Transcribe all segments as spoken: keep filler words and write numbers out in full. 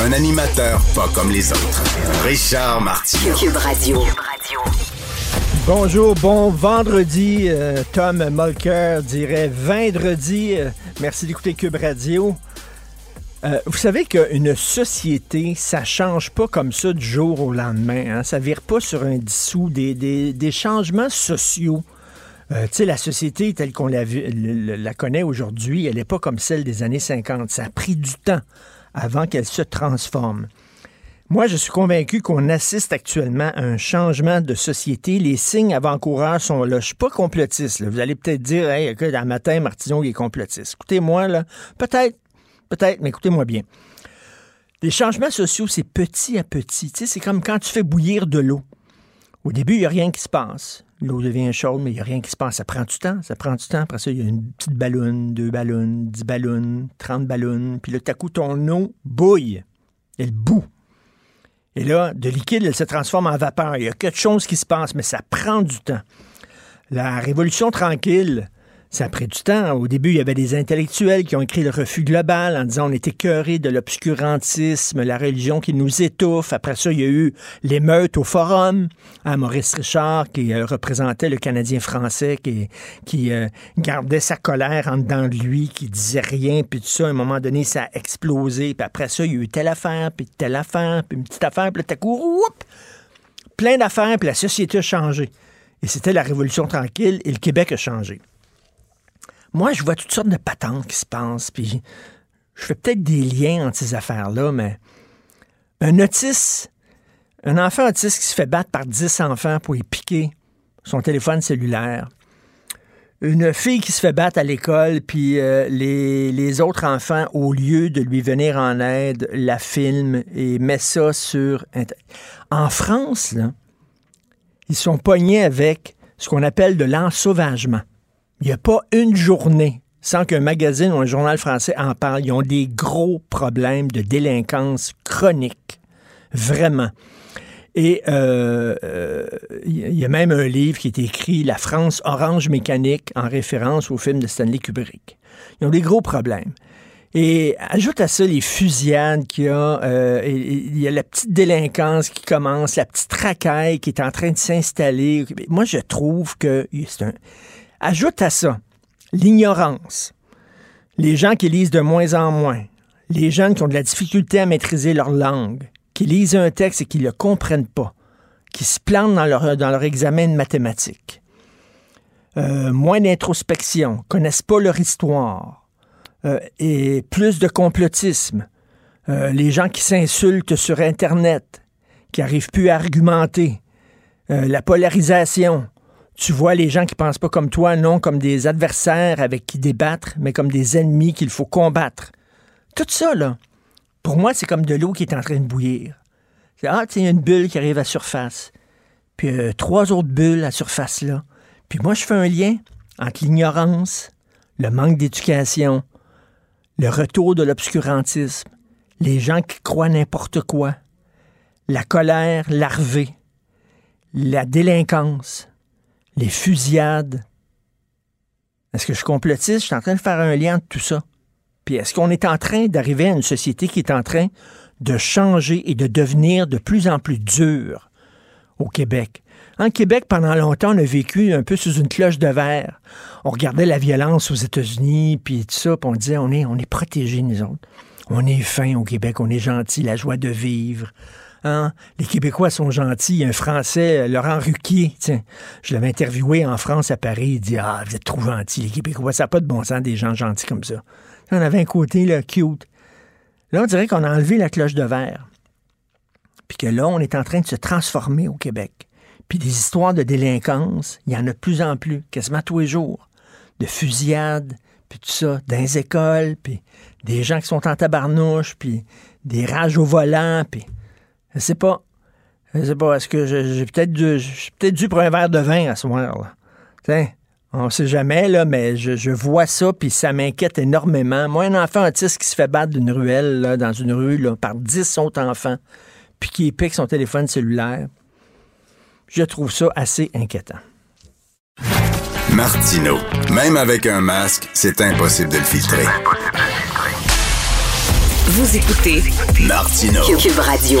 Un animateur pas comme les autres. Richard Martineau. Cube Radio. Bonjour, bon vendredi. Euh, Tom Mulcair dirait vendredi. Euh, merci d'écouter Cube Radio. Euh, vous savez qu'une société, ça change pas comme ça du jour au lendemain. Hein? Ça vire pas sur un dissous. Des, des, des changements sociaux. Euh, tu sais, la société telle qu'on la, la connaît aujourd'hui, elle n'est pas comme celle des années cinquante. Ça a pris du temps avant qu'elle se transforme. Moi, je suis convaincu qu'on assiste actuellement à un changement de société. Les signes avant-coureurs sont là. Je suis pas complotiste. Là. Vous allez peut-être dire, hey, écoute, à matin, Martineau, il est complotiste. Écoutez-moi, là, peut-être. Peut-être, mais écoutez-moi bien. Les changements sociaux, c'est petit à petit. Tu sais, c'est comme quand tu fais bouillir de l'eau. Au début, il n'y a rien qui se passe. L'eau devient chaude, mais il n'y a rien qui se passe. Ça prend du temps, ça prend du temps. Après ça, il y a une petite ballonne, deux ballons, dix ballons, trente ballons. Puis là, tout à coup, ton eau bouille. Elle bout. Et là, de liquide, elle se transforme en vapeur. Il y a quelque chose qui se passe, mais ça prend du temps. La Révolution tranquille... Ça a pris du temps. Au début, il y avait des intellectuels qui ont écrit le refus global en disant on était écœurés de l'obscurantisme, la religion qui nous étouffe. Après ça, il y a eu l'émeute au Forum, à Maurice Richard qui euh, représentait le Canadien français, qui, qui euh, gardait sa colère en dedans de lui, qui disait rien, puis tout ça, à un moment donné, ça a explosé. Puis après ça, il y a eu telle affaire, puis telle affaire, puis une petite affaire, puis là, t'as coup, whoop, plein d'affaires, puis la société a changé. Et c'était la Révolution tranquille, et le Québec a changé. Moi, je vois toutes sortes de patentes qui se passent, puis je fais peut-être des liens entre ces affaires-là, mais un autiste, un enfant autiste qui se fait battre par dix enfants pour y piquer son téléphone cellulaire, une fille qui se fait battre à l'école, puis euh, les, les autres enfants, au lieu de lui venir en aide, la filment et met ça sur... En France, là, ils sont pognés avec ce qu'on appelle de l'ensauvagement. Il n'y a pas une journée sans qu'un magazine ou un journal français en parle. Ils ont des gros problèmes de délinquance chronique. Vraiment. Et il euh, euh, y a même un livre qui est écrit « La France orange mécanique » en référence au film de Stanley Kubrick. Ils ont des gros problèmes. Et ajoute à ça les fusillades qu'il y a, euh, il y a la petite délinquance qui commence, la petite racaille qui est en train de s'installer. Moi, je trouve que c'est un... Ajoute à ça l'ignorance, les gens qui lisent de moins en moins, les jeunes qui ont de la difficulté à maîtriser leur langue, qui lisent un texte et qui ne le comprennent pas, qui se plantent dans leur, dans leur examen de mathématiques, euh, moins d'introspection, connaissent pas leur histoire, euh, et plus de complotisme, euh, les gens qui s'insultent sur Internet, qui n'arrivent plus à argumenter, euh, la polarisation. Tu vois les gens qui pensent pas comme toi, non comme des adversaires avec qui débattre, mais comme des ennemis qu'il faut combattre. Tout ça, là, pour moi, c'est comme de l'eau qui est en train de bouillir. C'est, ah, tu sais, il y a une bulle qui arrive à surface, puis euh, trois autres bulles à surface, là. Puis moi, je fais un lien entre l'ignorance, le manque d'éducation, le retour de l'obscurantisme, les gens qui croient n'importe quoi, la colère larvée, la délinquance... les fusillades. Est-ce que je suis complotiste? Je suis en train de faire un lien de tout ça. Puis est-ce qu'on est en train d'arriver à une société qui est en train de changer et de devenir de plus en plus dure au Québec? En Québec, pendant longtemps, on a vécu un peu sous une cloche de verre. On regardait la violence aux États-Unis, puis tout ça, puis on disait, on est, on est protégés, nous autres. On est fins au Québec, on est gentils, la joie de vivre... Hein? Les Québécois sont gentils. Il y a un Français, Laurent Ruquier, tiens, je l'avais interviewé en France à Paris, il dit « Ah, vous êtes trop gentils, les Québécois, ça n'a pas de bon sens, des gens gentils comme ça. » On avait un côté là, cute. Là, on dirait qu'on a enlevé la cloche de verre. Puis que là, on est en train de se transformer au Québec. Puis des histoires de délinquance, il y en a de plus en plus, quasiment tous les jours. De fusillades, puis tout ça, dans les écoles, puis des gens qui sont en tabarnouche, puis des rages au volant, puis je sais pas, je sais pas, est-ce que j'ai peut-être dû, j'ai peut-être dû pour un verre de vin à ce soir, là. On sait jamais, là, mais je, je vois ça, puis ça m'inquiète énormément. Moi, un enfant autiste qui se fait battre d'une ruelle, là, dans une rue, là, par dix autres enfants, puis qui pique son téléphone cellulaire, je trouve ça assez inquiétant. Martineau, même avec un masque, c'est impossible de le filtrer. Vous écoutez Martineau, Cube Radio.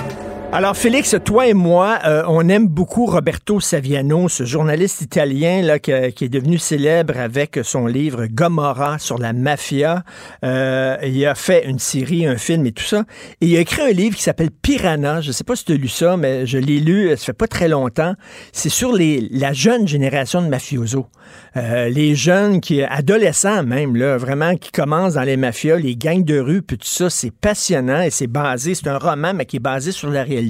Alors, Félix, toi et moi, euh, on aime beaucoup Roberto Saviano, ce journaliste italien là, que, qui est devenu célèbre avec son livre Gomorra sur la mafia. Euh, il a fait une série, un film et tout ça. Et il a écrit un livre qui s'appelle Piranha. Je ne sais pas si tu as lu ça, mais je l'ai lu, ça fait pas très longtemps. C'est sur les, la jeune génération de mafiosos. Euh, les jeunes, qui adolescents même, là, vraiment, qui commencent dans les mafias, les gangs de rue, puis tout ça. C'est passionnant et c'est basé, c'est un roman, mais qui est basé sur la réalité.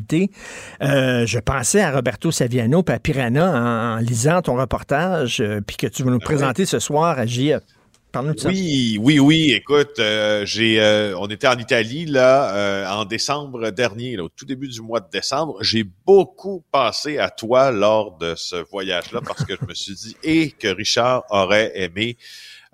Euh, je pensais à Roberto Saviano et à Piranha en, en lisant ton reportage euh, puis que tu vas nous présenter ce soir à J F. Parle-nous de ça. Oui, oui, oui. Écoute, euh, j'ai, euh, on était en Italie là euh, en décembre dernier, là, au tout début du mois de décembre. J'ai beaucoup pensé à toi lors de ce voyage-là parce que je me suis dit et que Richard aurait aimé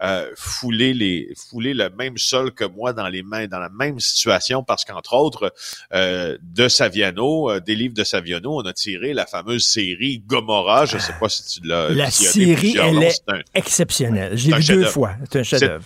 Euh, fouler les fouler le même sol que moi dans les mains dans la même situation parce qu'entre autres euh, de Saviano euh, des livres de Saviano on a tiré la fameuse série Gomorra. Je sais pas si tu l'as la série elle longs. Est un, exceptionnelle j'ai vu deux d'oeuvre. fois c'est un chef-d'œuvre.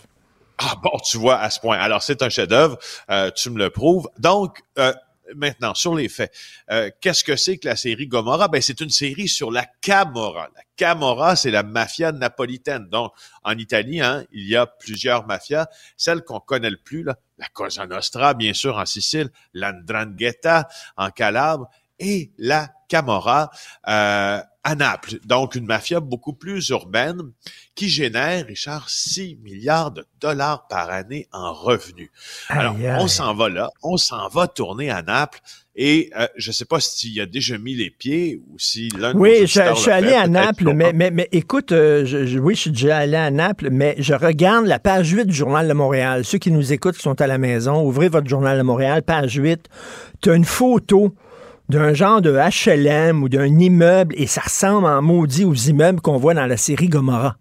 Ah bon, tu vois, à ce point, alors c'est un chef-d'œuvre, euh, tu me le prouves. Donc euh, maintenant, sur les faits, euh, qu'est-ce que c'est que la série Gomorra? Ben, c'est une série sur la Camorra. La Camorra, c'est la mafia napolitaine. Donc, en Italie, hein, il y a plusieurs mafias. Celle qu'on connaît le plus, là, la Cosa Nostra, bien sûr, en Sicile, l'Andrangheta, en Calabre, et la Camorra euh, à Naples. Donc, une mafia beaucoup plus urbaine qui génère, Richard, six milliards de dollars par année en revenus. Alors, aïe, aïe. on s'en va là, on s'en va tourner à Naples. Et euh, je ne sais pas si tu as déjà mis les pieds ou si l'un de nos auditeurs le fait. Oui, je, je suis allé à Naples, mais, mais, mais écoute, euh, je, je, oui, je suis déjà allé à Naples, mais je regarde la page huit du Journal de Montréal. Ceux qui nous écoutent, qui sont à la maison, ouvrez votre Journal de Montréal, page huit. Tu as une photo d'un genre de H L M ou d'un immeuble, et ça ressemble en maudit aux immeubles qu'on voit dans la série Gomorra.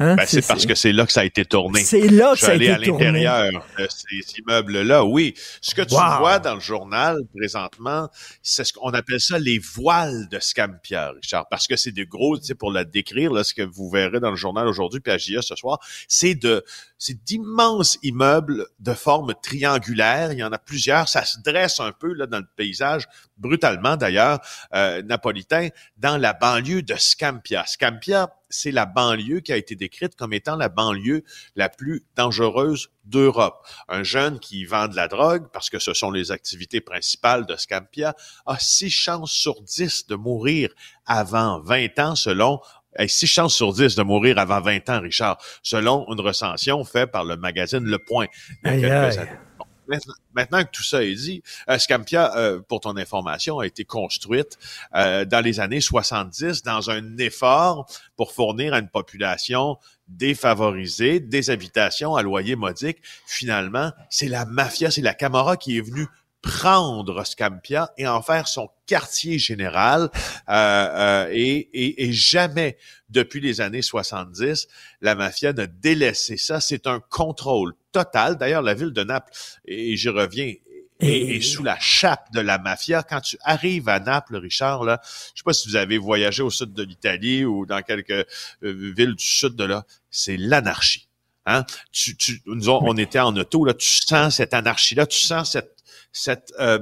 Hein? Ben, c'est, c'est parce c'est... que c'est là que ça a été tourné. C'est là que ça a été tourné. Je suis allé à l'intérieur de ces immeubles-là, oui. Ce que tu wow. vois dans le journal présentement, c'est ce qu'on appelle ça les voiles de Scampia, Richard, parce que c'est de gros, tu sais, pour la décrire, là, ce que vous verrez dans le journal aujourd'hui puis à J A ce soir, c'est de, c'est d'immenses immeubles de forme triangulaire. Il y en a plusieurs. Ça se dresse un peu là dans le paysage, brutalement d'ailleurs, euh, napolitain, dans la banlieue de Scampia. Scampia, c'est la banlieue qui a été décrite comme étant la banlieue la plus dangereuse d'Europe. Un jeune qui vend de la drogue, parce que ce sont les activités principales de Scampia, a six chances sur dix de mourir avant vingt ans, selon... Hey, six chances sur dix de mourir avant vingt ans, Richard, selon une recension faite par le magazine Le Point. Aïe, aïe. Bon, maintenant, maintenant que tout ça est dit, euh, Scampia, euh, pour ton information, a été construite euh, dans les années soixante-dix dans un effort pour fournir à une population défavorisée des habitations à loyer modique. Finalement, c'est la mafia, c'est la Camorra qui est venue prendre Scampia et en faire son quartier général. Euh, euh, et, et, et jamais, depuis les années soixante-dix, la mafia n'a délaissé ça. C'est un contrôle total. D'ailleurs, la ville de Naples, et j'y reviens, est, est sous la chape de la mafia. Quand tu arrives à Naples, Richard, là, je sais pas si vous avez voyagé au sud de l'Italie ou dans quelques euh, villes du sud de là, c'est l'anarchie. Hein? Tu, tu, nous on, on était en auto, là, tu sens cette anarchie-là, tu sens cette Cette, euh,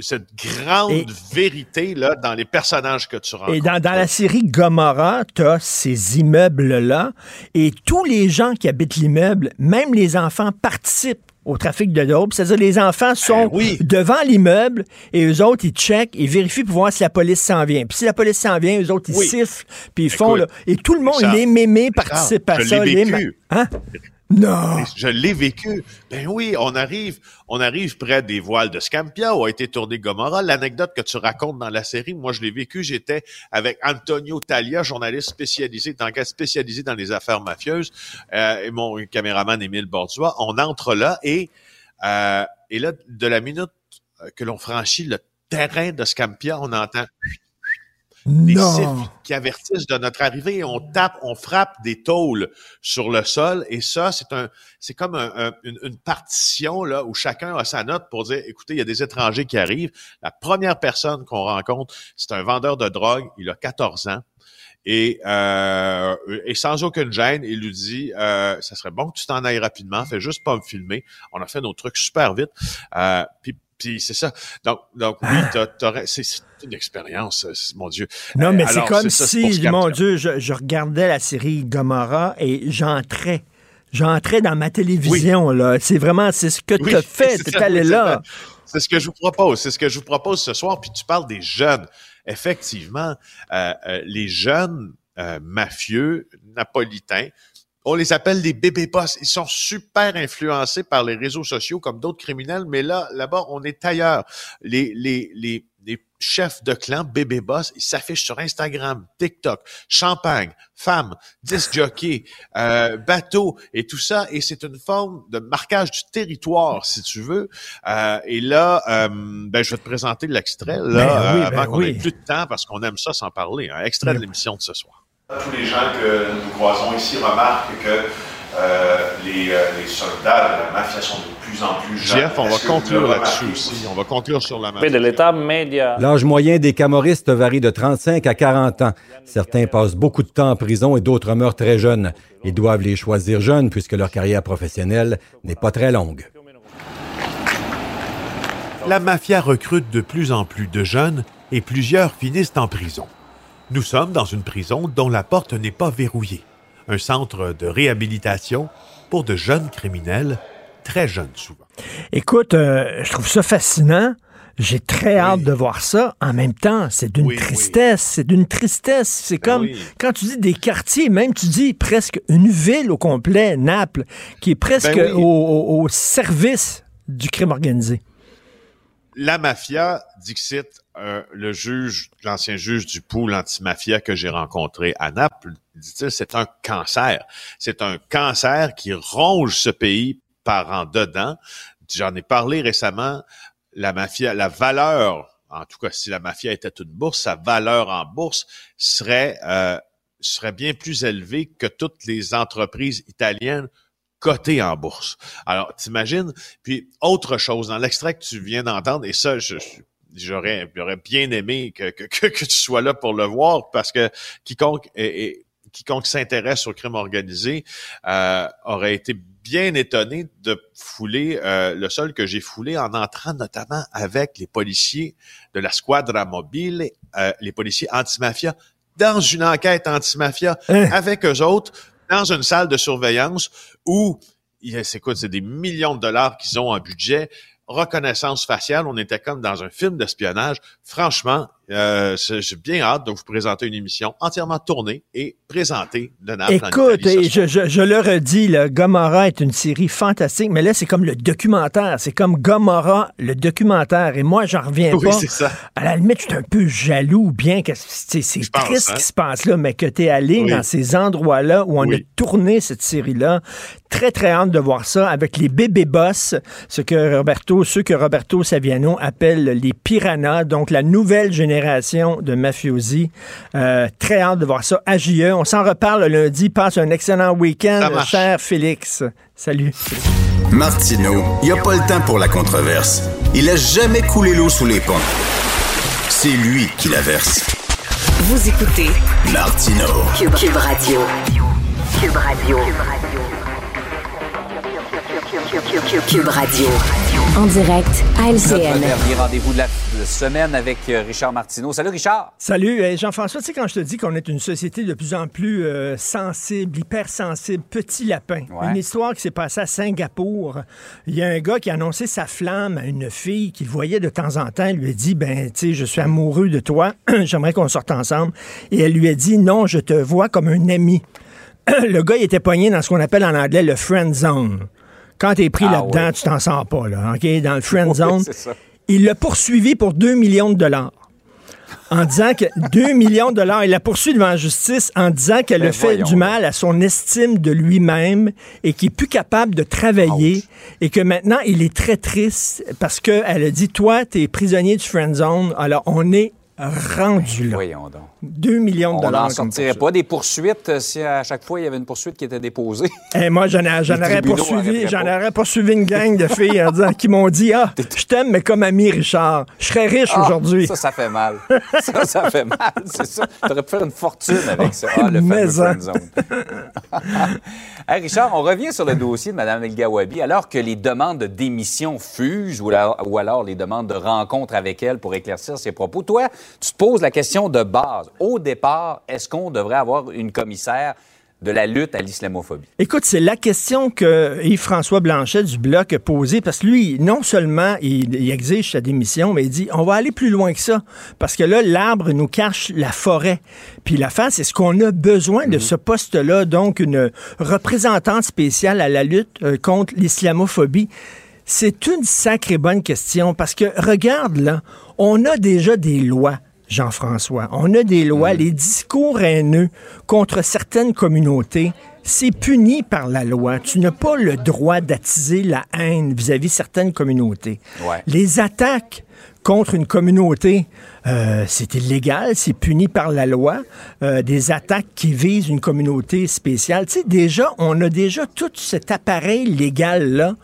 cette grande et, vérité là dans les personnages que tu rencontres. Et dans, dans la série Gomorra, tu as ces immeubles-là et tous les gens qui habitent l'immeuble, même les enfants, participent au trafic de l'aube. C'est-à-dire, les enfants sont ben oui. devant l'immeuble et eux autres, ils checkent, ils vérifient pour voir si la police s'en vient. Puis si la police s'en vient, eux autres, ils oui. sifflent, puis ils Écoute, font... Là, et tout le monde, Richard, les mémés participent Richard, à je ça. L'ai vécu. Les... Hein? Non! Je l'ai vécu. Ben oui, on arrive, on arrive près des voiles de Scampia où a été tourné Gomorra. L'anecdote que tu racontes dans la série, moi, je l'ai vécu. J'étais avec Antonio Talia, journaliste spécialisé, spécialisé dans les affaires mafieuses, euh, et mon caméraman Émile Borduas. On entre là et, euh, et là, de la minute que l'on franchit le terrain de Scampia, on entend... Des siffles qui avertissent de notre arrivée. On tape, on frappe des tôles sur le sol. Et ça, c'est un, c'est comme un, un, une, une partition là où chacun a sa note pour dire, écoutez, il y a des étrangers qui arrivent. La première personne qu'on rencontre, c'est un vendeur de drogue. Il a quatorze ans. Et, euh, et sans aucune gêne, il lui dit, euh, ça serait bon que tu t'en ailles rapidement. Fais juste pas me filmer. On a fait nos trucs super vite. Euh, puis, Puis c'est ça. Donc, donc oui, t'as, t'as, c'est, c'est une expérience, mon Dieu. Non, mais Alors, c'est comme c'est si, ça, mon Dieu, je, je regardais la série Gomorra et j'entrais. J'entrais dans ma télévision, oui. là. C'est vraiment, c'est ce que oui, t'as fait, t'es ça, allé c'est là. Ça. C'est ce que je vous propose. C'est ce que je vous propose ce soir. Puis tu parles des jeunes. Effectivement, euh, euh, les jeunes euh, mafieux napolitains, on les appelle des bébés-boss. Ils sont super influencés par les réseaux sociaux comme d'autres criminels, mais là, là-bas, on est ailleurs. Les, les, les, les chefs de clan bébés-boss, ils s'affichent sur Instagram, TikTok, champagne, femmes, disc jockey, euh, bateau et tout ça. Et c'est une forme de marquage du territoire, si tu veux. Euh, et là, euh, ben, je vais te présenter l'extrait là, ben oui, euh, avant ben qu'on oui. ait plus de temps parce qu'on aime ça sans parler. Un extrait de l'émission de ce soir. Tous les gens que nous croisons ici remarquent que euh, les, les soldats de la mafia sont de plus en plus jeunes. Jeff, on va conclure là-dessus aussi. On va conclure sur la mafia. De l'état média. L'âge moyen des camoristes varie de trente-cinq à quarante ans. Certains passent beaucoup de temps en prison et d'autres meurent très jeunes. Ils doivent les choisir jeunes puisque leur carrière professionnelle n'est pas très longue. La mafia recrute de plus en plus de jeunes et plusieurs finissent en prison. Nous sommes dans une prison dont la porte n'est pas verrouillée. Un centre de réhabilitation pour de jeunes criminels, très jeunes souvent. Écoute, euh, je trouve ça fascinant. J'ai très oui. hâte de voir ça. En même temps, c'est d'une oui, tristesse. Oui. C'est d'une tristesse. C'est ben comme oui. quand tu dis des quartiers, même tu dis presque une ville au complet, Naples, qui est presque ben oui. au, au service du crime organisé. La mafia, dixit euh, le juge, l'ancien juge du pôle antimafia que j'ai rencontré à Naples, dit-il, c'est un cancer. C'est un cancer qui ronge ce pays par en dedans. J'en ai parlé récemment. La mafia, la valeur, en tout cas, si la mafia était une bourse, sa valeur en bourse serait euh, serait bien plus élevée que toutes les entreprises italiennes coté en bourse. Alors, t'imagines? Puis, autre chose, dans l'extrait que tu viens d'entendre, et ça, je, j'aurais, j'aurais bien aimé que, que, que tu sois là pour le voir, parce que quiconque, et, et, quiconque s'intéresse au crime organisé euh, aurait été bien étonné de fouler euh, le sol que j'ai foulé en entrant notamment avec les policiers de la Squadra Mobile, euh, les policiers anti-mafia, dans une enquête anti-mafia, hein? Avec eux autres, dans une salle de surveillance où, c'est quoi, c'est des millions de dollars qu'ils ont en budget, reconnaissance faciale, on était comme dans un film d'espionnage. Franchement, euh, j'ai bien hâte de vous présenter une émission entièrement tournée et présentée de Naples. Écoute, et je, je, je le redis, là, Gomorra est une série fantastique, mais là, c'est comme le documentaire. C'est comme Gomorra, le documentaire. Et moi, j'en reviens oui, pas. C'est ça. À la limite, je suis un peu jaloux, bien que c'est, c'est triste pense, hein? ce qui se passe là, mais que t'es allé oui. dans ces endroits-là où on oui. a tourné cette série-là. Très, très hâte de voir ça avec les bébés-boss, ce que Roberto, ceux que Roberto Saviano appelle les Piranha, donc la nouvelle génération de mafiosi. Euh, très hâte de voir ça à J E. On s'en reparle lundi. Passe un excellent week-end, cher Félix. Salut. Martineau, il n'y a pas le temps pour la controverse. Il a jamais coulé l'eau sous les ponts. C'est lui qui la verse. Vous écoutez Martineau. Cube, Cube Radio. Cube Radio. Cube Radio. Cube Radio. Cube, Cube, Cube, Cube, Cube, Cube Radio. En direct à L C N. Notre dernier rendez-vous de la semaine avec Richard Martineau. Salut Richard. Salut Jean-François. Tu sais, quand je te dis qu'on est une société de plus en plus euh, sensible, hypersensible, petit lapin. Ouais. Une histoire qui s'est passée à Singapour. Il y a un gars qui a annoncé sa flamme à une fille qu'il voyait de temps en temps. Il lui a dit, ben, tu sais, je suis amoureux de toi. J'aimerais qu'on sorte ensemble. Et elle lui a dit, non, je te vois comme un ami. Le gars, il était pogné dans ce qu'on appelle en anglais le « friend zone ». Quand t'es pris ah, là-dedans, ouais. tu t'en sors pas, là, OK? Dans le friend zone. Oui, il l'a poursuivi pour deux millions de dollars. En disant que deux millions de dollars, il la poursuit devant la justice en disant qu'elle ben a fait du mal à son estime de lui-même et qu'il n'est plus capable de travailler Ouch. Et que maintenant, il est très triste parce qu'elle a dit, toi, t'es prisonnier du friend zone, alors on est rendu là. Voyons donc. deux millions de dollars. On n'en sortirait pas des poursuites si à chaque fois il y avait une poursuite qui était déposée. Et moi, j'en, j'en, aurais, poursuivi, j'en aurais poursuivi une gang de filles en disant, qui m'ont dit, ah, je t'aime, mais comme ami, Richard, je serais riche ah, aujourd'hui. Ça, ça fait mal. Ça, ça fait mal. C'est ça. T'aurais pu faire une fortune avec ça. Ah, le fameux friendzone. Hey, Richard, on revient sur le dossier de Madame Elghawaby. Alors que les demandes de démission fusent ou, la, ou alors les demandes de rencontre avec elle pour éclaircir ses propos, toi, tu te poses la question de base. Au départ, est-ce qu'on devrait avoir une commissaire de la lutte à l'islamophobie? Écoute, c'est la question que Yves-François Blanchet du Bloc a posée, parce que lui, non seulement il, il exige sa démission, mais il dit, on va aller plus loin que ça, parce que là, l'arbre nous cache la forêt. Puis l'affaire, c'est ce qu'on a besoin de mmh. ce poste-là, donc une représentante spéciale à la lutte euh, contre l'islamophobie. C'est une sacrée bonne question, parce que, regarde là, on a déjà des lois, Jean-François. On a des lois, mmh. les discours haineux contre certaines communautés, c'est puni par la loi. Tu n'as pas le droit d'attiser la haine vis-à-vis certaines communautés. Ouais. Les attaques contre une communauté, euh, c'est illégal, c'est puni par la loi. Euh, des attaques qui visent une communauté spéciale. Tu sais, déjà, on a déjà tout cet appareil légal-là.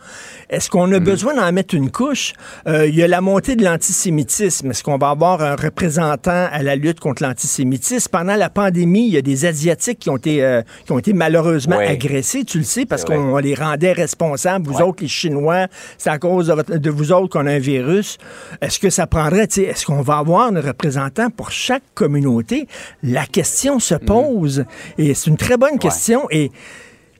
Est-ce qu'on a mmh. besoin d'en mettre une couche? Euh, il y a la montée de l'antisémitisme. Est-ce qu'on va avoir un représentant à la lutte contre l'antisémitisme? Pendant la pandémie, il y a des Asiatiques qui ont été, euh, qui ont été malheureusement ouais. agressés, tu le sais, parce ouais. qu'on les rendait responsables. Vous ouais. autres, les Chinois, c'est à cause de, votre, de vous autres qu'on a un virus. Est-ce que ça prendrait, tu sais, est-ce qu'on va avoir un représentant pour chaque communauté? La question se pose. Mmh. Et c'est une très bonne ouais. question. Et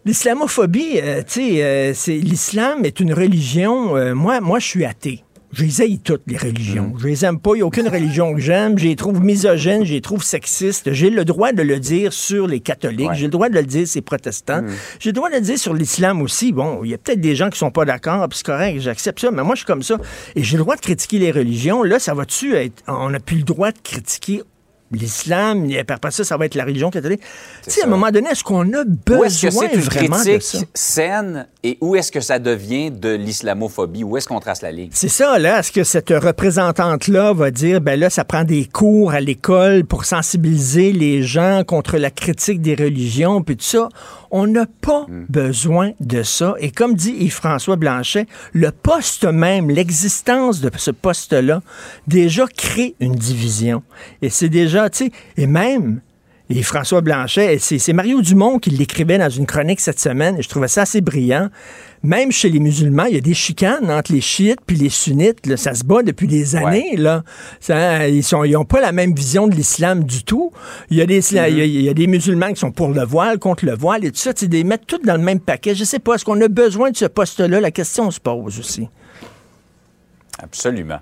l'islamophobie, euh, tu sais, euh, c'est, l'islam est une religion. Euh, moi, moi, je suis athée. Je les haïs toutes, les religions. Mmh. Je les aime pas. Il n'y a aucune religion que j'aime. Je les trouve misogynes, je les trouve sexistes. J'ai le droit de le dire sur les catholiques. Ouais. J'ai le droit de le dire sur les protestants. Mmh. J'ai le droit de le dire sur l'islam aussi. Bon, il y a peut-être des gens qui ne sont pas d'accord. Puis c'est correct, j'accepte ça. Mais moi, je suis comme ça. Et j'ai le droit de critiquer les religions. Là, ça va-tu être... On n'a plus le droit de critiquer l'islam. Et après ça, ça va être la religion catholique. Tu sais, à un moment donné, est-ce qu'on a besoin est-ce que c'est une vraiment de ça? Saine, et où est-ce que ça devient de l'islamophobie? Où est-ce qu'on trace la ligne? C'est ça, là. Est-ce que cette représentante-là va dire, ben là, ça prend des cours à l'école pour sensibiliser les gens contre la critique des religions, puis tout ça? On n'a pas mmh. besoin de ça. Et comme dit Yves-François Blanchet, le poste même, l'existence de ce poste-là, déjà crée une division. Et c'est déjà et même, et François Blanchet, et c'est, c'est Mario Dumont qui l'écrivait dans une chronique cette semaine, et je trouvais ça assez brillant. Même chez les musulmans, il y a des chicanes entre les chiites puis les sunnites. Là, ça se bat depuis des années. Ouais. Là. Ça, ils n'ont ils pas la même vision de l'islam du tout. Il y a des, mm-hmm. là, il y a, il y a des musulmans qui sont pour le voile, contre le voile et tout ça. Ils les mettent tous dans le même paquet. Je ne sais pas, est-ce qu'on a besoin de ce poste-là? La question se pose aussi. Absolument.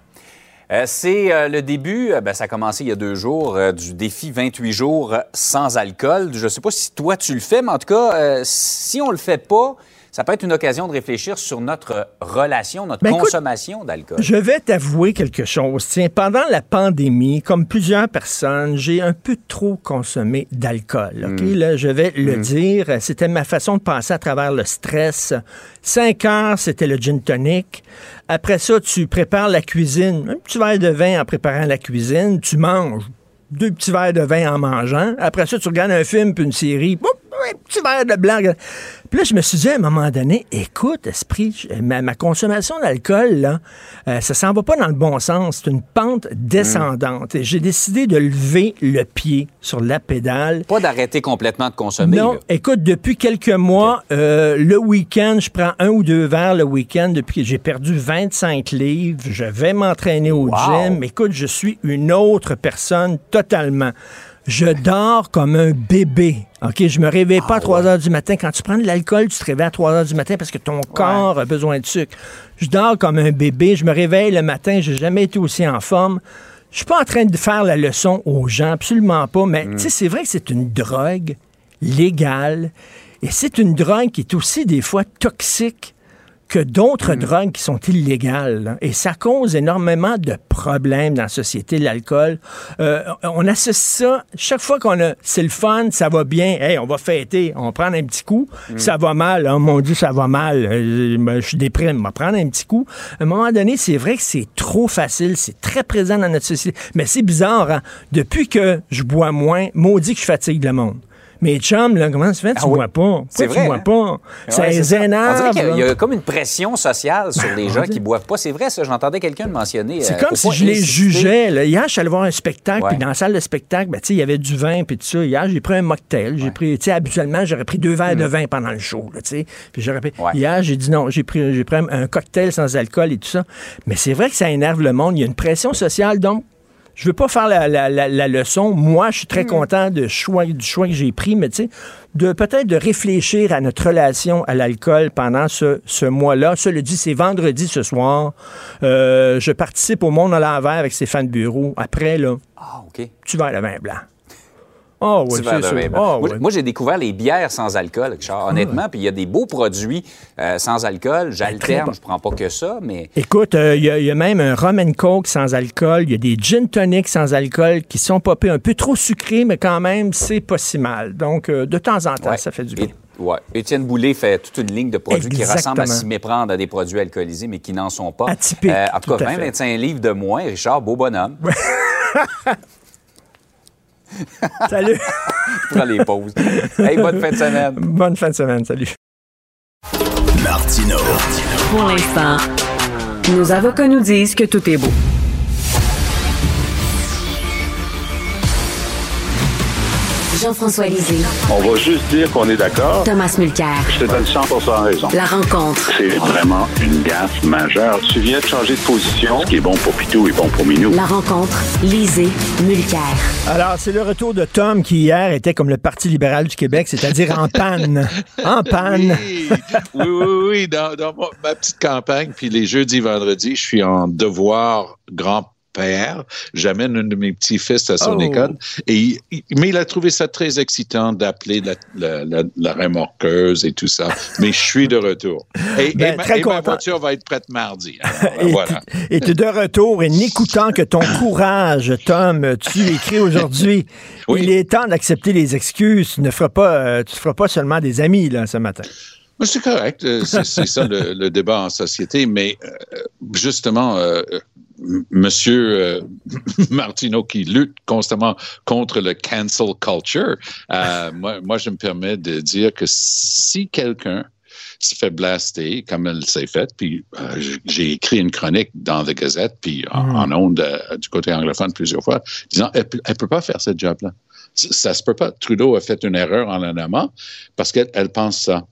Euh, c'est euh, le début, euh, ben, ça a commencé il y a deux jours, euh, du défi vingt-huit jours sans alcool. Je ne sais pas si toi tu le fais, mais en tout cas, euh, si on le fait pas, ça peut être une occasion de réfléchir sur notre relation, notre ben, consommation écoute, d'alcool. Je vais t'avouer quelque chose. Tiens, pendant la pandémie, comme plusieurs personnes, j'ai un peu trop consommé d'alcool. Okay? Mmh. Là, je vais mmh. le dire, c'était ma façon de passer à travers le stress. Cinq heures, c'était le gin tonic. Après ça, tu prépares la cuisine, un petit verre de vin en préparant la cuisine, tu manges deux petits verres de vin en mangeant. Après ça, tu regardes un film puis une série, boum, oui, petit verre de blanc. Puis là, je me suis dit à un moment donné, écoute, esprit, ma, ma consommation d'alcool, là, euh, ça s'en va pas dans le bon sens. C'est une pente descendante. Mmh. J'ai décidé de lever le pied sur la pédale. Pas d'arrêter complètement de consommer. Non, là. Écoute, depuis quelques mois, okay. euh, le week-end, je prends un ou deux verres le week-end. Depuis que j'ai perdu vingt-cinq livres, je vais m'entraîner au wow. gym. Écoute, je suis une autre personne totalement. Je dors comme un bébé, OK? Je me réveille ah, pas à trois ouais. heures du matin. Quand tu prends de l'alcool, tu te réveilles à trois heures du matin parce que ton ouais. corps a besoin de sucre. Je dors comme un bébé. Je me réveille le matin. J'ai jamais été aussi en forme. Je suis pas en train de faire la leçon aux gens, absolument pas. Mais, mm. tu sais, c'est vrai que c'est une drogue légale. Et c'est une drogue qui est aussi, des fois, toxique que d'autres mmh. drogues qui sont illégales. Là. Et ça cause énormément de problèmes dans la société, l'alcool. Euh, on associe ça, chaque fois qu'on a... C'est le fun, ça va bien, hey, on va fêter, on prend un petit coup, mmh. ça va mal, oh mon Dieu, ça va mal, je suis déprime, on va prendre un petit coup. À un moment donné, c'est vrai que c'est trop facile, c'est très présent dans notre société. Mais c'est bizarre, hein? Depuis que je bois moins, maudit que je fatigue le monde. Mais chum, là, comment ça fait? Tu ah, vois pas. C'est vrai, tu vois hein? pas. Ouais, c'est énerve. On dirait qu'il y a, y a comme une pression sociale sur les gens qui boivent pas. C'est vrai, ça. J'entendais quelqu'un le mentionner. C'est euh, comme si je les jugeais. Là. Hier, je suis allé voir un spectacle, puis dans la salle de spectacle, ben, tu sais, il y avait du vin, puis tout ça. Hier, j'ai pris un mocktail. J'ai ouais. pris, tu sais, habituellement, j'aurais pris deux verres mm. de vin pendant le show, là, tu sais. Puis j'aurais pris. Ouais. Hier, j'ai dit non, j'ai pris, j'ai pris un cocktail sans alcool et tout ça. Mais c'est vrai que ça énerve le monde. Il y a une pression sociale, donc. Je ne veux pas faire la, la, la, la leçon. Moi, je suis très mmh. content de choix, du choix que j'ai pris, mais tu sais, de, peut-être de réfléchir à notre relation à l'alcool pendant ce, ce mois-là. Cela dit, c'est vendredi ce soir. Euh, je participe au Monde à l'envers avec Stéphane Bureau. Après, là, ah, okay. tu vas à le vin blanc. Oh, ouais, c'est ça. Oh, moi, ouais. moi, j'ai découvert les bières sans alcool, Richard, honnêtement. Mmh. Puis il y a des beaux produits euh, sans alcool. J'alterne, je prends pas que ça, mais... Écoute, il euh, y, y a même un rum and coke sans alcool. Il y a des gin tonics sans alcool qui sont popés un peu trop sucrés, mais quand même, c'est pas si mal. Donc, euh, de temps en temps, ouais. ça fait du bien. Et... Oui. Étienne Boulay fait toute une ligne de produits Exactement. qui ressemblent à s'y méprendre à des produits alcoolisés, mais qui n'en sont pas. Atypique, euh, en tout cas, vingt à vingt-cinq livres de moins. Richard, beau bonhomme. Ouais. Salut! Je prends les pauses. Hey, bonne fin de semaine. Bonne fin de semaine, salut. Martineau. Pour l'instant, nos avocats nous disent que tout est beau. Jean-François Lisée. On va juste dire qu'on est d'accord. Thomas Mulcair. Je te donne cent pour cent raison. La rencontre. C'est vraiment une gaffe majeure. Tu viens de changer de position. Ce qui est bon pour Pitou est bon pour Minou. La rencontre. Lisée. Mulcair. Alors, c'est le retour de Tom qui, hier, était comme le Parti libéral du Québec, c'est-à-dire en panne. En panne. Oui, oui, oui. oui. Dans, dans ma petite campagne, puis les jeudis, vendredis, je suis en devoir grand père. J'amène un de mes petits-fils à son oh. école. Et il, mais il a trouvé ça très excitant d'appeler la, la, la, la remorqueuse et tout ça. Mais je suis de retour. Et, ben, et, ma, très et ma voiture va être prête mardi. Alors, et voilà. Et tu es de retour et n'écoutant que ton courage, Tom, tu écris aujourd'hui. Oui. Il est temps d'accepter les excuses. Tu ne feras pas, tu feras pas seulement des amis là, ce matin. C'est correct. C'est, c'est ça le, le débat en société. Mais justement... Euh, Monsieur euh, Martineau qui lutte constamment contre le cancel culture, euh, moi, moi je me permets de dire que si quelqu'un se fait blaster comme elle s'est faite, puis euh, j'ai écrit une chronique dans The Gazette, puis en, mm. en ondes euh, du côté anglophone plusieurs fois, disant elle ne peut pas faire ce job-là. Ça, ça se peut pas. Trudeau a fait une erreur en la nommant parce qu'elle elle pense ça.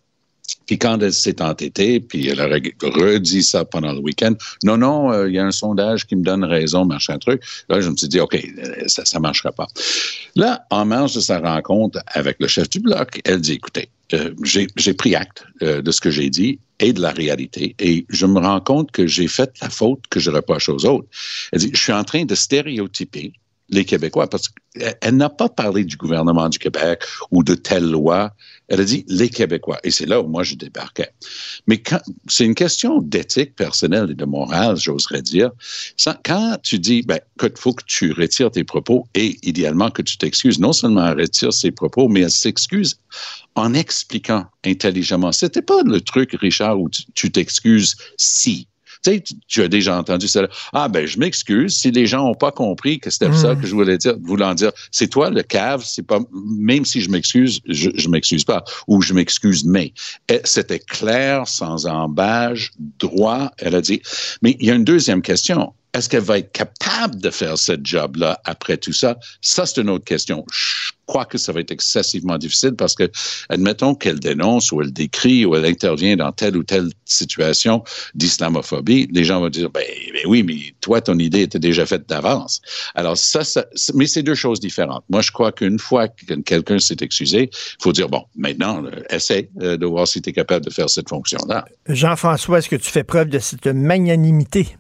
Puis quand elle s'est entêtée, puis elle a redit ça pendant le week-end, non, non, il euh, y a un sondage qui me donne raison, machin truc. Là, je me suis dit, OK, ça, ça marchera pas. Là, en marge de sa rencontre avec le chef du Bloc, elle dit, écoutez, euh, j'ai, j'ai pris acte euh, de ce que j'ai dit et de la réalité, et je me rends compte que j'ai fait la faute que je reproche aux autres. Elle dit, je suis en train de stéréotyper les Québécois, parce qu'elle n'a pas parlé du gouvernement du Québec ou de telle loi. Elle a dit « les Québécois ». Et c'est là où moi, je débarquais. Mais quand, c'est une question d'éthique personnelle et de morale, j'oserais dire. Quand tu dis ben, « il faut que tu retires tes propos » et idéalement que tu t'excuses, non seulement elle retire ses propos, mais elle s'excuse en expliquant intelligemment. C'était pas le truc, Richard, où tu t'excuses si. Tu sais, tu as déjà entendu cela. Ah, ben, je m'excuse si les gens n'ont pas compris que c'était mmh. ça que je voulais dire, voulant dire. C'est toi, le cave, c'est pas, même si je m'excuse, je, je m'excuse pas, ou je m'excuse, mais. Elle, c'était clair, sans embâge, droit, elle a dit. Mais il y a une deuxième question. Est-ce qu'elle va être capable de faire ce job-là après tout ça? Ça, c'est une autre question. Je crois que ça va être excessivement difficile parce que, admettons qu'elle dénonce ou elle décrit ou elle intervient dans telle ou telle situation d'islamophobie, les gens vont dire, ben, ben oui, mais toi, ton idée était déjà faite d'avance. Alors ça, ça mais c'est deux choses différentes. Moi, je crois qu'une fois que quelqu'un s'est excusé, il faut dire, bon, maintenant, essaie de voir si tu es capable de faire cette fonction-là. Jean-François, est-ce que tu fais preuve de cette magnanimité?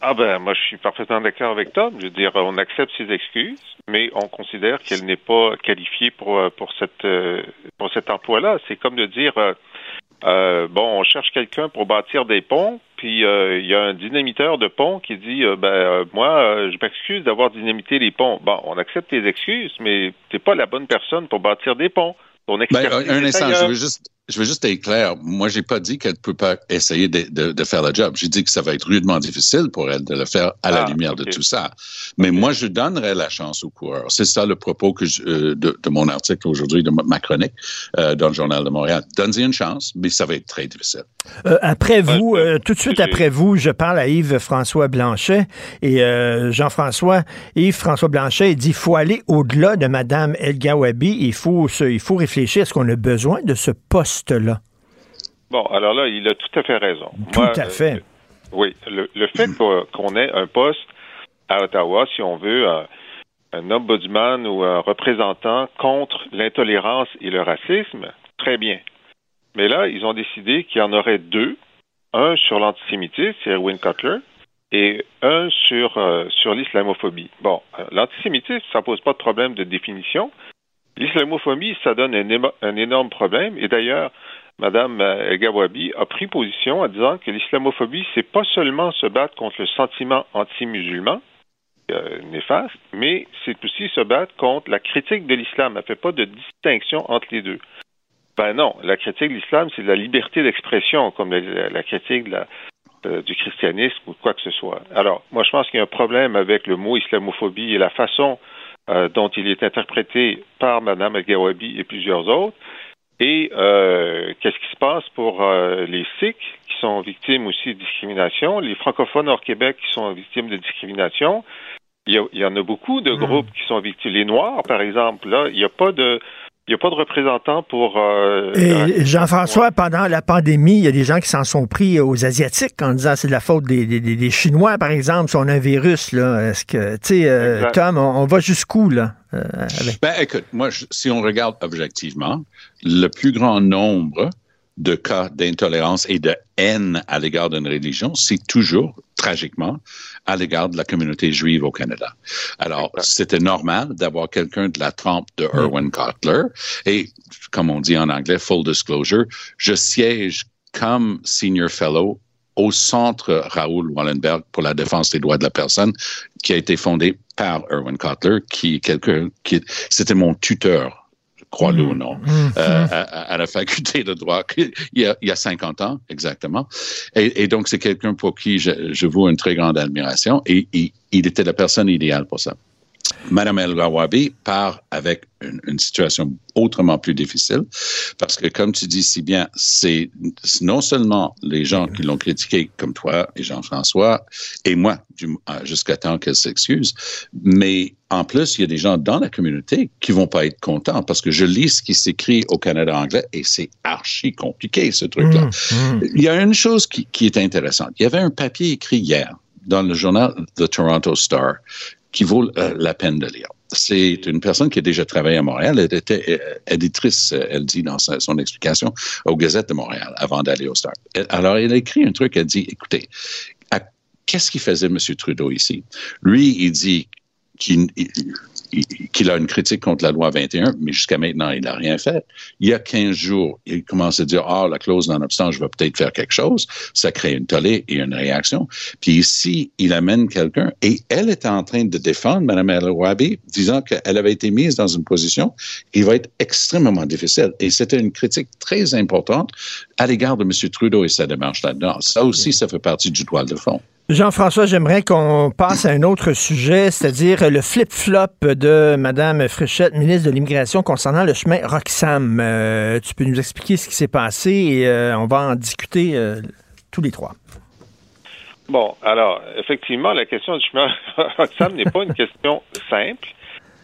Ah ben, moi, je suis parfaitement d'accord avec Tom. Je veux dire, on accepte ses excuses, mais on considère qu'elle n'est pas qualifiée pour pour cette pour cet emploi-là. C'est comme de dire, euh, bon, on cherche quelqu'un pour bâtir des ponts, puis euh, il y a un dynamiteur de ponts qui dit, euh, ben, euh, moi, euh, je m'excuse d'avoir dynamité les ponts. Bon, on accepte tes excuses, mais t'es pas la bonne personne pour bâtir des ponts. Ton expertise ben, un instant, je veux juste... Je veux juste être clair. Moi, j'ai pas dit qu'elle peut pas essayer de, de, de faire le job. J'ai dit que ça va être rudement difficile pour elle de le faire à la ah, lumière okay. de tout ça. Mais okay. moi, je donnerais la chance aux coureurs. C'est ça le propos que je, de, de mon article aujourd'hui, de ma chronique euh, dans le Journal de Montréal. Donnez-y une chance, mais ça va être très difficile. Euh, après vous, euh, tout de suite après vous, je parle à Yves-François Blanchet et euh, Jean-François. Yves-François Blanchet dit, il faut aller au-delà de Madame Elghawaby. Il faut, se, il faut réfléchir à ce qu'on a besoin de ce poste. Là. Bon, alors là, il a tout à fait raison. Tout Moi, à fait. Euh, oui, le, le fait qu'on ait un poste à Ottawa, si on veut, un, un ombudsman ou un représentant contre l'intolérance et le racisme, très bien. Mais là, ils ont décidé qu'il y en aurait deux. Un sur l'antisémitisme, c'est Irwin Cotler, et un sur, euh, sur l'islamophobie. Bon, l'antisémitisme, ça pose pas de problème de définition. L'islamophobie, ça donne un, émo- un énorme problème. Et d'ailleurs, Mme Elghawaby a pris position en disant que l'islamophobie, c'est pas seulement se battre contre le sentiment anti-musulman, euh, néfaste, mais c'est aussi se battre contre la critique de l'islam. Elle ne fait pas de distinction entre les deux. Ben non, la critique de l'islam, c'est de la liberté d'expression, comme la, la, la critique de la, euh, du christianisme ou quoi que ce soit. Alors, moi, je pense qu'il y a un problème avec le mot islamophobie et la façon Euh, dont il est interprété par Mme Elghawaby et plusieurs autres. Et euh, qu'est-ce qui se passe pour euh, les Sikhs qui sont victimes aussi de discrimination, les francophones hors Québec qui sont victimes de discrimination? Il y, a, il y en a beaucoup de groupes qui sont victimes. Les Noirs, par exemple, là, il n'y a pas de... Il n'y a pas de représentant pour... Euh, Et Jean-François, pendant la pandémie, il y a des gens qui s'en sont pris aux Asiatiques en disant c'est de la faute des, des, des Chinois, par exemple, si on a un virus, là. Est-ce que, tu sais, euh, Tom, on, on va jusqu'où, là? Euh, avec... Ben, écoute, moi, je, si on regarde objectivement, le plus grand nombre de cas d'intolérance et de haine à l'égard d'une religion, c'est toujours, tragiquement, à l'égard de la communauté juive au Canada. Alors, c'était normal d'avoir quelqu'un de la trempe de Irwin Cotler, et, comme on dit en anglais, full disclosure, je siège comme senior fellow au Centre Raoul Wallenberg pour la défense des droits de la personne, qui a été fondé par Irwin Cotler, qui est quelqu'un qui... C'était mon tuteur, crois-le ou non, euh, à, à la faculté de droit, il y a, il y a cinquante ans, exactement. Et, et donc, c'est quelqu'un pour qui je, je voue une très grande admiration et, et il était la personne idéale pour ça. Madame Elghawaby part avec une, une situation autrement plus difficile parce que, comme tu dis si bien, c'est non seulement les gens qui l'ont critiqué comme toi et Jean-François et moi du, jusqu'à temps qu'elle s'excuse, mais en plus, il y a des gens dans la communauté qui vont pas être contents parce que je lis ce qui s'écrit au Canada anglais et c'est archi compliqué, ce truc-là. Mmh, mmh. Il y a une chose qui, qui est intéressante. Il y avait un papier écrit hier dans le journal The Toronto Star qui vaut euh, la peine de lire. C'est une personne qui a déjà travaillé à Montréal. Elle était euh, éditrice, euh, elle dit dans sa, son explication, aux Gazettes de Montréal avant d'aller au Star. Elle, alors, elle a écrit un truc, elle dit, écoutez, à, qu'est-ce qu'il faisait M. Trudeau ici? Lui, il dit qu'il il, qu'il a une critique contre la loi vingt et un, mais jusqu'à maintenant, il n'a rien fait. Il y a quinze jours, il commence à dire « Ah, la clause non-obstant, je vais peut-être faire quelque chose ». Ça crée une tollée et une réaction. Puis ici, il amène quelqu'un et elle est en train de défendre Mme Elghawaby, disant qu'elle avait été mise dans une position qui va être extrêmement difficile. Et c'était une critique très importante à l'égard de M. Trudeau et sa démarche là-dedans. Ça aussi, ça fait partie du toile de fond. Jean-François, j'aimerais qu'on passe à un autre sujet, c'est-à-dire le flip-flop de Mme Fréchette, ministre de l'Immigration, concernant le chemin Roxham. Euh, tu peux nous expliquer ce qui s'est passé et euh, on va en discuter euh, tous les trois. Bon, alors, effectivement, la question du chemin Roxham n'est pas une question simple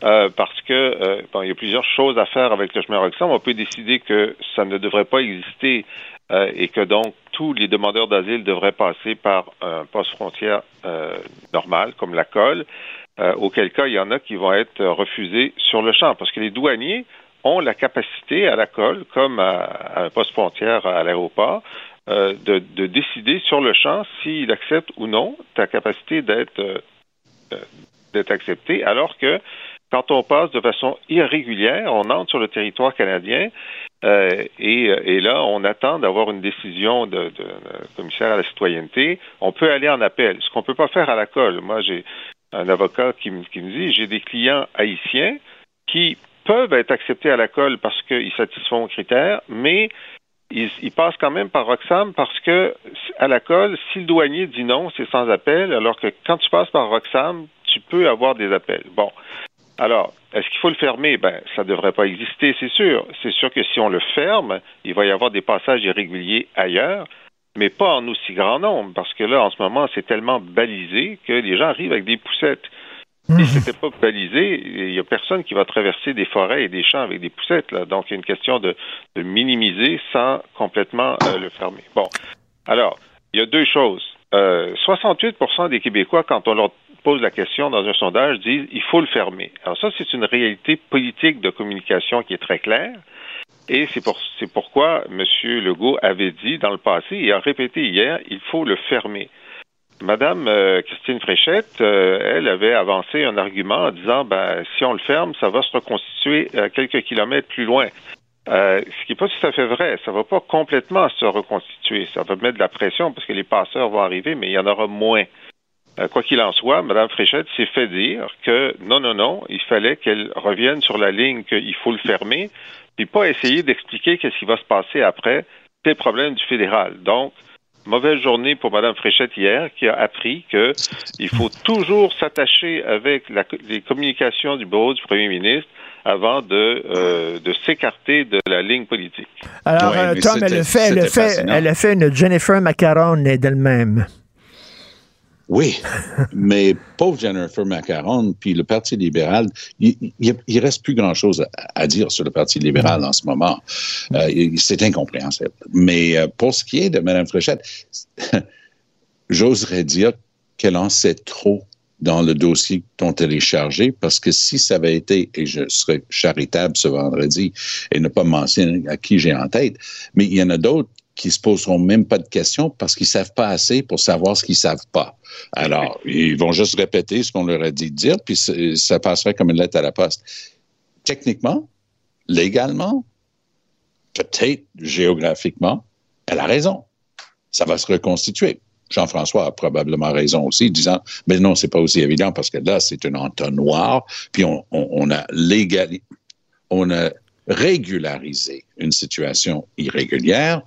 euh, parce que euh, bon, il y a plusieurs choses à faire avec le chemin Roxham. On peut décider que ça ne devrait pas exister Euh, et que donc tous les demandeurs d'asile devraient passer par un poste frontière euh, normal, comme la colle, euh, auquel cas il y en a qui vont être refusés sur le champ, parce que les douaniers ont la capacité à la colle, comme à, à un poste frontière à l'aéroport, euh, de, de décider sur le champ s'il accepte ou non ta capacité d'être, euh, d'être accepté, alors que quand on passe de façon irrégulière, on entre sur le territoire canadien euh, et, et là, on attend d'avoir une décision de, de, de commissaire à la citoyenneté. On peut aller en appel, ce qu'on ne peut pas faire à la colle. Moi, j'ai un avocat qui, m- qui me dit, j'ai des clients haïtiens qui peuvent être acceptés à la colle parce qu'ils satisfont aux critères, mais ils, ils passent quand même par Roxham parce que à la colle, si le douanier dit non, c'est sans appel, alors que quand tu passes par Roxham, tu peux avoir des appels. Bon. Alors, est-ce qu'il faut le fermer? Ben, ça ne devrait pas exister, c'est sûr. C'est sûr que si on le ferme, il va y avoir des passages irréguliers ailleurs, mais pas en aussi grand nombre, parce que là, en ce moment, c'est tellement balisé que les gens arrivent avec des poussettes. Mmh. Si ce n'était pas balisé, il n'y a personne qui va traverser des forêts et des champs avec des poussettes, là. Donc, il y a une question de, de minimiser sans complètement euh, le fermer. Bon. Alors, il y a deux choses. Euh, soixante-huit pour cent des Québécois, quand on leur pose la question dans un sondage, disent il faut le fermer. Alors ça, c'est une réalité politique de communication qui est très claire, et c'est, pour, c'est pourquoi M. Legault avait dit dans le passé, et a répété hier, il faut le fermer. Madame euh, Christine Fréchette, euh, elle avait avancé un argument en disant, ben, si on le ferme, ça va se reconstituer euh, quelques kilomètres plus loin. Euh, ce qui n'est pas tout à fait vrai, ça ne va pas complètement se reconstituer, ça va mettre de la pression parce que les passeurs vont arriver, mais il y en aura moins. Quoi qu'il en soit, Mme Fréchette s'est fait dire que non, non, non, il fallait qu'elle revienne sur la ligne qu'il faut le fermer, puis pas essayer d'expliquer qu'est-ce qui va se passer après, c'est le problème du fédéral. Donc, mauvaise journée pour Mme Fréchette hier, qui a appris qu'il faut toujours s'attacher avec la, les communications du bureau du premier ministre avant de, euh, de s'écarter de la ligne politique. Alors, ouais, Tom, elle a, fait, elle, a fait, elle a fait une Jennifer Macarone d'elle-même. Oui, mais pauvre Jennifer Macaron, puis le Parti libéral, il ne reste plus grand-chose à, à dire sur le Parti libéral en ce moment. Euh, c'est incompréhensible. Mais pour ce qui est de Mme Fréchette, j'oserais dire qu'elle en sait trop dans le dossier dont elle est chargée, parce que si ça avait été, et je serais charitable ce vendredi, et ne pas mentionner à qui j'ai en tête, mais il y en a d'autres qui ne se poseront même pas de questions parce qu'ils ne savent pas assez pour savoir ce qu'ils ne savent pas. Alors, ils vont juste répéter ce qu'on leur a dit de dire, puis ça passerait comme une lettre à la poste. Techniquement, légalement, peut-être géographiquement, elle a raison. Ça va se reconstituer. Jean-François a probablement raison aussi, disant « Mais non, ce n'est pas aussi évident parce que là, c'est un entonnoir, puis on, on, on a légali... on a régulariser une situation irrégulière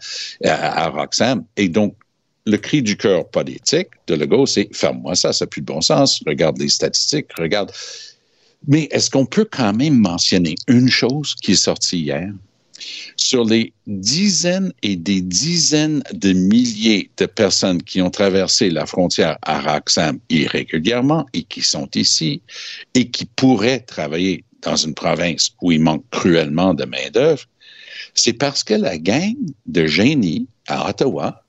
à, à Roxham. Et donc, le cri du cœur politique de Legault, c'est « ferme-moi ça, ça n'a plus de bon sens, regarde les statistiques, regarde. » Mais est-ce qu'on peut quand même mentionner une chose qui est sortie hier? Sur les dizaines et des dizaines de milliers de personnes qui ont traversé la frontière à Roxham irrégulièrement et qui sont ici et qui pourraient travailler dans une province où il manque cruellement de main-d'œuvre, c'est parce que la gang de génies à Ottawa,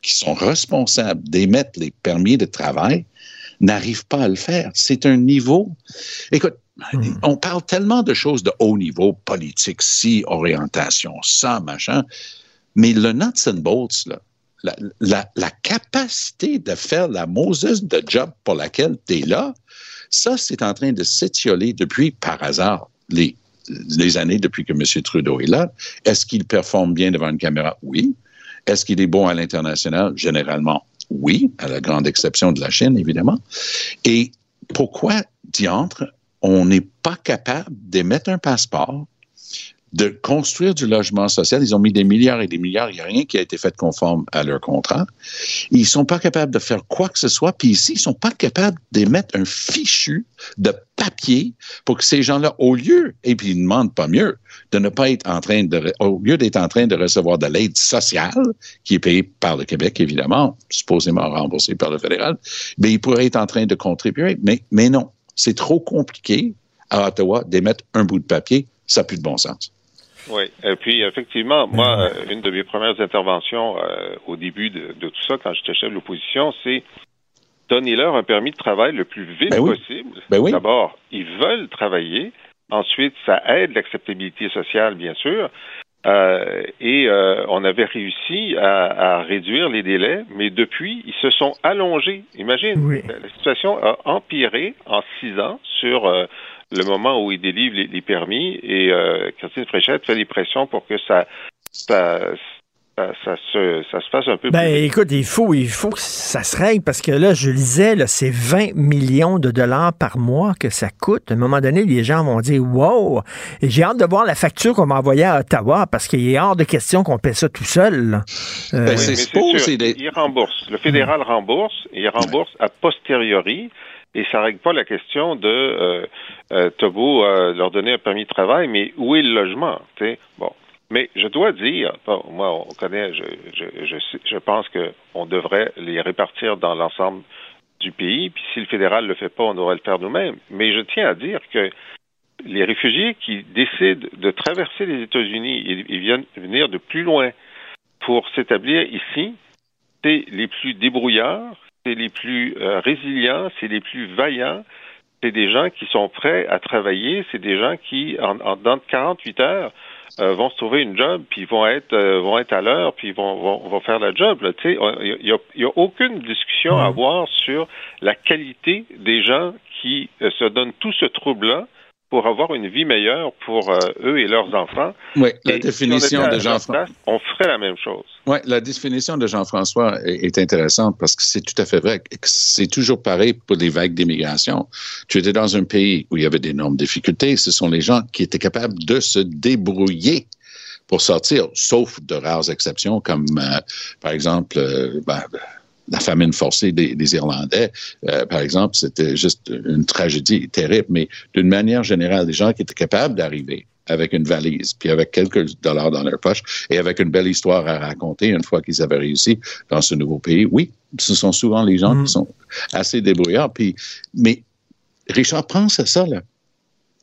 qui sont responsables d'émettre les permis de travail, n'arrive pas à le faire. C'est un niveau... Écoute, mmh. on parle tellement de choses de haut niveau, politique, si, orientation, ça, machin, mais le nuts and bolts, là, la, la, la capacité de faire la Moses de job pour laquelle tu es là, Ça, c'est en train de s'étioler depuis, par hasard, les, les années depuis que M. Trudeau est là. Est-ce qu'il performe bien devant une caméra? Oui. Est-ce qu'il est bon à l'international? Généralement, oui, à la grande exception de la Chine, évidemment. Et pourquoi, diantre, on n'est pas capable d'émettre un passeport, de construire du logement social? Ils ont mis des milliards et des milliards, il n'y a rien qui a été fait conforme à leur contrat. Ils ne sont pas capables de faire quoi que ce soit, puis ici, ils ne sont pas capables d'émettre un fichu de papier pour que ces gens-là, au lieu, et puis ils ne demandent pas mieux, de ne pas être en train de, au lieu d'être en train de recevoir de l'aide sociale, qui est payée par le Québec, évidemment, supposément remboursée par le fédéral, mais ils pourraient être en train de contribuer. Mais, mais non, c'est trop compliqué à Ottawa d'émettre un bout de papier, ça n'a plus de bon sens. Oui, et puis effectivement, moi, une de mes premières interventions euh, au début de, de tout ça, quand j'étais chef de l'opposition, c'est donnez-leur un permis de travail le plus vite ben oui. possible. Ben oui. D'abord, ils veulent travailler. Ensuite, ça aide l'acceptabilité sociale, bien sûr. Euh, et euh, on avait réussi à, à réduire les délais, mais depuis, ils se sont allongés. Imagine, oui. la situation a empiré en six ans sur... Euh, le moment où ils délivrent les, les permis, et euh, Christine Fréchette fait des pressions pour que ça, ça, ça, ça, se, ça se fasse un peu ben, plus vite. Écoute, il faut, il faut que ça se règle, parce que là, je lisais, là, c'est vingt millions de dollars par mois que ça coûte. À un moment donné, les gens vont dire « Wow! » Et j'ai hâte de voir la facture qu'on m'a envoyée à Ottawa, parce qu'il est hors de question qu'on paie ça tout seul. Euh, ben, c'est mais c'est sûr, c'est des... il rembourse. Le fédéral rembourse, et il rembourse a posteriori. Et ça ne règle pas la question de euh, euh, t'as beau euh, leur donner un permis de travail, mais où est le logement? T'sais? Bon, mais je dois dire, bon, moi on connaît, je je je, je pense que on devrait les répartir dans l'ensemble du pays. Puis si le fédéral le fait pas, on devrait le faire nous-mêmes. Mais je tiens à dire que les réfugiés qui décident de traverser les États-Unis et, et viennent venir de plus loin pour s'établir ici, c'est les plus débrouillards. C'est les plus euh, résilients, c'est les plus vaillants, c'est des gens qui sont prêts à travailler, c'est des gens qui, en, en dans quarante-huit heures, euh, vont se trouver une job, puis vont être euh, vont être à l'heure, puis vont, vont vont faire la job. Tu sais, il y a, y a aucune discussion à avoir sur la qualité des gens qui euh, se donnent tout ce trouble-là pour avoir une vie meilleure pour euh, eux et leurs enfants. Oui, la et définition si on de Jean-François. On ferait la même chose. Oui, la définition de Jean-François est, est intéressante, parce que c'est tout à fait vrai. C'est toujours pareil pour les vagues d'immigration. Tu étais dans un pays où il y avait d'énormes difficultés. Ce sont les gens qui étaient capables de se débrouiller pour sortir, sauf de rares exceptions, comme euh, par exemple... Euh, ben, la famine forcée des, des Irlandais, euh, par exemple, c'était juste une tragédie terrible, mais d'une manière générale, des gens qui étaient capables d'arriver avec une valise, puis avec quelques dollars dans leur poche, et avec une belle histoire à raconter une fois qu'ils avaient réussi dans ce nouveau pays. Oui, ce sont souvent les gens mmh. qui sont assez débrouillards. Puis, mais Richard, pense à ça, là.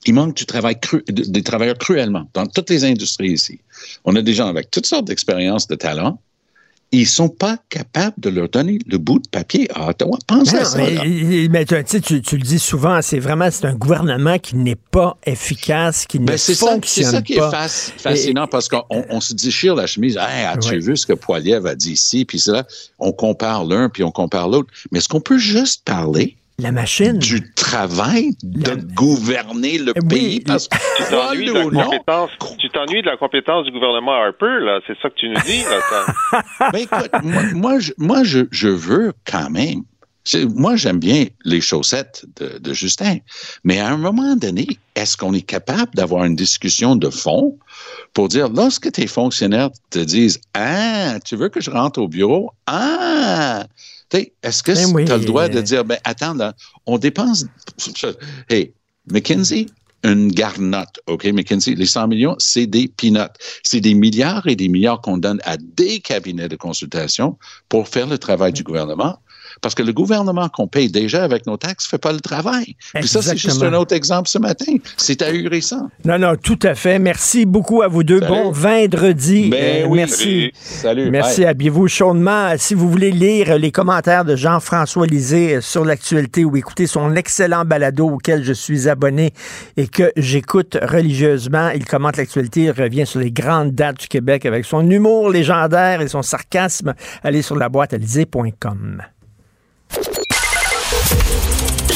Il manque du travail cru, des travailleurs cruellement dans toutes les industries ici. On a des gens avec toutes sortes d'expériences, de talents. Ils ne sont pas capables de leur donner le bout de papier à Ottawa. Pense non, à ça. Mais, mais tu, tu le dis souvent, c'est vraiment c'est un gouvernement qui n'est pas efficace, qui mais ne c'est fonctionne pas. C'est ça qui pas. est fasc- fascinant, et, parce qu'on on, on se déchire la chemise. Hey, « As-tu ouais. vu ce que Poilievre a dit ici? » Puis cela, on compare l'un, puis on compare l'autre. Mais est-ce qu'on peut juste parler la machine. Du travail de la... gouverner le oui. pays. Parce que tu t'ennuies de la compétence, tu t'ennuies de la compétence du gouvernement Harper, là. C'est ça que tu nous dis, là. Ben écoute, moi, moi, je, moi je, je veux quand même. C'est, moi, j'aime bien les chaussettes de, de Justin, mais à un moment donné, est-ce qu'on est capable d'avoir une discussion de fond pour dire, lorsque tes fonctionnaires te disent « Ah, tu veux que je rentre au bureau? Ah! » T'sais, est-ce que ben oui, tu as le droit de dire, ben attends, là, on dépense... Hey, McKinsey, une garnotte, OK, McKinsey, les cent millions, c'est des peanuts. C'est des milliards et des milliards qu'on donne à des cabinets de consultation pour faire le travail mmh. du gouvernement, parce que le gouvernement qu'on paye déjà avec nos taxes ne fait pas le travail. Exactement. Puis ça, c'est juste un autre exemple ce matin. C'est ahurissant. Non, non, tout à fait. Merci beaucoup à vous deux. Salut. Bon vendredi. Ben euh, oui. Merci. Salut. Salut. Merci. Bye. Habillez-vous chaudement. Si vous voulez lire les commentaires de Jean-François Lisée sur l'actualité ou écouter son excellent balado auquel je suis abonné et que j'écoute religieusement, il commente l'actualité, il revient sur les grandes dates du Québec avec son humour légendaire et son sarcasme. Allez sur la boîte à lisée point com.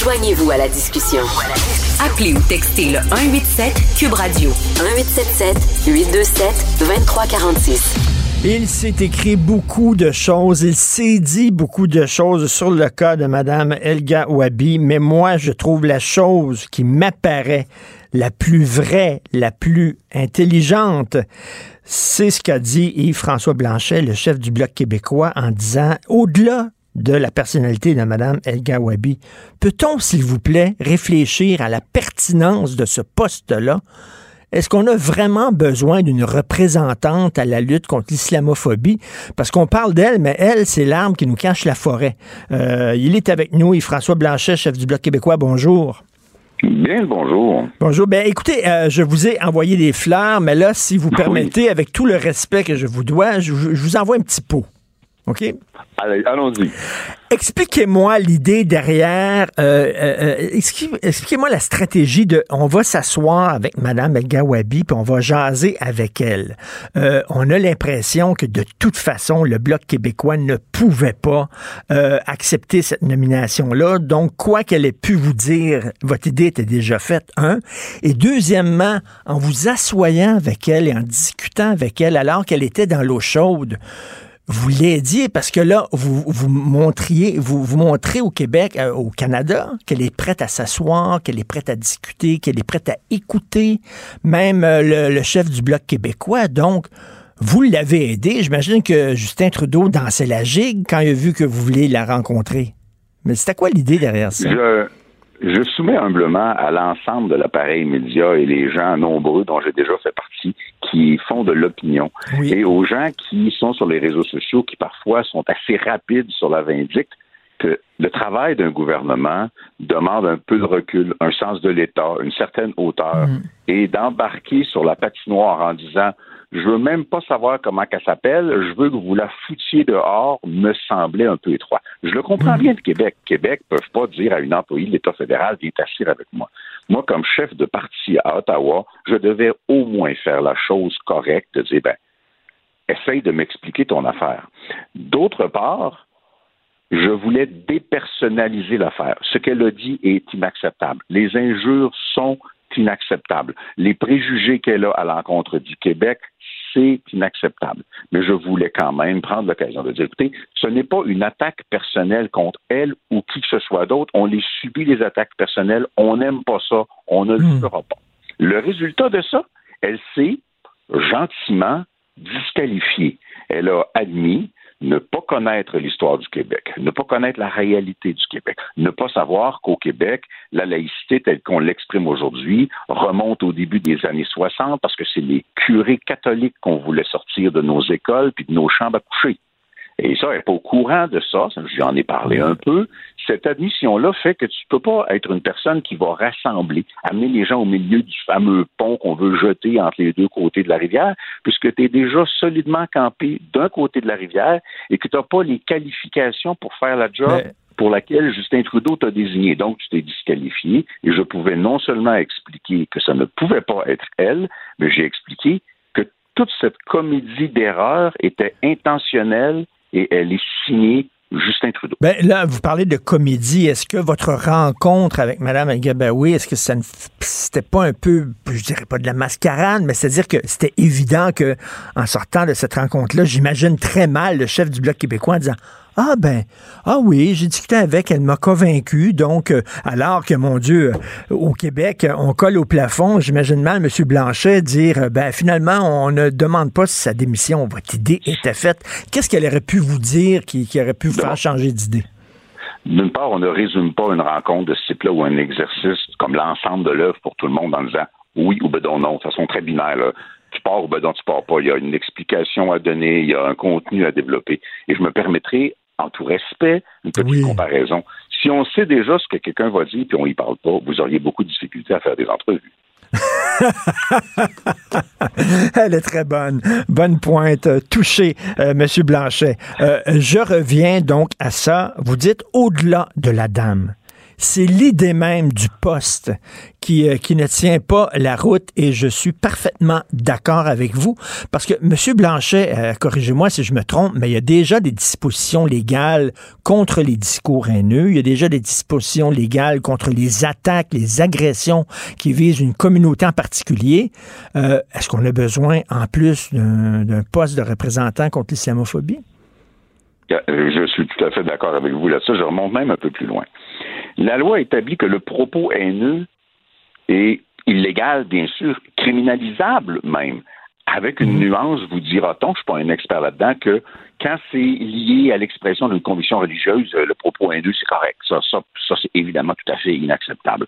Joignez-vous à la discussion. Appelez ou textez le un huit sept Cube Radio. un huit sept sept huit deux sept deux trois quatre six. Il s'est écrit beaucoup de choses, il s'est dit beaucoup de choses sur le cas de Madame Elghawaby, mais moi, je trouve la chose qui m'apparaît la plus vraie, la plus intelligente, c'est ce qu'a dit Yves-François Blanchet, le chef du Bloc québécois, en disant, au-delà de la personnalité de Madame Elghawaby, peut-on, s'il vous plaît, réfléchir à la pertinence de ce poste-là? Est-ce qu'on a vraiment besoin d'une représentante à la lutte contre l'islamophobie? Parce qu'on parle d'elle, mais elle, c'est l'arbre qui nous cache la forêt. Euh, il est avec nous, Yves-François Blanchet, chef du Bloc québécois. Bonjour. Bien, bonjour. Bonjour. Bien, écoutez, euh, je vous ai envoyé des fleurs, mais là, si vous permettez, oui, avec tout le respect que je vous dois, je, je vous envoie un petit pot. OK? Allez, allons-y. Expliquez-moi l'idée derrière, euh, euh, expliquez-moi la stratégie de on va s'asseoir avec Madame Elghawaby puis on va jaser avec elle. Euh, on a l'impression que de toute façon, le Bloc québécois ne pouvait pas euh, accepter cette nomination-là. Donc, quoi qu'elle ait pu vous dire, votre idée était déjà faite, un. Et deuxièmement, en vous assoyant avec elle et en discutant avec elle alors qu'elle était dans l'eau chaude, vous l'aidiez parce que là, vous, vous montriez, vous, vous montrez au Québec, euh, au Canada, qu'elle est prête à s'asseoir, qu'elle est prête à discuter, qu'elle est prête à écouter, même euh, le, le chef du Bloc québécois. Donc, vous l'avez aidé. J'imagine que Justin Trudeau dansait la gigue quand il a vu que vous vouliez la rencontrer. Mais c'était quoi l'idée derrière ça? Je, je soumets humblement à l'ensemble de l'appareil média et les gens nombreux dont j'ai déjà fait partie qui font de l'opinion, oui, et aux gens qui sont sur les réseaux sociaux qui parfois sont assez rapides sur la vindicte, que le travail d'un gouvernement demande un peu de recul, un sens de l'État, une certaine hauteur, mmh, et d'embarquer sur la patinoire en disant « je veux même pas savoir comment qu'elle s'appelle, je veux que vous la foutiez dehors » me semblait un peu étroit. Je le comprends mmh. bien de Québec. Québec ne peuvent pas dire à une employée de l'État fédéral « viens t'asseoir avec moi ». Moi, comme chef de parti à Ottawa, je devais au moins faire la chose correcte, de dire, ben, essaye de m'expliquer ton affaire. D'autre part, je voulais dépersonnaliser l'affaire. Ce qu'elle a dit est inacceptable. Les injures sont inacceptables. Les préjugés qu'elle a à l'encontre du Québec, c'est inacceptable. Mais je voulais quand même prendre l'occasion de dire, écoutez, ce n'est pas une attaque personnelle contre elle ou qui que ce soit d'autre. On les subit, les attaques personnelles. On n'aime pas ça. On ne le fera pas. Le résultat de ça, elle s'est gentiment disqualifiée. Elle a admis ne pas connaître l'histoire du Québec, ne pas connaître la réalité du Québec, ne pas savoir qu'au Québec, la laïcité telle qu'on l'exprime aujourd'hui remonte au début des années soixante parce que c'est les curés catholiques qu'on voulait sortir de nos écoles puis de nos chambres à coucher. Et ça, elle n'est pas au courant de ça, j'en ai parlé un peu. Cette admission-là fait que tu ne peux pas être une personne qui va rassembler, amener les gens au milieu du fameux pont qu'on veut jeter entre les deux côtés de la rivière, puisque tu es déjà solidement campé d'un côté de la rivière et que tu n'as pas les qualifications pour faire la job Mais... pour laquelle Justin Trudeau t'a désigné. Donc, tu t'es disqualifié et je pouvais non seulement expliquer que ça ne pouvait pas être elle, mais j'ai expliqué que toute cette comédie d'erreurs était intentionnelle et elle est signée Justin Trudeau. Ben là, vous parlez de comédie. Est-ce que votre rencontre avec Mme Elghawaby, est-ce que ça ne, c'était pas un peu, je dirais pas de la mascarade, mais c'est-à-dire que c'était évident que, en sortant de cette rencontre-là, j'imagine très mal le chef du Bloc québécois en disant « Ah ben, ah oui, j'ai discuté avec, elle m'a convaincu, donc euh, alors que, mon Dieu, euh, au Québec, on colle au plafond, j'imagine mal M. Blanchet dire euh, « Ben finalement, on ne demande pas si sa démission, votre idée était faite. » Qu'est-ce qu'elle aurait pu vous dire qui, qui aurait pu vous faire changer d'idée? D'une part, on ne résume pas une rencontre de ce type-là ou un exercice comme l'ensemble de l'œuvre pour tout le monde en disant « oui » ou « ben non, non », de façon très binaire, là. Tu pars ou ben non, tu pars pas. Il y a une explication à donner, il y a un contenu à développer. Et je me permettrai, en tout respect, une petite oui. comparaison. Si on sait déjà ce que quelqu'un va dire puis on y parle pas, vous auriez beaucoup de difficultés à faire des entrevues. Elle est très bonne. Bonne pointe. Touché, euh, M. Blanchet. Euh, je reviens donc à ça. Vous dites au-delà de la dame. C'est l'idée même du poste qui, euh, qui ne tient pas la route, et je suis parfaitement d'accord avec vous, parce que M. Blanchet, euh, corrigez-moi si je me trompe, mais il y a déjà des dispositions légales contre les discours haineux, il y a déjà des dispositions légales contre les attaques, les agressions qui visent une communauté en particulier. Euh, est-ce qu'on a besoin en plus d'un, d'un poste de représentant contre l'islamophobie? Je suis tout à fait d'accord avec vous là-dessus. Je remonte même un peu plus loin. La loi établit que le propos haineux est illégal, bien sûr, criminalisable même. Avec une nuance, vous dira-t-on, je ne suis pas un expert là-dedans, que quand c'est lié à l'expression d'une conviction religieuse, le propos haineux, c'est correct. Ça, ça, ça c'est évidemment tout à fait inacceptable.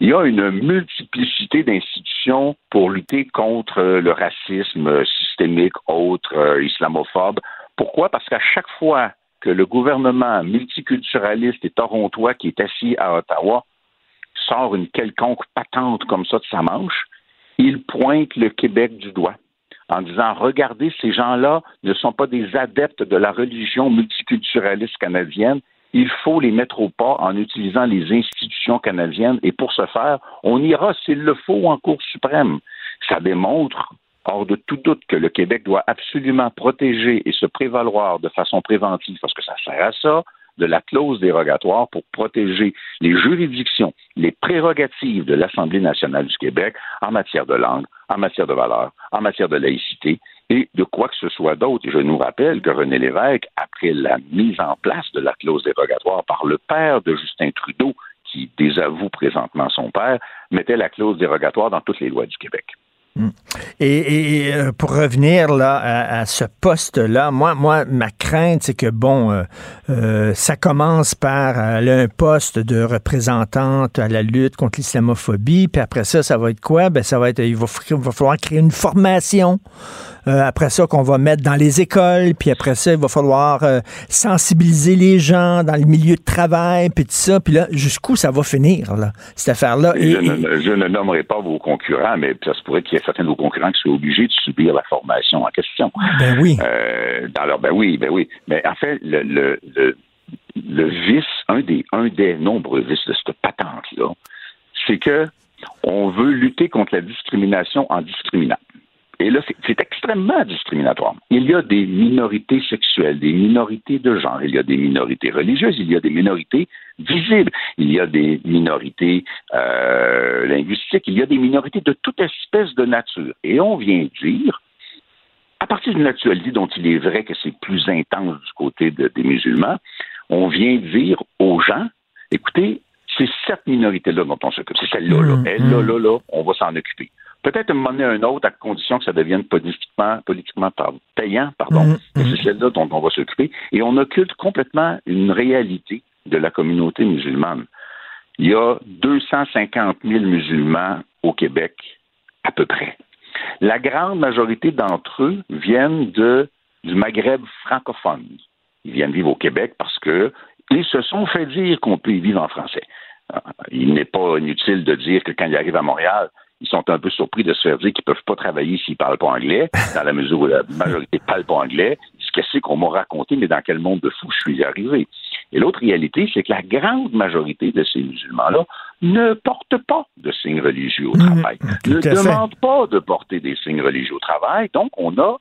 Il y a une multiplicité d'institutions pour lutter contre le racisme systémique, autre, euh, islamophobe. Pourquoi? Parce qu'à chaque fois que le gouvernement multiculturaliste et torontois qui est assis à Ottawa sort une quelconque patente comme ça de sa manche, il pointe le Québec du doigt en disant « Regardez, ces gens-là ne sont pas des adeptes de la religion multiculturaliste canadienne. Il faut les mettre au pas en utilisant les institutions canadiennes. Et pour ce faire, on ira, s'il le faut, en Cour suprême. » Ça démontre... hors de tout doute que le Québec doit absolument protéger et se prévaloir de façon préventive, parce que ça sert à ça, de la clause dérogatoire pour protéger les juridictions, les prérogatives de l'Assemblée nationale du Québec en matière de langue, en matière de valeur, en matière de laïcité et de quoi que ce soit d'autre. Et je nous rappelle que René Lévesque, après la mise en place de la clause dérogatoire par le père de Justin Trudeau, qui désavoue présentement son père, mettait la clause dérogatoire dans toutes les lois du Québec. Et, et pour revenir là à, à ce poste-là, moi, moi, ma crainte, c'est que bon, euh, euh, ça commence par euh, un poste de représentante à la lutte contre l'islamophobie, puis après ça, ça va être quoi? Ben, ça va être, il va, il va falloir créer une formation. Euh, après ça, qu'on va mettre dans les écoles, puis après ça, il va falloir euh, sensibiliser les gens dans le milieu de travail, puis tout ça, puis là, jusqu'où ça va finir, là, cette affaire-là? Et et, je, ne, je ne nommerai pas vos concurrents, mais ça se pourrait qu'il y ait certains de vos concurrents qui soient obligés de subir la formation en question. Ben oui. Euh, dans leur, ben oui, ben oui. Mais en fait, le, le, le, le vice, un des, un des nombreux vices de cette patente-là, c'est que on veut lutter contre la discrimination en discriminant. Et là, c'est, c'est extrêmement discriminatoire. Il y a des minorités sexuelles, des minorités de genre, il y a des minorités religieuses, il y a des minorités visibles, il y a des minorités euh, linguistiques, il y a des minorités de toute espèce de nature. Et on vient dire, à partir d'une actualité dont il est vrai que c'est plus intense du côté de, des musulmans, on vient dire aux gens, écoutez, c'est cette minorité-là dont on s'occupe, c'est celle-là, là, mmh, elle, là, là, là, on va s'en occuper. Peut-être un moment donné un autre, à condition que ça devienne politiquement, politiquement payant, pardon. Mmh, mmh. Et c'est celle-là dont on va s'occuper. Et on occulte complètement une réalité de la communauté musulmane. Il y a deux cent cinquante mille musulmans au Québec, à peu près. La grande majorité d'entre eux viennent de, du Maghreb francophone. Ils viennent vivre au Québec parce que ils se sont fait dire qu'on peut y vivre en français. Il n'est pas inutile de dire que quand ils arrivent à Montréal, ils sont un peu surpris de se faire dire qu'ils ne peuvent pas travailler s'ils ne parlent pas anglais, dans la mesure où la majorité ne parle pas anglais. Ce que c'est qu'on m'a raconté, mais dans quel monde de fou je suis arrivé. Et l'autre réalité, c'est que la grande majorité de ces musulmans-là ne portent pas de signes religieux au travail, mmh, ne demandent pas de porter des signes religieux au travail. Donc, on a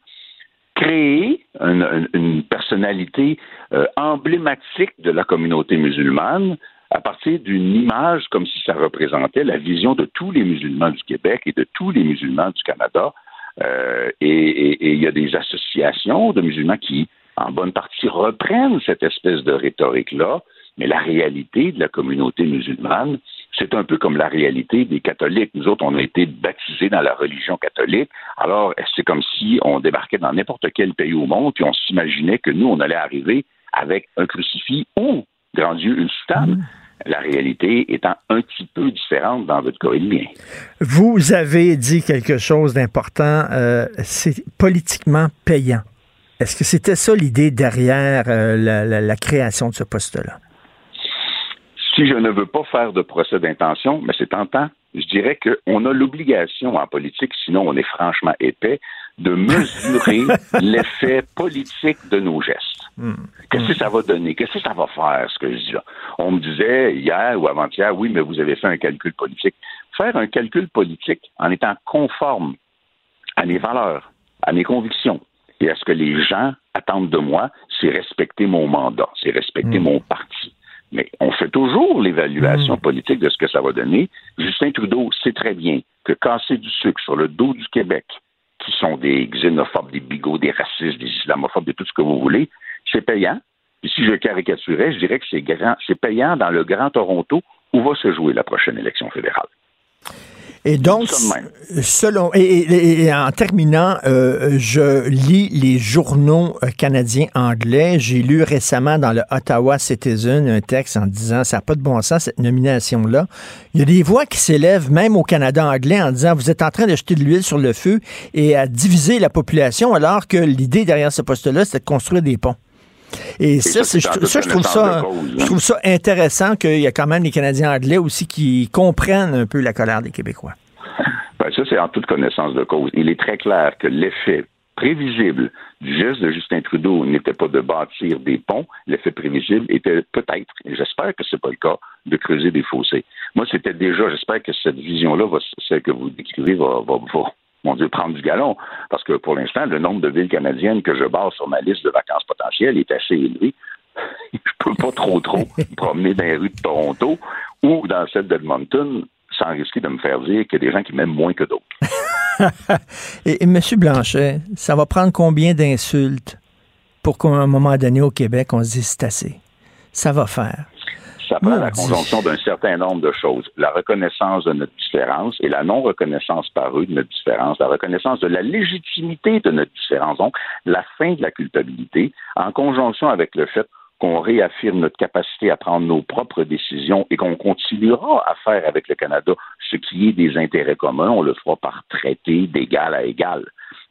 créé une, une personnalité euh, emblématique de la communauté musulmane, à partir d'une image comme si ça représentait la vision de tous les musulmans du Québec et de tous les musulmans du Canada. Euh, et il y a des associations de musulmans qui, en bonne partie, reprennent cette espèce de rhétorique-là. Mais la réalité de la communauté musulmane, c'est un peu comme la réalité des catholiques. Nous autres, on a été baptisés dans la religion catholique. Alors, c'est comme si on débarquait dans n'importe quel pays au monde puis on s'imaginait que nous, on allait arriver avec un crucifix ou, grand Dieu, une soutane. Mmh. La réalité étant un petit peu différente dans votre cas et le mien. Vous avez dit quelque chose d'important, euh, c'est politiquement payant. Est-ce que c'était ça l'idée derrière euh, la, la, la création de ce poste-là? Si je ne veux pas faire de procès d'intention, mais c'est tentant, je dirais qu'on a l'obligation en politique, sinon on est franchement épais, de mesurer l'effet politique de nos gestes. Mmh. Qu'est-ce que ça va donner? Qu'est-ce que ça va faire, ce que je dis là? On me disait hier ou avant-hier, oui, mais vous avez fait un calcul politique. Faire un calcul politique en étant conforme à mes valeurs, à mes convictions et à ce que les gens attendent de moi, c'est respecter mon mandat, c'est respecter mmh. mon parti. Mais on fait toujours l'évaluation mmh. politique de ce que ça va donner. Justin Trudeau sait très bien que casser du sucre sur le dos du Québec, qui sont des xénophobes, des bigots, des racistes, des islamophobes, de tout ce que vous voulez, c'est payant. Et si je caricaturais, je dirais que c'est, grand, c'est payant dans le Grand Toronto où va se jouer la prochaine élection fédérale. Et donc, selon et, et, et en terminant, euh, je lis les journaux canadiens anglais. J'ai lu récemment dans le Ottawa Citizen un texte en disant ça n'a pas de bon sens cette nomination-là. Il y a des voix qui s'élèvent même au Canada anglais en disant vous êtes en train de jeter de l'huile sur le feu et à diviser la population alors que l'idée derrière ce poste-là, c'est de construire des ponts. Et, et ça, ça, c'est, je, ça, je, trouve ça cause, hein? je trouve ça intéressant qu'il y a quand même les Canadiens anglais aussi qui comprennent un peu la colère des Québécois. Ben ça, c'est en toute connaissance de cause. Il est très clair que l'effet prévisible du geste de Justin Trudeau n'était pas de bâtir des ponts. L'effet prévisible était peut-être, et j'espère que ce n'est pas le cas, de creuser des fossés. Moi, c'était déjà, j'espère que cette vision-là, va, celle que vous décrivez, va... va, va mon Dieu, prendre du galon, parce que pour l'instant, le nombre de villes canadiennes que je base sur ma liste de vacances potentielles est assez élevé. Je peux pas trop, trop me promener dans les rues de Toronto ou dans celle d'Edmonton sans risquer de me faire dire qu'il y a des gens qui m'aiment moins que d'autres. et, et M. Blanchet, ça va prendre combien d'insultes pour qu'à un moment donné au Québec, on se dise c'est assez? Ça va faire. Ça prend la conjonction d'un certain nombre de choses. La reconnaissance de notre différence et la non-reconnaissance par eux de notre différence, la reconnaissance de la légitimité de notre différence, donc la fin de la culpabilité, en conjonction avec le fait qu'on réaffirme notre capacité à prendre nos propres décisions et qu'on continuera à faire avec le Canada ce qui est des intérêts communs, on le fera par traité d'égal à égal.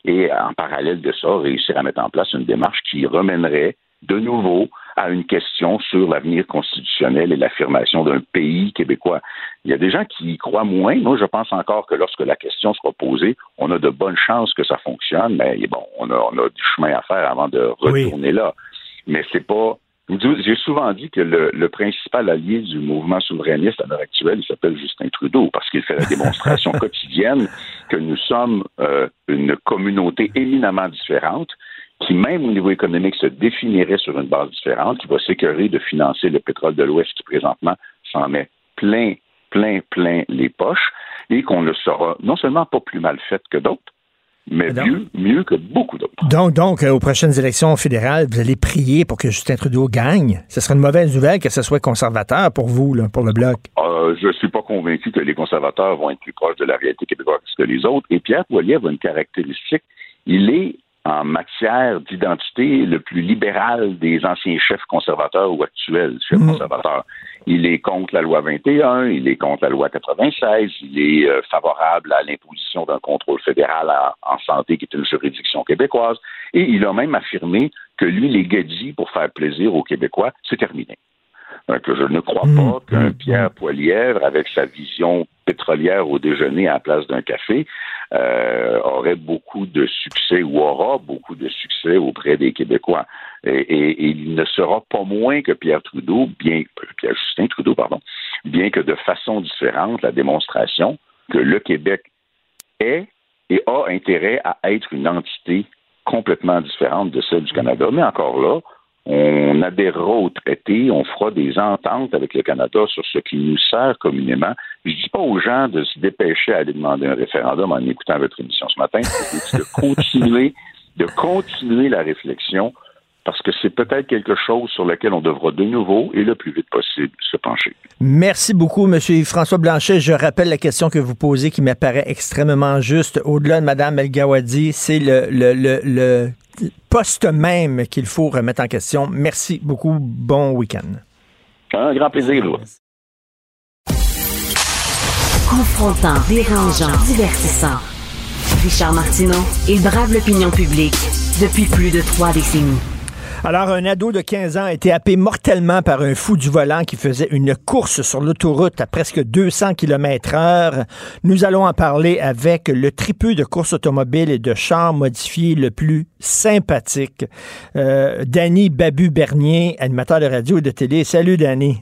Et en parallèle de ça, réussir à mettre en place une démarche qui remènerait de nouveau à une question sur l'avenir constitutionnel et l'affirmation d'un pays québécois. Il y a des gens qui y croient moins. Moi, je pense encore que lorsque la question sera posée, on a de bonnes chances que ça fonctionne, mais bon, on a, on a du chemin à faire avant de retourner oui. là. Mais c'est pas... J'ai souvent dit que le, le principal allié du mouvement souverainiste à l'heure actuelle, il s'appelle Justin Trudeau, parce qu'il fait la démonstration quotidienne que nous sommes euh, une communauté éminemment différente, qui, même au niveau économique, se définirait sur une base différente, qui va s'écœurer de financer le pétrole de l'Ouest qui, présentement, s'en met plein, plein, plein les poches, et qu'on ne sera non seulement pas plus mal fait que d'autres, mais donc, mieux, mieux que beaucoup d'autres. Donc, donc euh, aux prochaines élections fédérales, vous allez prier pour que Justin Trudeau gagne. Ce serait une mauvaise nouvelle que ce soit conservateur pour vous, là, pour le Bloc. Euh, je ne suis pas convaincu que les conservateurs vont être plus proches de la réalité québécoise que les autres. Et Pierre Poilievre a une caractéristique. Il est en matière d'identité, le plus libéral des anciens chefs conservateurs ou actuels chefs mmh. conservateurs. Il est contre la loi vingt et un, il est contre la loi quatre-vingt-seize, il est euh, favorable à l'imposition d'un contrôle fédéral à, en santé qui est une juridiction québécoise, et il a même affirmé que lui, les gadis pour faire plaisir aux Québécois, c'est terminé. Donc, je ne crois mmh. pas qu'un Pierre Poilievre, avec sa vision pétrolière au déjeuner à la place d'un café, euh, aurait beaucoup de succès ou aura beaucoup de succès auprès des Québécois. Et, et, et il ne sera pas moins que Pierre Trudeau, bien Pierre Justin Trudeau, pardon, bien que de façon différente, la démonstration que le Québec est et a intérêt à être une entité complètement différente de celle du Canada. Mais encore là, on adhérera au traité, on fera des ententes avec le Canada sur ce qui nous sert communément. Je dis pas aux gens de se dépêcher à aller demander un référendum en écoutant votre émission ce matin, c'est de continuer, de continuer la réflexion, parce que c'est peut-être quelque chose sur lequel on devra de nouveau et le plus vite possible se pencher. Merci beaucoup, M. Yves-François Blanchet. Je rappelle la question que vous posez qui m'apparaît extrêmement juste. Au-delà de Mme Elghawaby, c'est le, le, le, le poste même qu'il faut remettre en question. Merci beaucoup. Bon week-end. Un grand plaisir, Louis. Confrontant, dérangeant, divertissant. Richard Martineau, il brave l'opinion publique depuis plus de trois décennies. Alors, un ado de quinze ans a été happé mortellement par un fou du volant qui faisait une course sur l'autoroute à presque deux cents kilomètres heure. Nous allons en parler avec le tripeux de courses automobiles et de chars modifiés le plus sympathique, euh, Danny Babu Bernier, animateur de radio et de télé. Salut, Danny.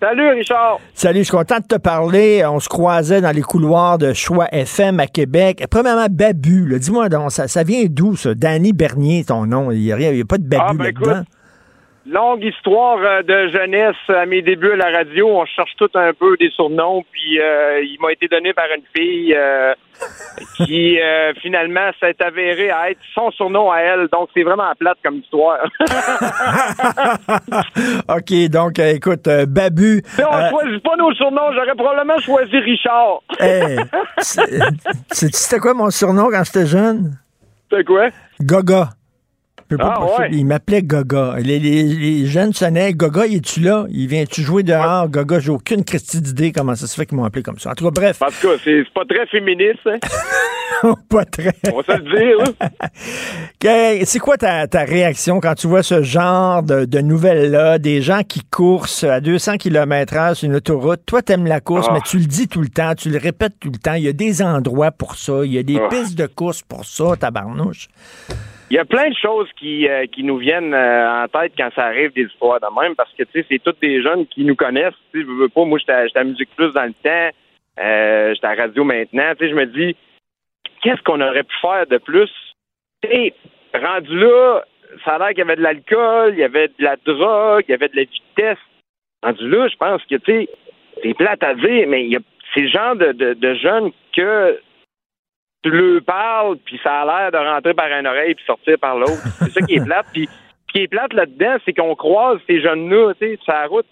Salut, Richard. Salut, je suis content de te parler. On se croisait dans les couloirs de Choix F M à Québec. Premièrement, Babu, là, dis-moi donc, ça, ça vient d'où, ça? Danny Bernier, ton nom, il n'y a, a pas de Babu ah, ben là-dedans. Écoute, longue histoire de jeunesse. À mes débuts à la radio, on cherche tout un peu des surnoms, puis euh, il m'a été donné par une fille euh, qui, euh, finalement, s'est avérée à être son surnom à elle. Donc, c'est vraiment plate comme histoire. OK, donc, euh, écoute, euh, Babu... Si on ne euh, choisit pas nos surnoms, j'aurais probablement choisi Richard. Hey, c'était quoi mon surnom quand j'étais jeune? C'était quoi? Gaga. Ah, ouais. Il m'appelait Gaga. Les, les, les jeunes sonnaient. Gaga, il est-tu là? Il vient-tu jouer dehors? Ouais. Gaga, j'ai aucune christie d'idée comment ça se fait qu'ils m'ont appelé comme ça. En tout cas, bref. En tout cas, c'est, c'est pas très féministe, hein? Non, pas très. On va se le dire, hein? C'est quoi ta, ta réaction quand tu vois ce genre de, de nouvelles-là, des gens qui coursent à deux cents kilomètres heure sur une autoroute? Toi, t'aimes la course, oh. mais tu le dis tout le temps, tu le répètes tout le temps. Il y a des endroits pour ça, il y a des oh. pistes de course pour ça, tabarnouche. Il y a plein de choses qui euh, qui nous viennent euh, en tête quand ça arrive des histoires de même, parce que tu sais, c'est tous des jeunes qui nous connaissent. Tu sais, je veux pas, moi j'étais à, j'étais à Musique Plus dans le temps, euh, j'étais à la radio maintenant. Tu sais, je me dis, qu'est-ce qu'on aurait pu faire de plus? Et rendu là, ça a l'air qu'il y avait de l'alcool, il y avait de la drogue, il y avait de la vitesse. Rendu là, je pense que tu sais, c'est plate à dire, mais il y a ces genres de, de, de jeunes que tu le parles, puis ça a l'air de rentrer par une oreille puis sortir par l'autre. C'est ça qui est plate. Puis ce qui est plate là-dedans, c'est qu'on croise ces jeunes-là, tu sais, sur la route.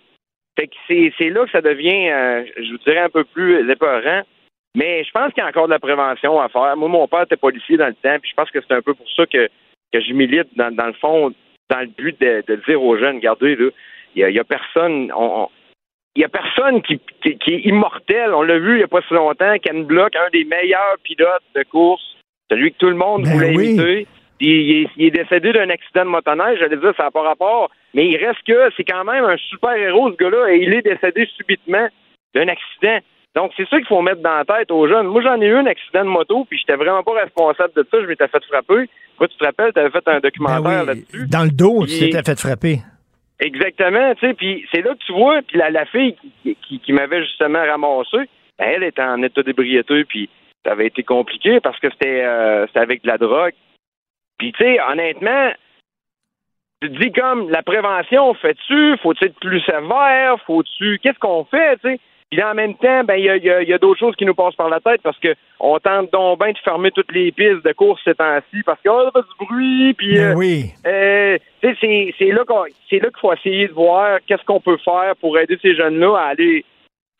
Fait que c'est, c'est là que ça devient, euh, je vous dirais, un peu plus épeurant. Mais je pense qu'il y a encore de la prévention à faire. Moi, mon père était policier dans le temps, puis je pense que c'est un peu pour ça que, que je milite, dans, dans le fond, dans le but de, de dire aux jeunes, regardez, là, il n'y a, a personne... On, on, Il n'y a personne qui, qui, qui est immortel. On l'a vu il n'y a pas si longtemps. Ken Block, un des meilleurs pilotes de course, celui que tout le monde ben voulait oui. imiter. Il, il, est, il est décédé d'un accident de motoneige. J'allais dire, ça n'a pas rapport. Mais il reste que c'est quand même un super-héros, ce gars-là, et il est décédé subitement d'un accident. Donc, c'est ça qu'il faut mettre dans la tête aux jeunes. Moi, j'en ai eu un accident de moto, puis j'étais vraiment pas responsable de ça. Je m'étais fait frapper. Quoi, tu te rappelles, tu avais fait un documentaire ben oui. là-dessus. Dans le dos, tu t'étais fait frapper. Exactement, tu sais, puis c'est là que tu vois, puis la, la fille qui, qui, qui m'avait justement ramassé, ben elle était en état d'ébriété, puis ça avait été compliqué parce que c'était, euh, c'était avec de la drogue. Puis tu sais, honnêtement, tu te dis comme, la prévention, fais-tu, faut-tu être plus sévère, faut-tu, qu'est-ce qu'on fait, tu sais? Puis en même temps, ben il y a, y a, y a d'autres choses qui nous passent par la tête parce que on tente donc ben de fermer toutes les pistes de course ces temps-ci parce que oh, ça fait du bruit. Puis euh, oui. euh, c'est, c'est là qu'on, c'est là qu'il faut essayer de voir qu'est-ce qu'on peut faire pour aider ces jeunes-là à aller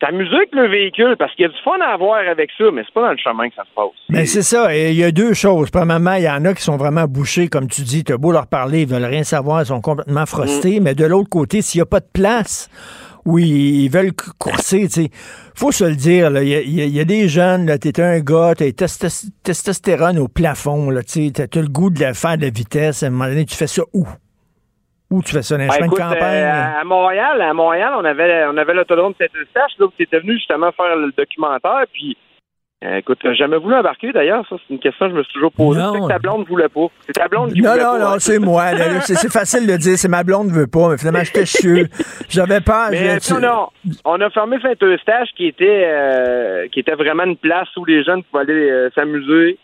s'amuser avec le véhicule, parce qu'il y a du fun à avoir avec ça, mais c'est pas dans le chemin que ça se passe. Mais c'est ça, et il y a deux choses. Premièrement, il y en a qui sont vraiment bouchés, comme tu dis, t'as beau leur parler, ils veulent rien savoir, ils sont complètement frostés, mmh. mais de l'autre côté, s'il n'y a pas de place... Oui, ils veulent courser, tu sais. Faut se le dire, là. Il y a, y, a, y a des jeunes, là, t'es un gars, t'as testos- testostérone au plafond, là, tu sais, t'as, t'as le goût de la faire de la vitesse. À un moment donné, tu fais ça où? Où tu fais ça? Dans les ben chemins de campagne? Euh, à Montréal, à Montréal, on avait, on avait l'autodrome de Saint-Eustache, là, où t'étais venu justement faire le documentaire, puis Euh, écoute, j'ai jamais voulu embarquer, d'ailleurs. Ça, c'est une question que je me suis toujours posée. C'est que ta blonde voulait pas. C'est ta blonde qui non, voulait non, pas. Non, non, non, c'est moi. Là, c'est, c'est facile de dire, c'est ma blonde veut pas. Mais finalement, j'étais chieux. J'avais peur. Mais non, non. On a fermé Saint-Eustache, qui était euh, qui était vraiment une place où les jeunes pouvaient aller euh, s'amuser.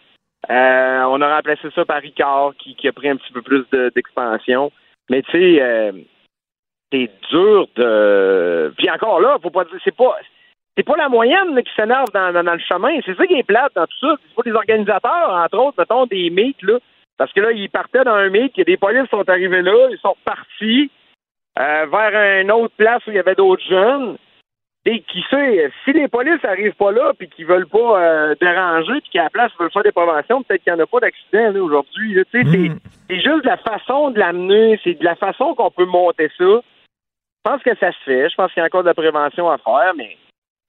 Euh, on a remplacé ça par Ricard, qui, qui a pris un petit peu plus de, d'expansion. Mais tu sais, euh, c'est dur de... Puis encore là, faut pas dire... C'est pas... C'est pas la moyenne là, qui s'énerve dans, dans, dans le chemin. C'est ça qui est plate dans tout ça. C'est pas des organisateurs, entre autres, mettons, des meets, là. Parce que là, ils partaient dans un meet, des polices sont arrivés là, ils sont repartis euh, vers une autre place où il y avait d'autres jeunes. Et qui sait, si les polices arrivent pas là, puis qu'ils veulent pas euh, déranger, puis qu'à la place, ils veulent faire des préventions, peut-être qu'il n'y en a pas d'accident là, aujourd'hui. Là, t'sais, mm. c'est, c'est juste de la façon de l'amener, c'est de la façon qu'on peut monter ça. Je pense que ça se fait. Je pense qu'il y a encore de la prévention à faire, mais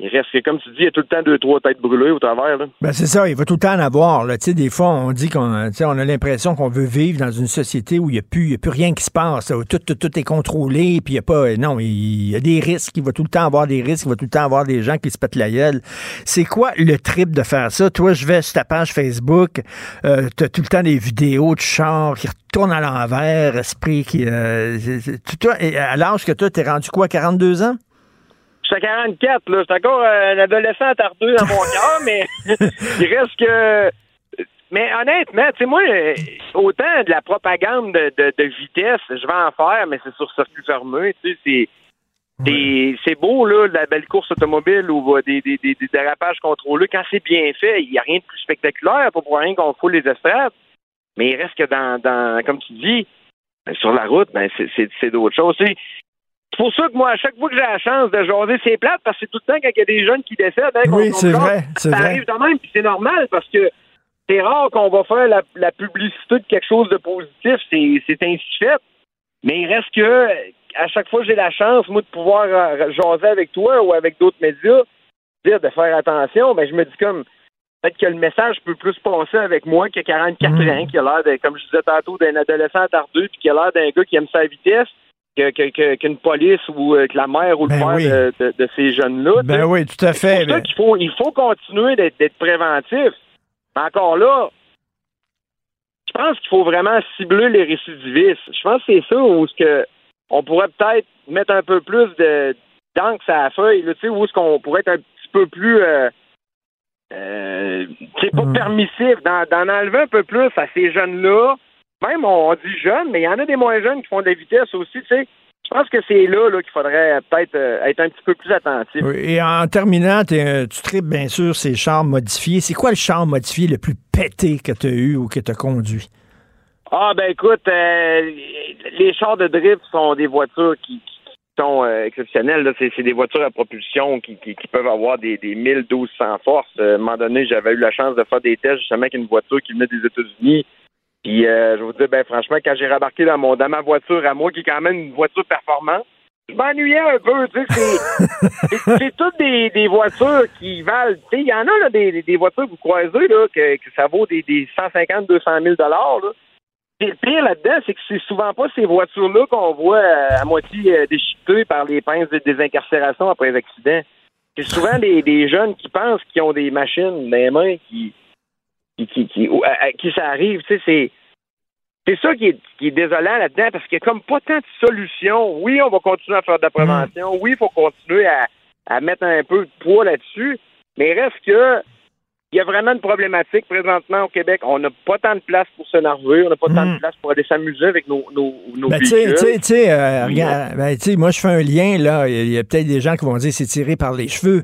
Il reste que, comme tu dis, il y a tout le temps deux, trois têtes brûlées au travers. Là. Ben c'est ça, il va tout le temps en avoir. Là. Des fois, on dit qu'on on a l'impression qu'on veut vivre dans une société où il n'y a, a plus rien qui se passe, où tout, tout, tout est contrôlé, puis il n'y a pas... Non, il y a des risques, il va tout le temps avoir des risques, il va tout le temps avoir des gens qui se pètent la gueule. C'est quoi le trip de faire ça? Toi, je vais sur ta page Facebook, euh, tu as tout le temps des vidéos de chars qui retournent à l'envers, esprit qui... Euh, toi, à l'âge que toi, t'es rendu quoi, quarante-deux ans? J'étais à quarante-quatre, là. J'étais encore un adolescent tardeux dans mon cœur, mais il reste que... Mais honnêtement, tu sais, moi, autant de la propagande de, de, de vitesse, je vais en faire, mais c'est sur circuit fermé, tu sais, c'est... Des, c'est beau, là, la belle course automobile ou des, des, des, des dérapages contrôlés. Quand c'est bien fait, il n'y a rien de plus spectaculaire, pas pour rien qu'on fout les estrades. Mais il reste que dans, dans comme tu dis, ben, sur la route, ben, c'est, c'est, c'est d'autres choses. C'est, c'est pour ça que moi, à chaque fois que j'ai la chance de jaser, c'est plate, parce que c'est tout le temps quand il y a des jeunes qui décèdent, hein, oui, c'est vrai, c'est ça vrai. Arrive de même, puis c'est normal, parce que c'est rare qu'on va faire la, la publicité de quelque chose de positif, c'est, c'est ainsi fait. Mais il reste que, à chaque fois que j'ai la chance, moi, de pouvoir jaser avec toi ou avec d'autres médias, dire de faire attention, ben je me dis comme, peut-être que le message peut plus passer avec moi qu'à quarante-quatre mmh. ans, qui a l'air, de, comme je disais tantôt, d'un adolescent tardeux, puis qui a l'air d'un gars qui aime sa vitesse, que, que, que, qu'une police ou euh, que la mère ou ben le père oui. de, de, de ces jeunes-là. Ben t'sais. Oui, tout à fait. C'est pour mais... ça qu'il faut, il faut continuer d'être, d'être préventif. Mais encore là, je pense qu'il faut vraiment cibler les récidivistes. Je pense que c'est ça où ce que on pourrait peut-être mettre un peu plus de d'encre à la feuille, là, tu sais, où est-ce qu'on pourrait être un petit peu plus euh, euh, c'est pas permissif, d'en, d'en enlever un peu plus à ces jeunes-là. Même, on, on dit jeunes, mais il y en a des moins jeunes qui font de la vitesse aussi, tu sais. Je pense que c'est là, là qu'il faudrait peut-être euh, être un petit peu plus attentif. Oui, et en terminant, euh, tu tripes, bien sûr, ces chars modifiés. C'est quoi le char modifié le plus pété que tu as eu ou que tu as conduit? Ah, ben écoute, euh, les chars de drift sont des voitures qui, qui sont euh, exceptionnelles. Là. C'est, c'est des voitures à propulsion qui, qui, qui peuvent avoir des, des mille douze cents forces. À un moment donné, j'avais eu la chance de faire des tests justement avec une voiture qui venait des États-Unis. Puis euh, je vous dis, ben franchement, quand j'ai rembarqué dans, mon, dans ma voiture à moi, qui est quand même une voiture performante, je m'ennuyais un peu, tu sais, c'est, c'est, c'est toutes des, des voitures qui valent, tu sais, il y en a là, des, des voitures que vous croisez, là, que, que ça vaut des, des cent cinquante à deux cent mille dollars, là. Le pire là-dedans, c'est que c'est souvent pas ces voitures-là qu'on voit à moitié déchiquetées par les pinces de désincarcération après les accidents. C'est souvent des, des jeunes qui pensent qu'ils ont des machines dans les mains qui, qui, qui, qui, à, à qui ça arrive. Tu sais, c'est, c'est ça qui est, qui est désolant là-dedans, parce qu'il n'y a comme pas tant de solutions. Oui, on va continuer à faire de la prévention. Oui, il faut continuer à, à mettre un peu de poids là-dessus. Mais il reste que... il y a vraiment une problématique présentement au Québec. On n'a pas tant de place pour s'énerver, on n'a pas mmh. tant de place pour aller s'amuser avec nos nos, nos ben, véhicules. Tu sais, tu sais, euh, regarde, ben, tu sais, moi je fais un lien là. Il y, y a peut-être des gens qui vont dire c'est tiré par les cheveux.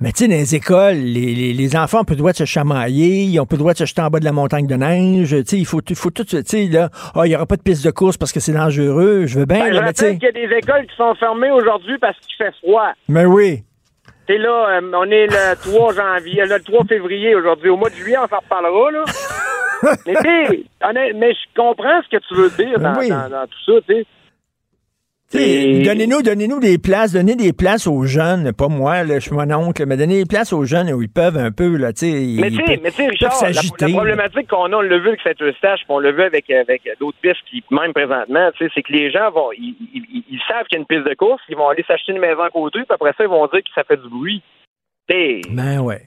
Mais tu sais, dans les écoles, les, les, les enfants ont plus le droit de se chamailler, ils ont plus le droit de se jeter en bas de la montagne de neige, tu sais, il faut, faut tout, tu sais, là, il oh, n'y aura pas de piste de course parce que c'est dangereux, je veux bien, ben, là, mais tu sais... qu'il y a des écoles qui sont fermées aujourd'hui parce qu'il fait froid. Mais oui. T'es là, euh, on est le trois janvier, le trois février aujourd'hui. Au mois de juillet, on s'en reparlera, là. Mais t'sais, honnête, mais je comprends ce que tu veux dire dans, oui. dans, dans tout ça, t'sais. Et... Donnez-nous, donnez-nous des places, donnez des places aux jeunes, pas moi, là, je suis mon oncle, mais donnez des places aux jeunes où ils peuvent un peu, là, tu sais, ils, mais t'sais, ils mais t'sais, Richard, peuvent s'agiter. La, la problématique qu'on a, on l'a vu avec Saint-Eustache, puis on l'a vu avec, avec d'autres pistes qui, même présentement, tu sais, c'est que les gens vont, ils, ils, ils, ils savent qu'il y a une piste de course, ils vont aller s'acheter une maison à côté, puis après ça, ils vont dire que ça fait du bruit. T'sais, ben ouais.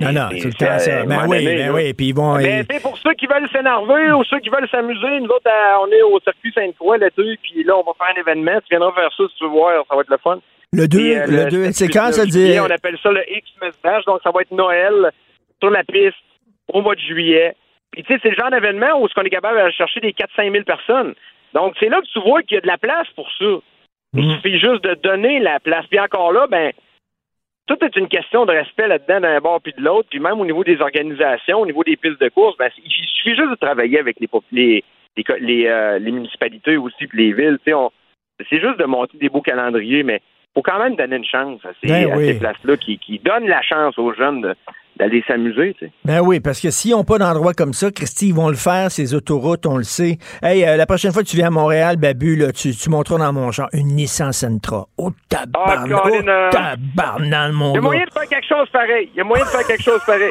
Non, non, c'est le temps, ça. Ben oui, ben oui, puis ils vont... Ben, c'est pour ceux qui veulent s'énerver ou ceux qui veulent s'amuser, nous autres, on est au circuit Sainte-Croix l'été, puis là, on va faire un événement, tu viendras faire ça si tu veux voir, ça va être le fun. Le deux, le deux, c'est quand, ça dit... On appelle ça le X-Message, donc ça va être Noël, sur la piste, au mois de juillet. Puis tu sais, c'est le genre d'événement où on est capable de chercher des quatre à cinq mille personnes. Donc, c'est là que tu vois qu'il y a de la place pour ça. Il suffit juste de donner la place. Puis encore là, ben... tout est une question de respect là-dedans d'un bord puis de l'autre, puis même au niveau des organisations, au niveau des pistes de course, ben, il suffit juste de travailler avec les les, les, les, euh, les municipalités aussi, puis les villes. On, c'est juste de monter des beaux calendriers, mais il faut quand même donner une chance à ces, ben à oui. ces places-là qui, qui donnent la chance aux jeunes de, d'aller s'amuser, tu sais. Ben oui, parce que s'ils n'ont pas d'endroit comme ça, Christy, ils vont le faire, ces autoroutes, on le sait. Hey, euh, la prochaine fois que tu viens à Montréal, Babu, là, tu, tu monteras dans mon genre une Nissan Sentra. Oh, tabarn, oh, oh tabarnan, mon gars. Il y a moyen de faire quelque chose pareil. Il y a moyen de faire quelque chose pareil.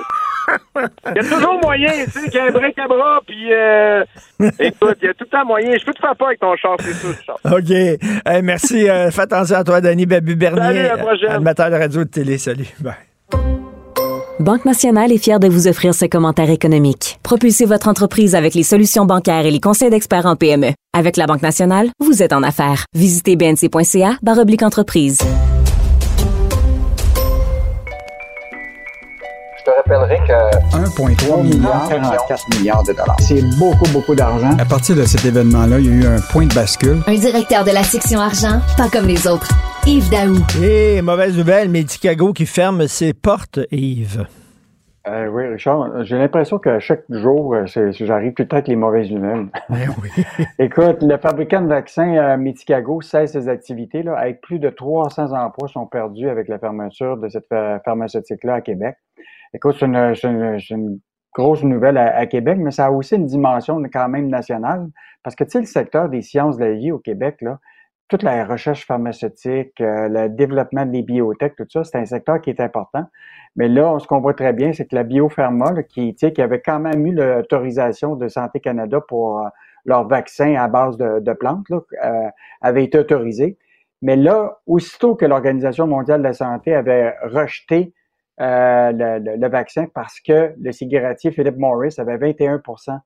Il y a toujours moyen, tu sais, qu'il y a un bric à bras, puis euh, écoute, il y a tout le temps moyen. Je peux te faire pas avec ton char, c'est tout, Charles. OK. Hey, merci. Euh, fais attention à toi, Danny Babu Bernier. Salut, à la prochaine. Animateur de radio et de télé. Salut. Bye. Banque Nationale est fière de vous offrir ses commentaires économiques. Propulsez votre entreprise avec les solutions bancaires et les conseils d'experts en P M E. Avec la Banque Nationale, vous êtes en affaires. Visitez bnc.ca barre oblique entreprise. Je te rappellerai que un virgule trois milliard, quarante-quatre milliards de dollars. C'est beaucoup, beaucoup d'argent. À partir de cet événement-là, il y a eu un point de bascule. Un directeur de la section argent, pas comme les autres. Yves Daou. Et mauvaise nouvelle, Medicago qui ferme ses portes, Yves. Euh, oui, Richard, j'ai l'impression que chaque jour, c'est, j'arrive tout le temps avec les mauvaises nouvelles. Eh oui. Écoute, le fabricant de vaccins euh, Medicago cesse ses activités, là, avec plus de trois cents emplois sont perdus avec la fermeture de cette pharmaceutique-là à Québec. Écoute, c'est une, c'est une, c'est une grosse nouvelle à, à Québec, mais ça a aussi une dimension quand même nationale, parce que tu sais, le secteur des sciences de la vie au Québec, là, toute la recherche pharmaceutique, euh, le développement des biotech, tout ça, c'est un secteur qui est important. Mais là, ce qu'on voit très bien, c'est que la biopharma, là, qui, qui avait quand même eu l'autorisation de Santé Canada pour euh, leur vaccin à base de, de plantes, là, euh, avait été autorisée. Mais là, aussitôt que l'Organisation mondiale de la santé avait rejeté Euh, le, le, le vaccin parce que le cigarettier Philip Morris avait vingt et un pour cent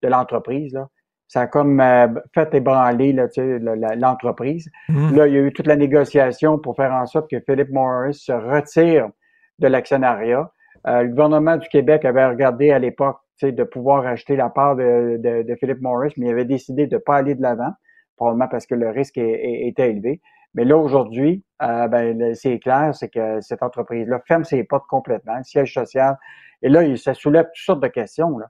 de l'entreprise, là. Ça a comme euh, fait ébranler là, tu sais, la, la, l'entreprise. Mmh. Là, il y a eu toute la négociation pour faire en sorte que Philip Morris se retire de l'actionnariat. Euh, le gouvernement du Québec avait regardé à l'époque, tu sais, de pouvoir acheter la part de, de, de Philip Morris, mais il avait décidé de ne pas aller de l'avant, probablement parce que le risque est, est, était élevé. Mais là, aujourd'hui, euh, ben, c'est clair, c'est que cette entreprise-là ferme ses portes complètement, le siège social. Et là, ça soulève toutes sortes de questions, là.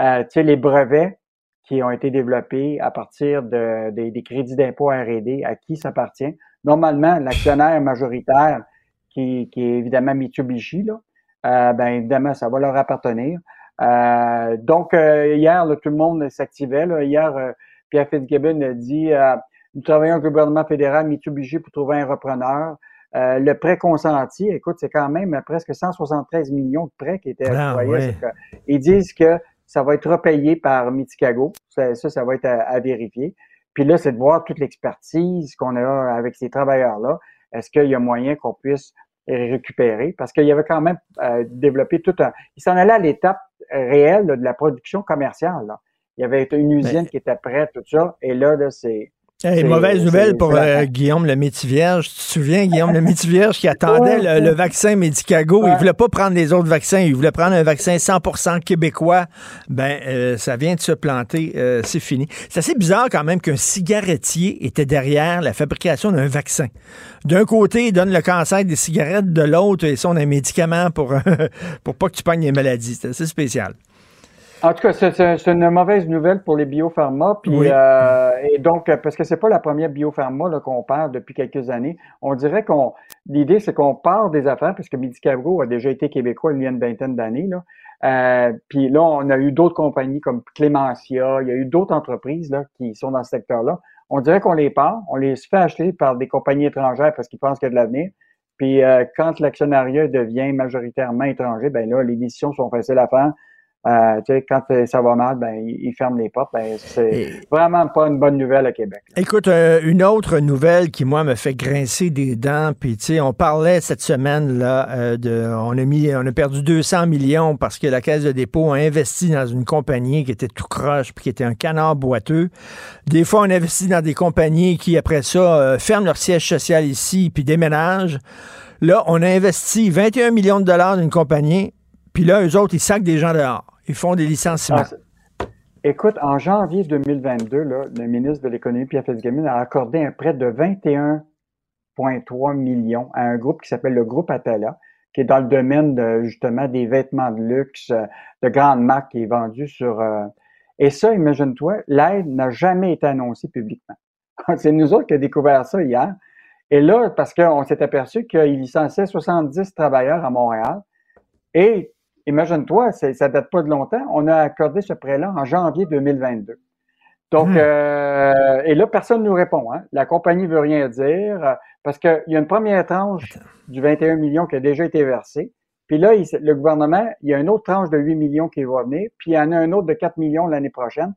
Euh, tu sais, les brevets qui ont été développés à partir de, de, des crédits d'impôt R et D, à qui ça appartient? Normalement, l'actionnaire majoritaire, qui, qui est évidemment Mitsubishi, là, euh, ben, évidemment, ça va leur appartenir. Euh, donc, euh, hier, là, tout le monde s'activait, là. Hier, euh, Pierre Fitzgibbon a dit... Euh, nous travaillons avec le gouvernement fédéral, Mitsubishi, pour trouver un repreneur. Euh, le prêt consenti, écoute, c'est quand même presque cent soixante-treize millions de prêts qui étaient octroyés. Ah, oui. Ils disent que ça va être repayé par Medicago. Ça, ça, ça va être à, à vérifier. Puis là, c'est de voir toute l'expertise qu'on a avec ces travailleurs-là. Est-ce qu'il y a moyen qu'on puisse récupérer? Parce qu'il y avait quand même euh, développé tout un... Il s'en allait à l'étape réelle là, de la production commerciale, là. Il y avait une usine Mais... qui était prête, tout ça. Et là, là c'est... Hey, mauvaise nouvelle pour euh, Guillaume le Métivierge. Tu te souviens, Guillaume le Métivierge qui attendait le, le vaccin Medicago. Ouais. Il voulait pas prendre les autres vaccins. Il voulait prendre un vaccin cent pour cent québécois. Ben, euh, ça vient de se planter. Euh, c'est fini. C'est assez bizarre quand même qu'un cigarettier était derrière la fabrication d'un vaccin. D'un côté, il donne le cancer des cigarettes. De l'autre, ils sont des médicaments pour, pour pas que tu pognes les maladies. C'est assez spécial. En tout cas, c'est, c'est une mauvaise nouvelle pour les biopharma. Puis, oui. euh, et donc, parce que c'est pas la première biopharma là, qu'on parle depuis quelques années. On dirait qu'on, l'idée, c'est qu'on part des affaires, puisque Medicago a déjà été québécois il y a une vingtaine d'années, là. Euh, puis là, on a eu d'autres compagnies comme Clémentia, il y a eu d'autres entreprises là, qui sont dans ce secteur-là. On dirait qu'on les part, on les fait acheter par des compagnies étrangères parce qu'ils pensent qu'il y a de l'avenir. Puis euh, quand l'actionnariat devient majoritairement étranger, ben là, les décisions sont faciles à faire. Euh, tu sais, quand ça va mal, ben, ils ferment les portes. Ben, c'est Et... vraiment pas une bonne nouvelle à Québec. Là. Écoute, euh, une autre nouvelle qui, moi, me fait grincer des dents. Puis, tu sais, on parlait cette semaine, là, euh, de, on a mis, on a perdu deux cents millions parce que la Caisse de dépôt a investi dans une compagnie qui était tout croche puis qui était un canard boiteux. Des fois, on investit dans des compagnies qui, après ça, euh, ferment leur siège social ici puis déménagent. Là, on a investi vingt et un millions de dollars d'une compagnie. Puis là, eux autres, ils sacquent des gens dehors. Ils font des licenciements. Ah, écoute, en janvier deux mille vingt-deux, là, le ministre de l'Économie, Pierre Fitzgibbon, a accordé un prêt de vingt et un virgule trois millions à un groupe qui s'appelle le Groupe Atala, qui est dans le domaine de, justement des vêtements de luxe, de grandes marques qui est vendu sur... Euh... Et ça, imagine-toi, l'aide n'a jamais été annoncée publiquement. C'est nous autres qui avons découvert ça hier. Et là, parce qu'on s'est aperçu qu'il licenciait soixante-dix travailleurs à Montréal et Imagine-toi, ça ne date pas de longtemps. On a accordé ce prêt-là en janvier deux mille vingt-deux. Donc, mmh. euh, et là, personne ne nous répond. Hein? La compagnie ne veut rien dire parce qu'il y a une première tranche du vingt et un millions qui a déjà été versée. Puis là, il, le gouvernement, il y a une autre tranche de huit millions qui va venir, puis il y en a un autre de quatre millions l'année prochaine.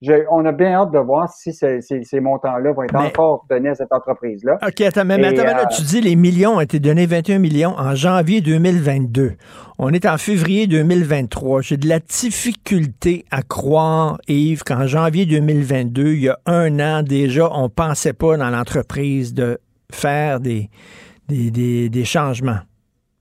Je, on a bien hâte de voir si ces, ces, ces montants-là vont être mais, encore donnés à cette entreprise-là. OK, attends, mais, mais attends, euh, là, tu dis les millions ont été donnés, vingt et un millions, en janvier deux mille vingt-deux. On est en février deux mille vingt-trois. J'ai de la difficulté à croire, Yves, qu'en janvier deux mille vingt-deux, il y a un an déjà, on ne pensait pas dans l'entreprise de faire des, des, des, des changements.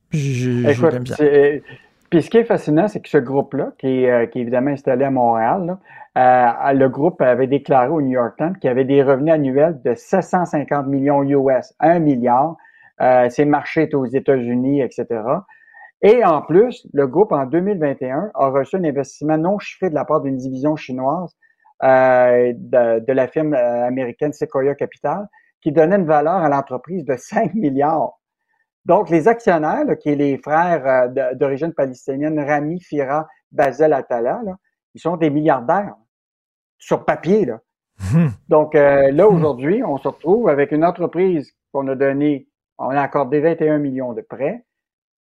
Je, Écoute, je c'est, puis ce qui est fascinant, c'est que ce groupe-là, qui, euh, qui est évidemment installé à Montréal, là, euh, le groupe avait déclaré au New York Times qu'il avait des revenus annuels de sept cent cinquante millions U S, un milliard. Euh, ses marchés étaient aux États-Unis, et cetera. Et en plus, le groupe, en deux mille vingt et un, a reçu un investissement non chiffré de la part d'une division chinoise euh, de, de la firme américaine Sequoia Capital, qui donnait une valeur à l'entreprise de cinq milliards. Donc, les actionnaires, là, qui sont les frères euh, de, d'origine palestinienne, Rami, Fira, Basel, Attala, là, ils sont des milliardaires, sur papier. Là. Mmh. Donc, euh, là, aujourd'hui, on se retrouve avec une entreprise qu'on a donnée, on a accordé vingt et un millions de prêts,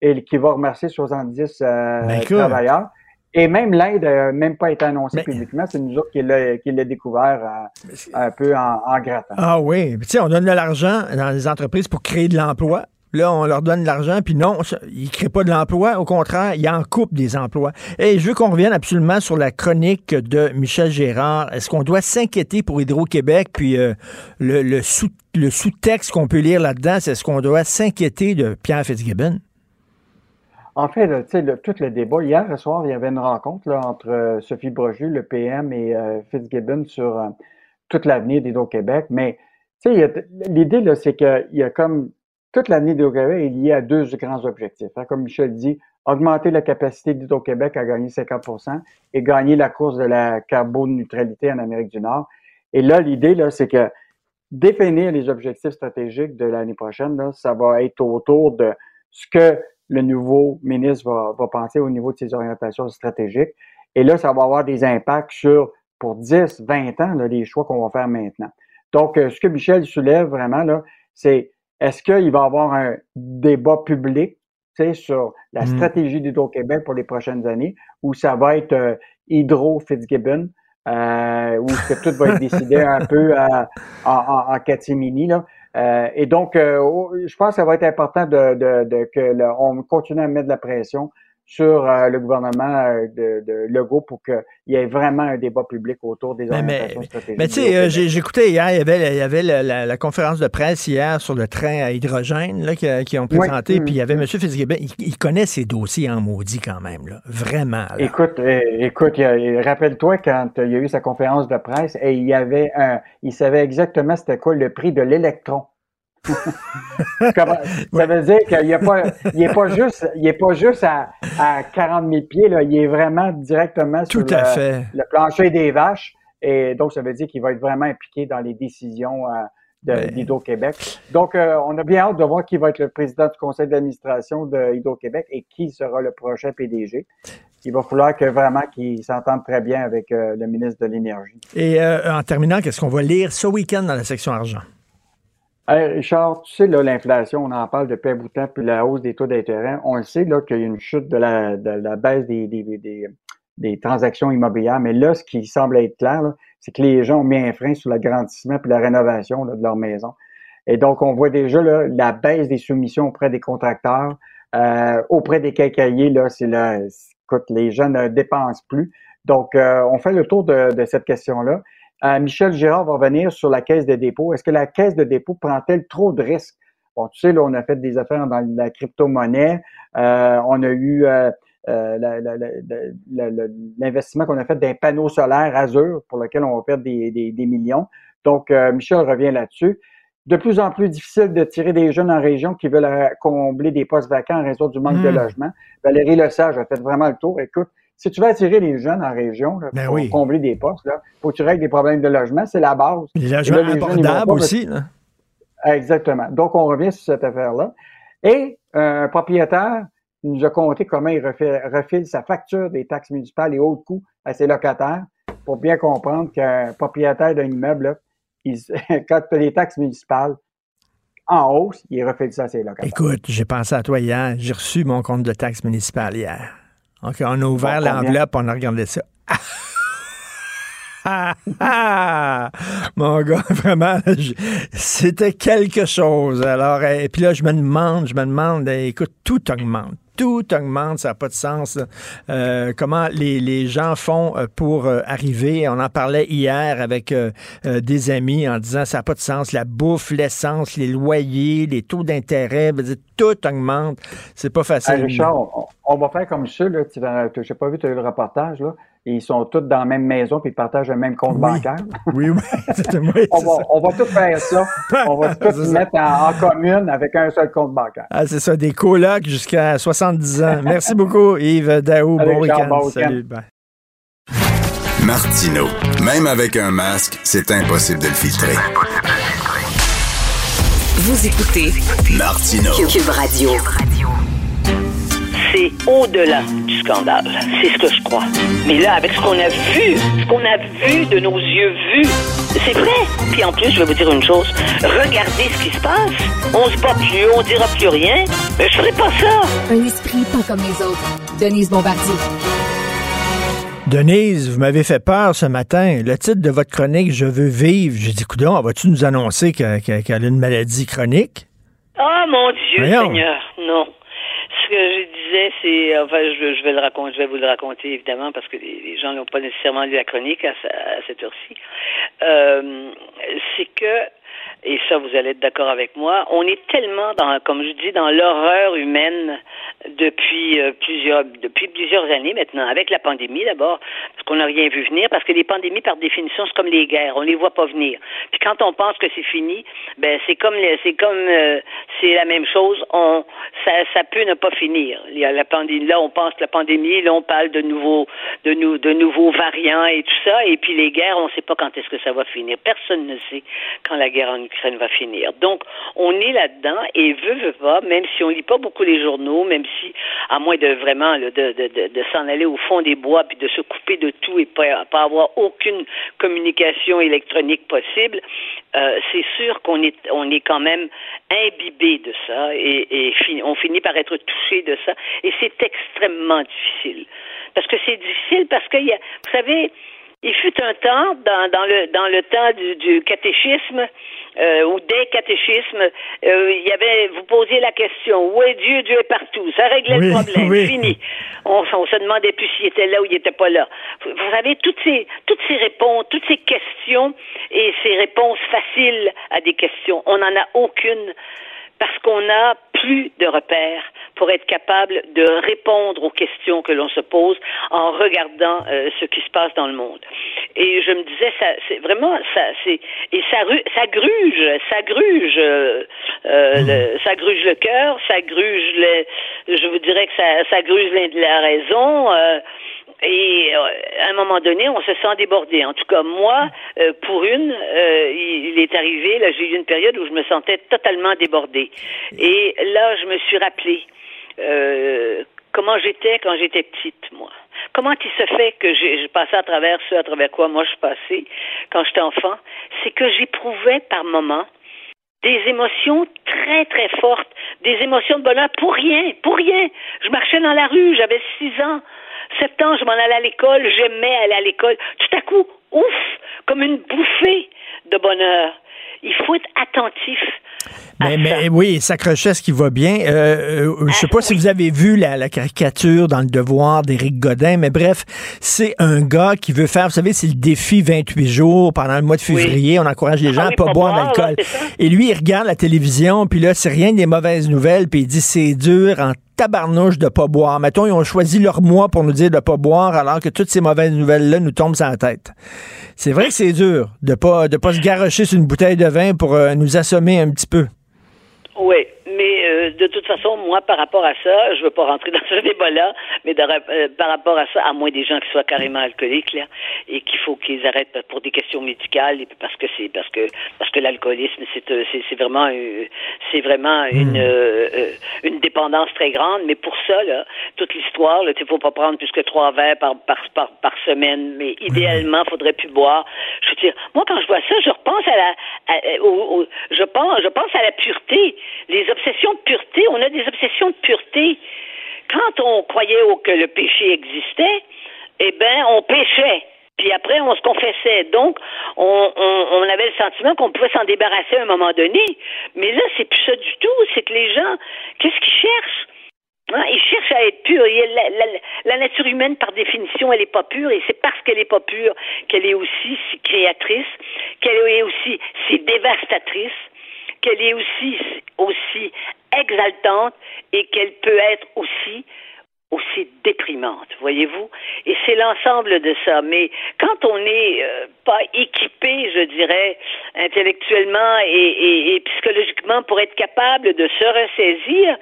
et qui va remercier soixante-dix euh, ben cool. travailleurs. Et même l'aide n'a même pas été annoncée mais, publiquement. C'est nous autres qui l'a, qui l'a découvert euh, un peu en, en grattant. Ah oui. Tu sais, on donne de l'argent dans les entreprises pour créer de l'emploi. Là, on leur donne de l'argent, puis non, ils ne créent pas de l'emploi. Au contraire, ils en coupent des emplois. Et je veux qu'on revienne absolument sur la chronique de Michel Gérard. Est-ce qu'on doit s'inquiéter pour Hydro-Québec? Puis euh, le, le, sous, le sous-texte qu'on peut lire là-dedans, c'est est-ce qu'on doit s'inquiéter de Pierre Fitzgibbon? En fait, tu sais, tout le débat, hier le soir, il y avait une rencontre là, entre euh, Sophie Brochu, le P M, et euh, Fitzgibbon sur euh, toute l'avenir d'Hydro-Québec. Mais tu sais, l'idée, là, c'est qu'il y a comme... Toute l'avenir d'Hydro-Québec est liée à deux grands objectifs. Comme Michel dit, augmenter la capacité d'Hydro-Québec à gagner cinquante pour cent et gagner la course de la carboneutralité en Amérique du Nord. Et là, l'idée, là, c'est que définir les objectifs stratégiques de l'année prochaine, là, ça va être autour de ce que le nouveau ministre va, va penser au niveau de ses orientations stratégiques. Et là, ça va avoir des impacts sur, pour dix, vingt ans, là, les choix qu'on va faire maintenant. Donc, ce que Michel soulève vraiment, là, c'est... Est-ce qu'il va y avoir un débat public sur la mmh. stratégie d'Hydro-Québec pour les prochaines années ou ça va être euh, Hydro-Fitzgibbon euh, où tout va être décidé un peu euh, en, en, en catimini? Là. Euh, et donc, euh, je pense que ça va être important de, de, de que là, on continue à mettre de la pression sur euh, le gouvernement euh, de, de Legault pour qu'il y ait vraiment un débat public autour des orientations mais, stratégiques. Mais tu sais, euh, j'écoutais hier, il y avait, il y avait la, la, la conférence de presse hier sur le train à hydrogène là, qui, qui ont présenté, oui. puis il y avait M. Fitzgibbon, il, il connaît ses dossiers en maudit quand même, là, vraiment. Là. Écoute, euh, écoute, euh, rappelle-toi quand il y a eu sa conférence de presse, et il y avait un, il savait exactement c'était quoi le prix de l'électron. Ça veut dire qu'il n'est pas, il est pas juste, il est pas juste à, à quarante mille pieds, là, il est vraiment directement sur Tout à le, fait. le plancher des vaches. Et donc, ça veut dire qu'il va être vraiment impliqué dans les décisions euh, de, Mais... d'Hydro-Québec. Donc, euh, on a bien hâte de voir qui va être le président du conseil d'administration de Hydro-Québec et qui sera le prochain P D G. Il va falloir que vraiment qu'ils s'entendent très bien avec euh, le ministre de l'Énergie. Et euh, en terminant, qu'est-ce qu'on va lire ce week-end dans la section argent? Hey Richard, tu sais, là, l'inflation, on en parle depuis un bout de temps, puis la hausse des taux d'intérêt. On le sait, là, qu'il y a une chute de la, de la baisse des, des, des, des transactions immobilières. Mais là, ce qui semble être clair, là, c'est que les gens ont mis un frein sur l'agrandissement puis la rénovation là, de leur maison. Et donc, on voit déjà là, la baisse des soumissions auprès des contracteurs, euh, auprès des quincailliers. Là, c'est là, écoute, les gens ne dépensent plus. Donc, euh, on fait le tour de, de cette question-là. Euh, Michel Gérard va revenir sur la Caisse de dépôt. Est-ce que la Caisse de dépôt prend-elle trop de risques? Bon, tu sais, là, on a fait des affaires dans la crypto-monnaie. Euh, on a eu euh, euh, la, la, la, la, la, l'investissement qu'on a fait d'un panneau solaire Azure pour lequel on va perdre des, des, des millions. Donc, euh, Michel revient là-dessus. De plus en plus difficile de tirer des jeunes en région qui veulent combler des postes vacants en raison du manque mmh. de logement. Valérie Lesage a fait vraiment le tour. Écoute, si tu veux attirer les jeunes en région, là, ben pour oui. combler des postes, il faut que tu règles des problèmes de logement, c'est la base. Les logements là, les abordables jeunes, aussi. Là. Exactement. Donc, on revient sur cette affaire-là. Et euh, un propriétaire Il nous a conté comment il refile sa facture des taxes municipales et autres coûts à ses locataires pour bien comprendre qu'un propriétaire d'un immeuble, là, il, quand tu as les taxes municipales en hausse, il refile ça à ses locataires. Écoute, j'ai pensé à toi hier. J'ai reçu mon compte de taxes municipales hier. Donc, on a ouvert l'enveloppe, on a regardé ça. Ah, ah, mon gars, vraiment, je, c'était quelque chose. Alors, et puis là, je me demande, je me demande, écoute, tout augmente. Tout augmente, ça n'a pas de sens. Euh, comment les, les gens font pour euh, arriver, on en parlait hier avec euh, euh, des amis en disant ça n'a pas de sens, la bouffe, l'essence, les loyers, les taux d'intérêt, ben, tout augmente, c'est pas facile. Hey Richard, on, on va faire comme ça, là, tu n'as pas vu, tu as eu le reportage, là. Ils sont tous dans la même maison puis ils partagent le même compte oui. bancaire. Oui, oui. C'est, oui on, va, on va tout faire ça. On va tout mettre en, en commune avec un seul compte bancaire. Ah, c'est ça, des colocs jusqu'à soixante-dix ans. Merci beaucoup, Yves Daou. Bon week-end. Bon week-end. Salut. Bye. Martineau, même avec un masque, c'est impossible de le filtrer. Vous écoutez Martineau. Cube Radio. C'est au-delà du scandale. C'est ce que je crois. Mais là, avec ce qu'on a vu, ce qu'on a vu de nos yeux vus, c'est vrai. Puis en plus, je vais vous dire une chose. Regardez ce qui se passe. On se bat plus, on dira plus rien. Mais je ferai pas ça. Un esprit pas comme les autres. Denise Bombardier. Denise, vous m'avez fait peur ce matin. Le titre de votre chronique, « Je veux vivre », j'ai dit, coudonc, vas-tu nous annoncer qu'elle, qu'elle a une maladie chronique? Ah, oh, mon Dieu, voyons. Seigneur, non. Ce que je disais, c'est, enfin, je, je vais le raconter, je vais vous le raconter évidemment parce que les, les gens n'ont pas nécessairement lu la chronique à, à cette heure-ci. Euh, c'est que, et ça vous allez être d'accord avec moi, on est tellement dans, comme je dis, dans l'horreur humaine depuis euh, plusieurs, depuis plusieurs années maintenant, avec la pandémie d'abord, parce qu'on n'a rien vu venir, parce que les pandémies par définition c'est comme les guerres, on les voit pas venir. Puis quand on pense que c'est fini, ben c'est comme, les, c'est comme, euh, c'est la même chose. On, ça, ça peut ne pas finir. Il y a la pandémie, là on pense que la pandémie, là on parle de nouveaux, de nou, de nouveaux variants et tout ça, et puis les guerres, on ne sait pas quand est-ce que ça va finir. Personne ne sait quand la guerre en Ukraine va finir. Donc, on est là-dedans et veut, veut pas, même si on lit pas beaucoup les journaux, même si, à moins de vraiment là, de, de, de, de s'en aller au fond des bois puis de se couper de tout et pas, pas avoir aucune communication électronique possible, euh, c'est sûr qu'on est, on est quand même imbibé de ça et, et fin, on finit par être touché de ça et c'est extrêmement difficile. Parce que c'est difficile parce que, y a, vous savez, il fut un temps, dans, dans, le, dans le temps du, du catéchisme, Euh, ou des catéchismes, il euh, y avait, vous posiez la question, où est Dieu? Dieu est partout. Ça réglait oui, le problème. Oui. Fini. On, on se demandait plus s'il était là ou il n'était pas là. Vous, vous avez toutes ces, toutes ces réponses, toutes ces questions et ces réponses faciles à des questions. On n'en a aucune parce qu'on n'a plus de repères pour être capable de répondre aux questions que l'on se pose en regardant euh, ce qui se passe dans le monde. Et je me disais, ça, c'est vraiment, ça, c'est, et ça, ça gruge, ça gruge, euh, euh, mmh. le, ça gruge le cœur, ça gruge le, je vous dirais que ça, ça gruge la raison. Euh, Et à un moment donné, on se sent débordé. En tout cas, moi, euh, pour une, euh, il est arrivé, là, j'ai eu une période où je me sentais totalement débordée. Et là, je me suis rappelé euh, comment j'étais quand j'étais petite, moi. Comment il se fait que j'ai, j'ai passé à travers ce à travers quoi moi je passais quand j'étais enfant, c'est que j'éprouvais par moments des émotions très, très fortes, des émotions de bonheur pour rien, pour rien. Je marchais dans la rue, j'avais six ans. Sept ans, je m'en allais à l'école, j'aimais aller à l'école. Tout à coup, ouf, comme une bouffée de bonheur. Il faut être attentif. Mais, mais oui, s'accrocher à ce qui va bien. Euh, je ne sais pas si vous avez vu la, la caricature dans Le Devoir d'Éric Godin, mais bref, c'est un gars qui veut faire, vous savez, c'est le défi vingt-huit jours pendant le mois de février, oui. On encourage les gens ah, à ne pas, pas boire d'alcool. Et lui, il regarde la télévision, puis là, c'est rien des mauvaises nouvelles, puis il dit c'est dur en tabarnouche de pas boire. Mettons, ils ont choisi leur mois pour nous dire de pas boire, alors que toutes ces mauvaises nouvelles-là nous tombent sur la tête. C'est vrai que c'est dur de pas de pas se garrocher sur une bouteille de vin pour euh, nous assommer un petit peu. Oui, mais euh, euh, de toute façon, moi, par rapport à ça, je veux pas rentrer dans ce débat-là, mais de, euh, par rapport à ça, à moins des gens qui soient carrément alcooliques, là, et qu'il faut qu'ils arrêtent pour des questions médicales, et parce que c'est parce que parce que l'alcoolisme, c'est c'est, c'est vraiment euh, c'est vraiment une euh, une dépendance très grande. Mais pour ça, là, toute l'histoire, là, tu faut pas prendre plus que trois verres par par par, par semaine, mais idéalement, faudrait plus boire. Je veux dire, moi, quand je vois ça, je repense à la, à, au, au, je pense, je pense à la pureté, les obsessions de pureté. On a des obsessions de pureté. Quand on croyait au, que le péché existait, eh ben, on péchait. Puis après, on se confessait. Donc, on, on, on avait le sentiment qu'on pouvait s'en débarrasser à un moment donné. Mais là, c'est plus ça du tout. C'est que les gens, qu'est-ce qu'ils cherchent? Hein, ils cherchent à être purs. La, la, la nature humaine, par définition, elle n'est pas pure, et c'est parce qu'elle n'est pas pure qu'elle est aussi si créatrice, qu'elle est aussi si dévastatrice, qu'elle est aussi aussi exaltante, et qu'elle peut être aussi aussi déprimante, voyez-vous? Et c'est l'ensemble de ça. Mais quand on n'est euh, pas équipé, je dirais, intellectuellement et, et, et psychologiquement pour être capable de se ressaisir,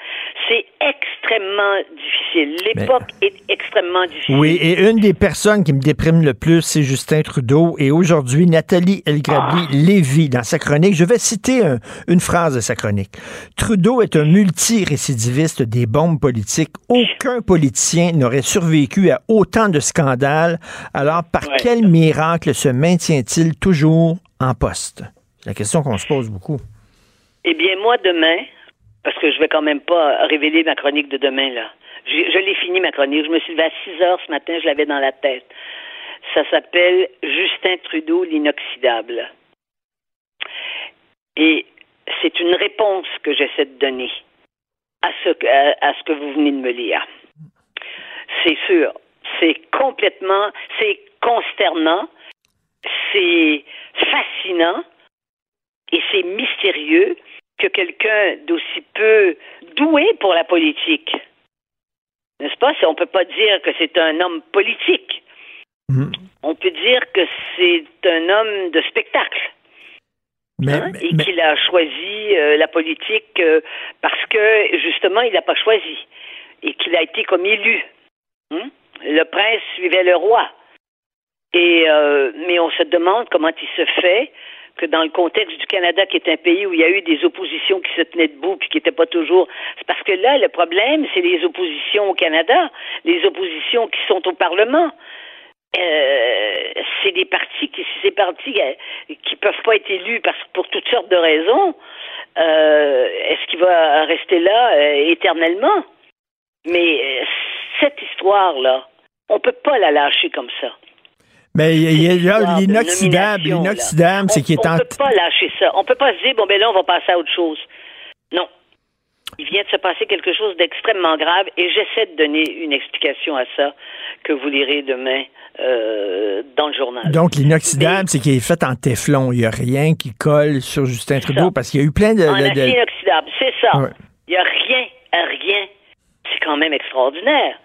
c'est extrêmement difficile. L'époque Mais... est extrêmement difficile. Oui, et une des personnes qui me déprime le plus, c'est Justin Trudeau. Et aujourd'hui, Nathalie Elghawaby ah. Lévy, dans sa chronique, je vais citer un, une phrase de sa chronique. Trudeau est un multi-récidiviste des bombes politiques. Aucun politique politicien n'aurait survécu à autant de scandales, alors par ouais. quel miracle se maintient-il toujours en poste? C'est la question qu'on se pose beaucoup. Eh bien, moi, demain, parce que je vais quand même pas révéler ma chronique de demain, là. Je, je l'ai fini, ma chronique. Je me suis levée à six heures ce matin, je l'avais dans la tête. Ça s'appelle Justin Trudeau, l'inoxydable. Et c'est une réponse que j'essaie de donner à ce, à, à ce que vous venez de me lire. C'est sûr, c'est complètement, c'est consternant, c'est fascinant et c'est mystérieux que quelqu'un d'aussi peu doué pour la politique, n'est-ce pas? On ne peut pas dire que c'est un homme politique. Mmh. On peut dire que c'est un homme de spectacle. Mais, hein? mais, et qu'il a choisi euh, la politique euh, parce que, justement, il n'a pas choisi et qu'il a été comme élu. Hum? Le prince suivait le roi. Et euh, mais on se demande comment il se fait que dans le contexte du Canada, qui est un pays où il y a eu des oppositions qui se tenaient debout puis qui n'étaient pas toujours... C'est parce que là, le problème, c'est les oppositions au Canada, les oppositions qui sont au Parlement. Euh, c'est des partis qui, c'est des partis qui peuvent pas être élus parce, pour toutes sortes de raisons. Euh, est-ce qu'il va rester là euh, éternellement? Mais... Euh, cette histoire-là, on ne peut pas la lâcher comme ça. Mais il y a l'inoxydable, l'inoxydable, c'est qui est en... On ne peut pas lâcher ça. On ne peut pas se dire, bon, ben là, on va passer à autre chose. Non. Il vient de se passer quelque chose d'extrêmement grave et j'essaie de donner une explication à ça que vous lirez demain euh, dans le journal. Donc, l'inoxydable, mais, c'est qu'il est fait en téflon. Il n'y a rien qui colle sur Justin Trudeau ça. Parce qu'il y a eu plein de... En de, de... inoxydable, c'est ça. Ouais. Il n'y a rien, rien. C'est quand même extraordinaire.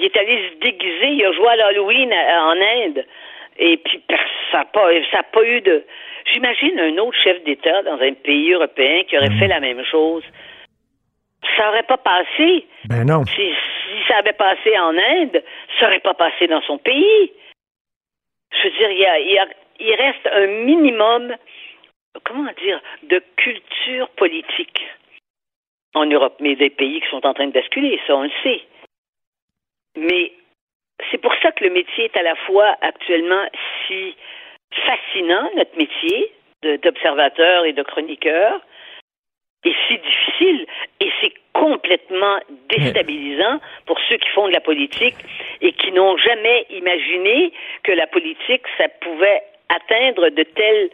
Il est allé se déguiser, il a joué à l'Halloween en Inde, et puis ça n'a pas, ça a pas eu de... J'imagine un autre chef d'État dans un pays européen qui aurait mmh. fait la même chose. Ça n'aurait pas passé. Ben non. Si, si ça avait passé en Inde, ça n'aurait pas passé dans son pays. Je veux dire, il, y a, il, y a, il reste un minimum, comment dire, de culture politique en Europe, mais des pays qui sont en train de basculer, ça on le sait. Mais c'est pour ça que le métier est à la fois actuellement si fascinant, notre métier de, d'observateur et de chroniqueur, et si difficile, et c'est complètement déstabilisant pour ceux qui font de la politique et qui n'ont jamais imaginé que la politique, ça pouvait atteindre de telles...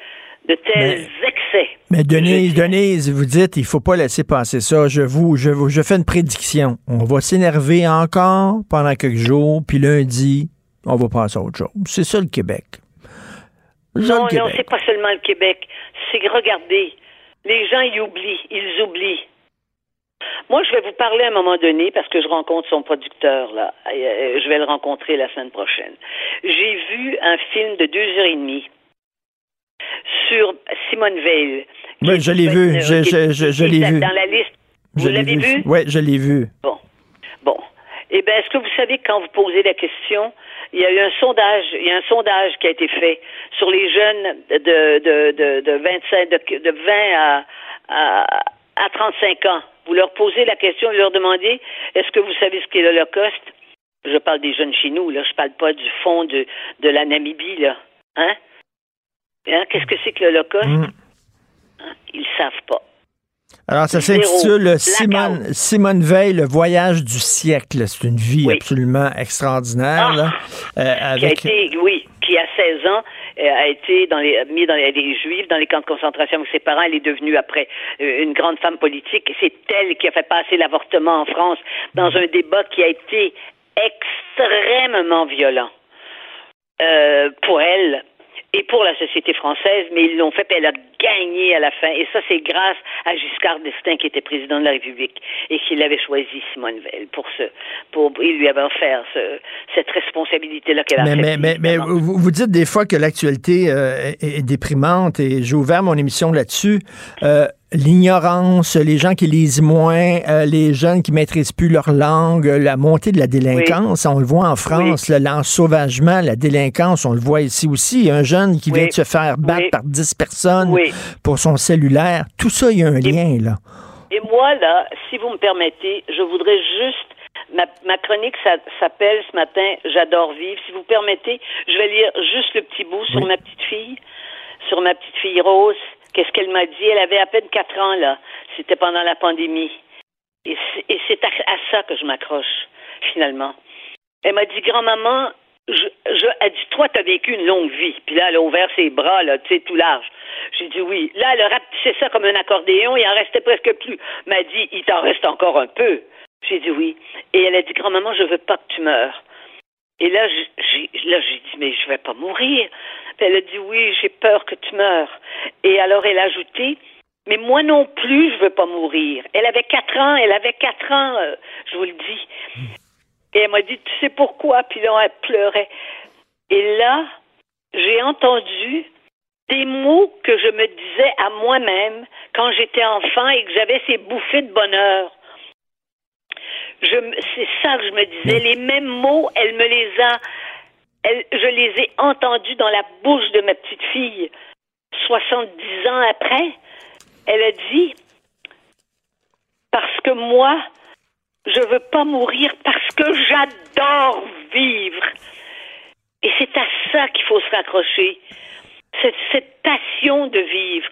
de tels mais, excès. Mais Denise, Denise, vous dites, il ne faut pas laisser passer ça. Je vous, je vous, je fais une prédiction. On va s'énerver encore pendant quelques jours, puis lundi, on va passer à autre chose. C'est ça le Québec. C'est non, le non, Québec. C'est pas seulement le Québec. C'est, regardez, les gens, ils oublient, ils oublient. Moi, je vais vous parler à un moment donné, parce que je rencontre son producteur, là. Je vais le rencontrer la semaine prochaine. J'ai vu un film de deux heures et demie sur Simone Veil. Oui, je l'ai vu. Je, je, je, je l'ai vu. Dans la liste. Vous l'avez vu? Oui, je l'ai vu. Bon. Bon. Eh bien, est-ce que vous savez, quand vous posez la question, il y a eu un sondage, il y a un sondage qui a été fait sur les jeunes de, de, de, de vingt-cinq, de vingt à trente-cinq ans. Vous leur posez la question, vous leur demandez, est-ce que vous savez ce qu'est l'Holocauste? Je parle des jeunes chez nous, là. Je parle pas du fond de, de la Namibie, là. Hein? Hein? Qu'est-ce que c'est que l'Holocauste? Mmh. Hein? Ils le savent pas. Alors, ça s'intitule Simone, Simone Veil, le voyage du siècle. C'est une vie oui. absolument extraordinaire. Ah, là, euh, avec... qui a été, oui, qui à seize ans a été dans les, mis dans les, les Juifs, dans les camps de concentration avec ses parents. Elle est devenue après une grande femme politique. C'est elle qui a fait passer l'avortement en France dans un débat qui a été extrêmement violent euh, pour elle. Et pour la société française, mais ils l'ont fait, puis elle a gagné à la fin. Et ça, c'est grâce à Giscard d'Estaing, qui était président de la République, et qui l'avait choisi, Simone Veil, pour ce, pour, il lui avait offert ce, cette responsabilité-là qu'elle a faite. Mais, mais, mais vous, vous dites des fois que l'actualité euh, est, est déprimante, et j'ai ouvert mon émission là-dessus. Euh, L'ignorance, les gens qui lisent moins, euh, les jeunes qui maîtrisent plus leur langue, la montée de la délinquance, oui. on le voit en France, oui. l'ensauvagement, la délinquance, on le voit ici aussi. Un jeune qui oui. vient de se faire battre oui. par dix personnes oui. pour son cellulaire, tout ça, il y a un et, lien, là. Et moi, là, si vous me permettez, je voudrais juste... Ma, ma chronique ça, s'appelle ce matin « J'adore vivre ». Si vous permettez, je vais lire juste le petit bout sur oui. ma petite fille, sur ma petite fille Rose. Qu'est-ce qu'elle m'a dit? Elle avait à peine quatre ans, là. C'était pendant la pandémie. Et c'est à ça que je m'accroche, finalement. Elle m'a dit, grand-maman, je, je, elle dit, toi, t'as vécu une longue vie. Puis là, elle a ouvert ses bras, là, tu sais, tout large. J'ai dit, oui. Là, elle a rapetissé ça comme un accordéon. Il en restait presque plus. Elle m'a dit, il t'en reste encore un peu. J'ai dit, oui. Et elle a dit, grand-maman, je veux pas que tu meures. Et là, j'ai, là, j'ai dit, mais je vais pas mourir. Puis elle a dit, oui, j'ai peur que tu meurs. Et alors, elle a ajouté, mais moi non plus, je veux pas mourir. Elle avait quatre ans, elle avait quatre ans, euh, je vous le dis. Et elle m'a dit, tu sais pourquoi? Puis là, elle pleurait. Et là, j'ai entendu des mots que je me disais à moi-même quand j'étais enfant et que j'avais ces bouffées de bonheur. Je, c'est ça que je me disais. Les mêmes mots, elle me les a, elle, je les ai entendus dans la bouche de ma petite fille. soixante-dix ans après, elle a dit, parce que moi, je veux pas mourir parce que j'adore vivre. Et c'est à ça qu'il faut se raccrocher. Cette, cette passion de vivre.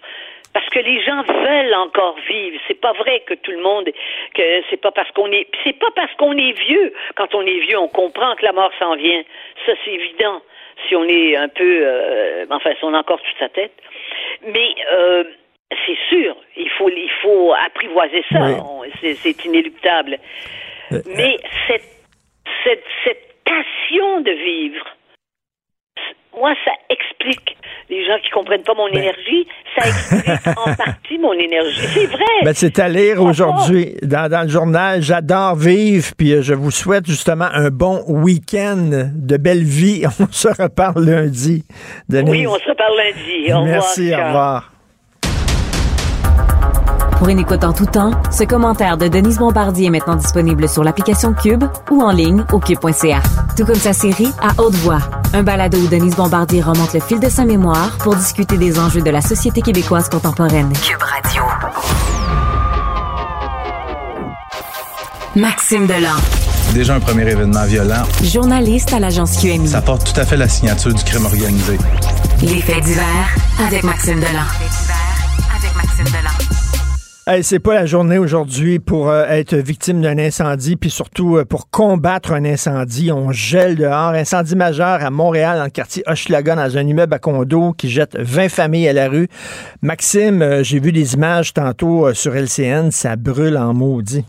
Parce que les gens veulent encore vivre. C'est pas vrai que tout le monde, que c'est pas parce qu'on est, c'est pas parce qu'on est vieux. Quand on est vieux, on comprend que la mort s'en vient. Ça, c'est évident. Si on est un peu, euh, enfin, si on a encore toute sa tête. Mais euh, c'est sûr, il faut, il faut apprivoiser ça. Oui. On, c'est, c'est inéluctable. Euh, Mais euh... cette, cette, cette passion de vivre. Moi, ça explique. Les gens qui comprennent pas mon ben. énergie, ça explique en partie mon énergie. C'est vrai. Ben, c'est à lire aujourd'hui dans, dans le journal. J'adore vivre. Puis je vous souhaite justement un bon week-end de belle vie. On se reparle lundi. Denise. Oui, on se reparle lundi. Au Merci, revoir, au revoir. Pour une écoute en tout temps, ce commentaire de Denise Bombardier est maintenant disponible sur l'application Cube ou en ligne au cube point c a. Tout comme sa série « À haute voix », un balado où Denise Bombardier remonte le fil de sa mémoire pour discuter des enjeux de la société québécoise contemporaine. Cube Radio. Maxime Deland. Déjà un premier événement violent. Journaliste à l'agence Q M I. Ça porte tout à fait la signature du crime organisé. Les faits divers avec Maxime Deland. Les faits divers avec Maxime Deland. Hey, c'est pas la journée aujourd'hui pour euh, être victime d'un incendie, puis surtout euh, pour combattre un incendie. On gèle dehors. Incendie majeur à Montréal, dans le quartier Hochelaga, dans un immeuble à condos qui jette vingt familles à la rue. Maxime, euh, j'ai vu des images tantôt euh, sur L C N, ça brûle en maudit.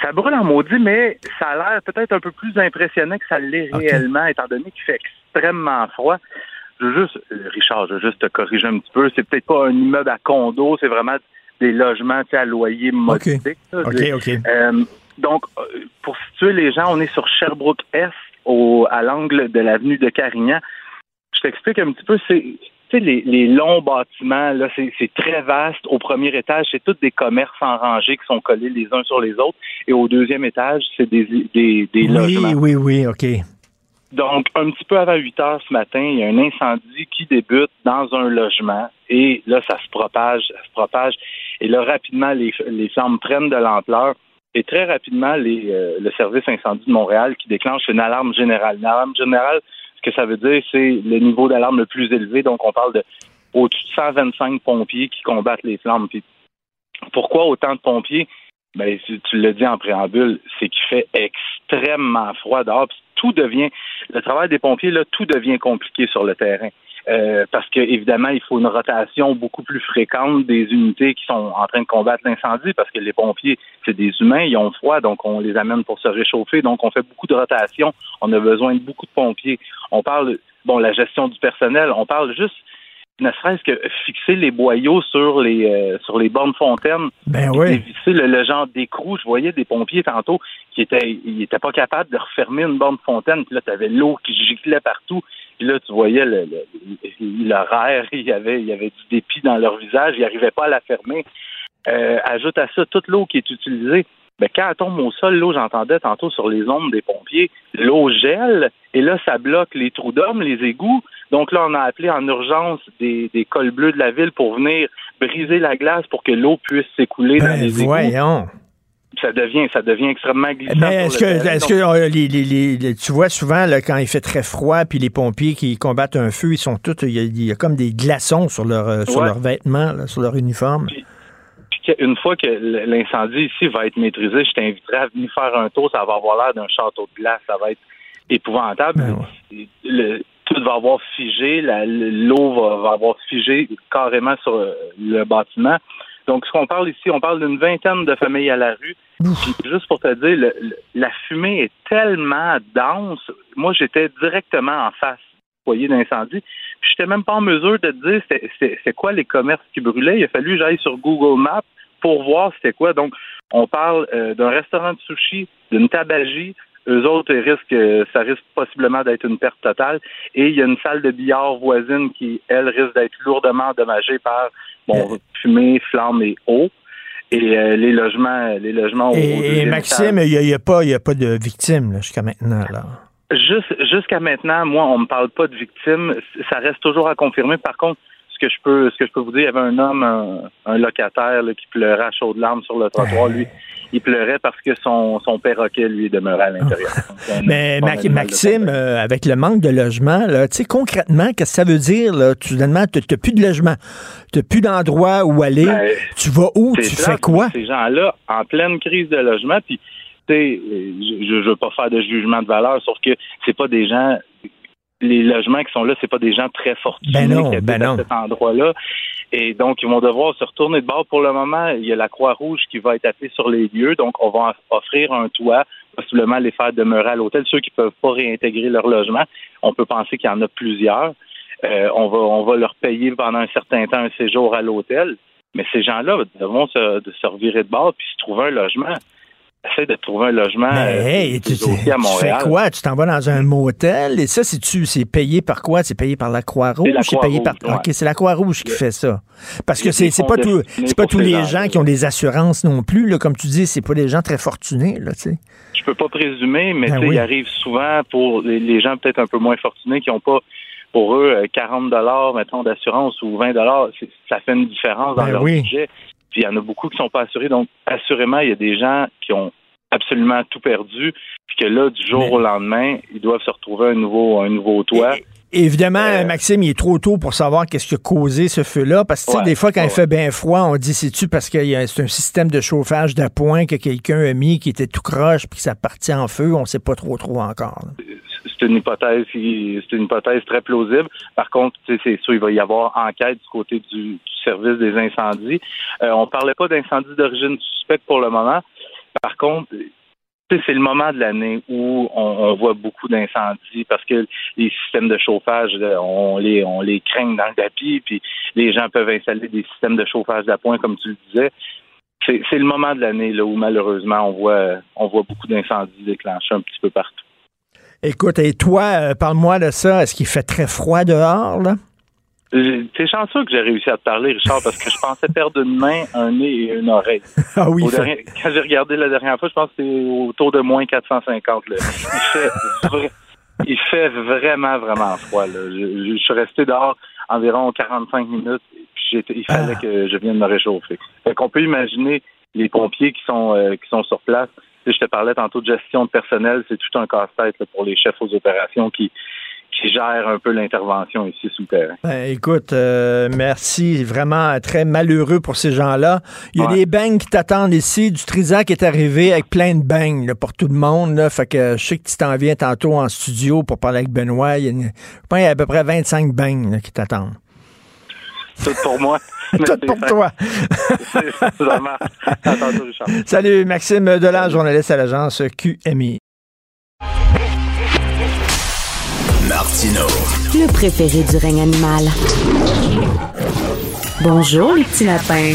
Ça brûle en maudit, mais ça a l'air peut-être un peu plus impressionnant que ça l'est okay. réellement, étant donné qu'il fait extrêmement froid. Je veux juste, Richard, je veux juste te corriger un petit peu. C'est peut-être pas un immeuble à condos, c'est vraiment... des logements à loyer modifique. Okay. Okay, okay. Euh, donc, pour situer les gens, on est sur Sherbrooke-Est, au, à l'angle de l'avenue de Carignan. Je t'explique un petit peu, c'est tu sais, les, les longs bâtiments, là, c'est, c'est très vaste. Au premier étage, c'est tous des commerces en rangée qui sont collés les uns sur les autres. Et au deuxième étage, c'est des, des, des logements. Oui, oui, oui, OK. Donc, un petit peu avant huit heures ce matin, il y a un incendie qui débute dans un logement. Et là, ça se propage, ça se propage. Et là, rapidement, les, les flammes prennent de l'ampleur. Et très rapidement, les, euh, le service incendie de Montréal qui déclenche une alarme générale. Une alarme générale, ce que ça veut dire, c'est le niveau d'alarme le plus élevé. Donc, on parle de au-dessus de cent vingt-cinq pompiers qui combattent les flammes. Puis, pourquoi autant de pompiers? Ben, tu, tu l'as dit en préambule, c'est qu'il fait extrêmement froid dehors. Puis, tout devient, le travail des pompiers, là, tout devient compliqué sur le terrain. Euh, parce que évidemment, il faut une rotation beaucoup plus fréquente des unités qui sont en train de combattre l'incendie, parce que les pompiers, c'est des humains, ils ont froid, donc on les amène pour se réchauffer, donc on fait beaucoup de rotation, on a besoin de beaucoup de pompiers. On parle, bon, la gestion du personnel, on parle juste, ne serait-ce que fixer les boyaux sur les euh, sur les bornes fontaines, ben oui. Dévisser le, le genre d'écrou. Je voyais des pompiers tantôt qui étaient ils étaient pas capables de refermer une borne fontaine, puis là t'avais l'eau qui giclait partout. Puis là, tu voyais le, le, le, l'horaire, il y avait, il y avait du dépit dans leur visage, ils n'arrivaient pas à la fermer. Euh, ajoute à ça toute l'eau qui est utilisée. Ben, quand elle tombe au sol, l'eau, j'entendais tantôt sur les ondes des pompiers, l'eau gèle, et là, ça bloque les trous d'hommes, les égouts. Donc là, on a appelé en urgence des, des cols bleus de la ville pour venir briser la glace pour que l'eau puisse s'écouler ben, dans les voyons. Égouts. Ça devient, ça devient extrêmement glissant. Mais est-ce que, est-ce que euh, les, les, les, tu vois souvent là, quand il fait très froid, puis les pompiers qui combattent un feu, ils sont tous, il y a, il y a comme des glaçons sur leur, euh, sur ouais. leurs vêtements, là, sur leur uniforme. Puis, puis une fois que l'incendie ici va être maîtrisé, je t'inviterai à venir faire un tour. Ça va avoir l'air d'un château de glace. Ça va être épouvantable. Ben ouais. Le, tout va avoir figé. La, l'eau va, va avoir figé carrément sur le bâtiment. Donc, ce qu'on parle ici, on parle d'une vingtaine de familles à la rue. Puis, juste pour te dire, le, le, la fumée est tellement dense. Moi, j'étais directement en face du foyer d'incendie. Je n'étais même pas en mesure de te dire c'est, c'est, c'est quoi les commerces qui brûlaient. Il a fallu que j'aille sur Google Maps pour voir c'était quoi. Donc, on parle euh, d'un restaurant de sushi, d'une tabagie. Eux autres, ils risquent, euh, ça risque possiblement d'être une perte totale. Et il y a une salle de billard voisine qui, elle, risque d'être lourdement endommagée par... Bon, fumée, flamme et eau. Et euh, les logements, les logements. Et, et Maxime, il n'y a, a pas, il y a pas de victimes là, jusqu'à maintenant là. Juste, jusqu'à maintenant, moi, on me parle pas de victimes. Ça reste toujours à confirmer. Par contre, ce que je peux, ce que je peux vous dire, il y avait un homme, un, un locataire là, qui pleurait à chaudes larmes sur le trottoir. Lui, il pleurait parce que son, son perroquet lui demeurait à l'intérieur. Donc, mais Ma- Maxime, euh, avec le manque de logement, tu sais concrètement, qu'est-ce que ça veut dire là? Tu n'as plus de logement, tu n'as plus d'endroit où aller. Ben, tu vas où? Tu fais quoi? Ces gens-là, en pleine crise de logement, puis tu sais, je ne veux pas faire de jugement de valeur, sauf que c'est pas des gens. Les logements qui sont là, c'est pas des gens très fortunés ben non, qui habitent ben à cet endroit-là. Et donc, ils vont devoir se retourner de bord. Pour le moment, il y a la Croix-Rouge qui va être appelée sur les lieux. Donc, on va offrir un toit, possiblement les faire demeurer à l'hôtel. Ceux qui peuvent pas réintégrer leur logement, on peut penser qu'il y en a plusieurs. Euh, on va, on va leur payer pendant un certain temps un séjour à l'hôtel. Mais ces gens-là devront se, de se revirer de bord puis se trouver un logement. Essaye de trouver un logement mais, hey, tu, tu, à Montréal. Tu fais quoi? Tu t'en vas dans un motel? Et ça, c'est-tu, c'est payé par quoi? C'est payé par la Croix-Rouge? C'est, Croix c'est payé Rouge, par. Ouais. OK, c'est la Croix-Rouge qui fait ça. Parce que c'est, c'est pas, tout, c'est pas tous les gens, gens qui ont des assurances non plus. Là, comme tu dis, c'est pas des gens très fortunés. Là, je peux pas présumer, mais ben oui. Il arrive souvent pour les, les gens peut-être un peu moins fortunés qui n'ont pas, pour eux, quarante dollars mettons, d'assurance ou vingt dollars ça fait une différence dans ben leur oui. budget. Puis il y en a beaucoup qui ne sont pas assurés. Donc, assurément, il y a des gens qui ont absolument tout perdu. Puis que là, du jour Mais... au lendemain, ils doivent se retrouver un nouveau, un nouveau toit. Et... Évidemment, euh, Maxime, il est trop tôt pour savoir qu'est-ce qui a causé ce feu-là, parce que ouais, des fois, quand ouais. il fait bien froid, on dit, c'est-tu parce que y a, c'est un système de chauffage d'appoint que quelqu'un a mis, qui était tout croche, puis que ça partit en feu, on ne sait pas trop trop encore. Là. C'est une hypothèse c'est une hypothèse très plausible. Par contre, c'est sûr, il va y avoir enquête du côté du, du service des incendies. Euh, on ne parlait pas d'incendie d'origine suspecte pour le moment. Par contre... c'est le moment de l'année où on, on voit beaucoup d'incendies parce que les systèmes de chauffage, on les, on les craigne dans le tapis, puis les gens peuvent installer des systèmes de chauffage d'appoint, comme tu le disais. C'est, c'est le moment de l'année là, où, malheureusement, on voit, on voit beaucoup d'incendies déclenchés un petit peu partout. Écoute, et toi, parle-moi de ça. Est-ce qu'il fait très froid dehors, là? T'es chanceux que j'ai réussi à te parler, Richard, parce que je pensais perdre une main, un nez et une oreille. Ah oui. Au ça... dernier, quand j'ai regardé la dernière fois, je pense que c'est autour de moins quatre cent cinquante. Là. Il, fait, il fait vraiment, vraiment froid. Là. Je, je, je suis resté dehors environ quarante-cinq minutes, puis il fallait ah. que je vienne me réchauffer. Fait qu'on peut imaginer les pompiers qui sont, euh, qui sont sur place. Je te parlais tantôt de gestion de personnel, c'est tout un casse-tête là, pour les chefs aux opérations qui... qui gère un peu l'intervention ici sous terre. Ben, écoute, euh, merci. Vraiment très malheureux pour ces gens-là. Il y a ouais. des bangs qui t'attendent ici. Du Trizac est arrivé avec plein de bangs là, pour tout le monde. Là. Fait que je sais que tu t'en viens tantôt en studio pour parler avec Benoît. Il y a, une... je pense qu'il y a à peu près vingt-cinq bangs là, qui t'attendent. Tout pour moi. Tout pour toi. À tantôt, Richard. Salut, Maxime Deland, journaliste à l'agence Q M I. Martineau. Le préféré du règne animal. Bonjour, les petits lapins.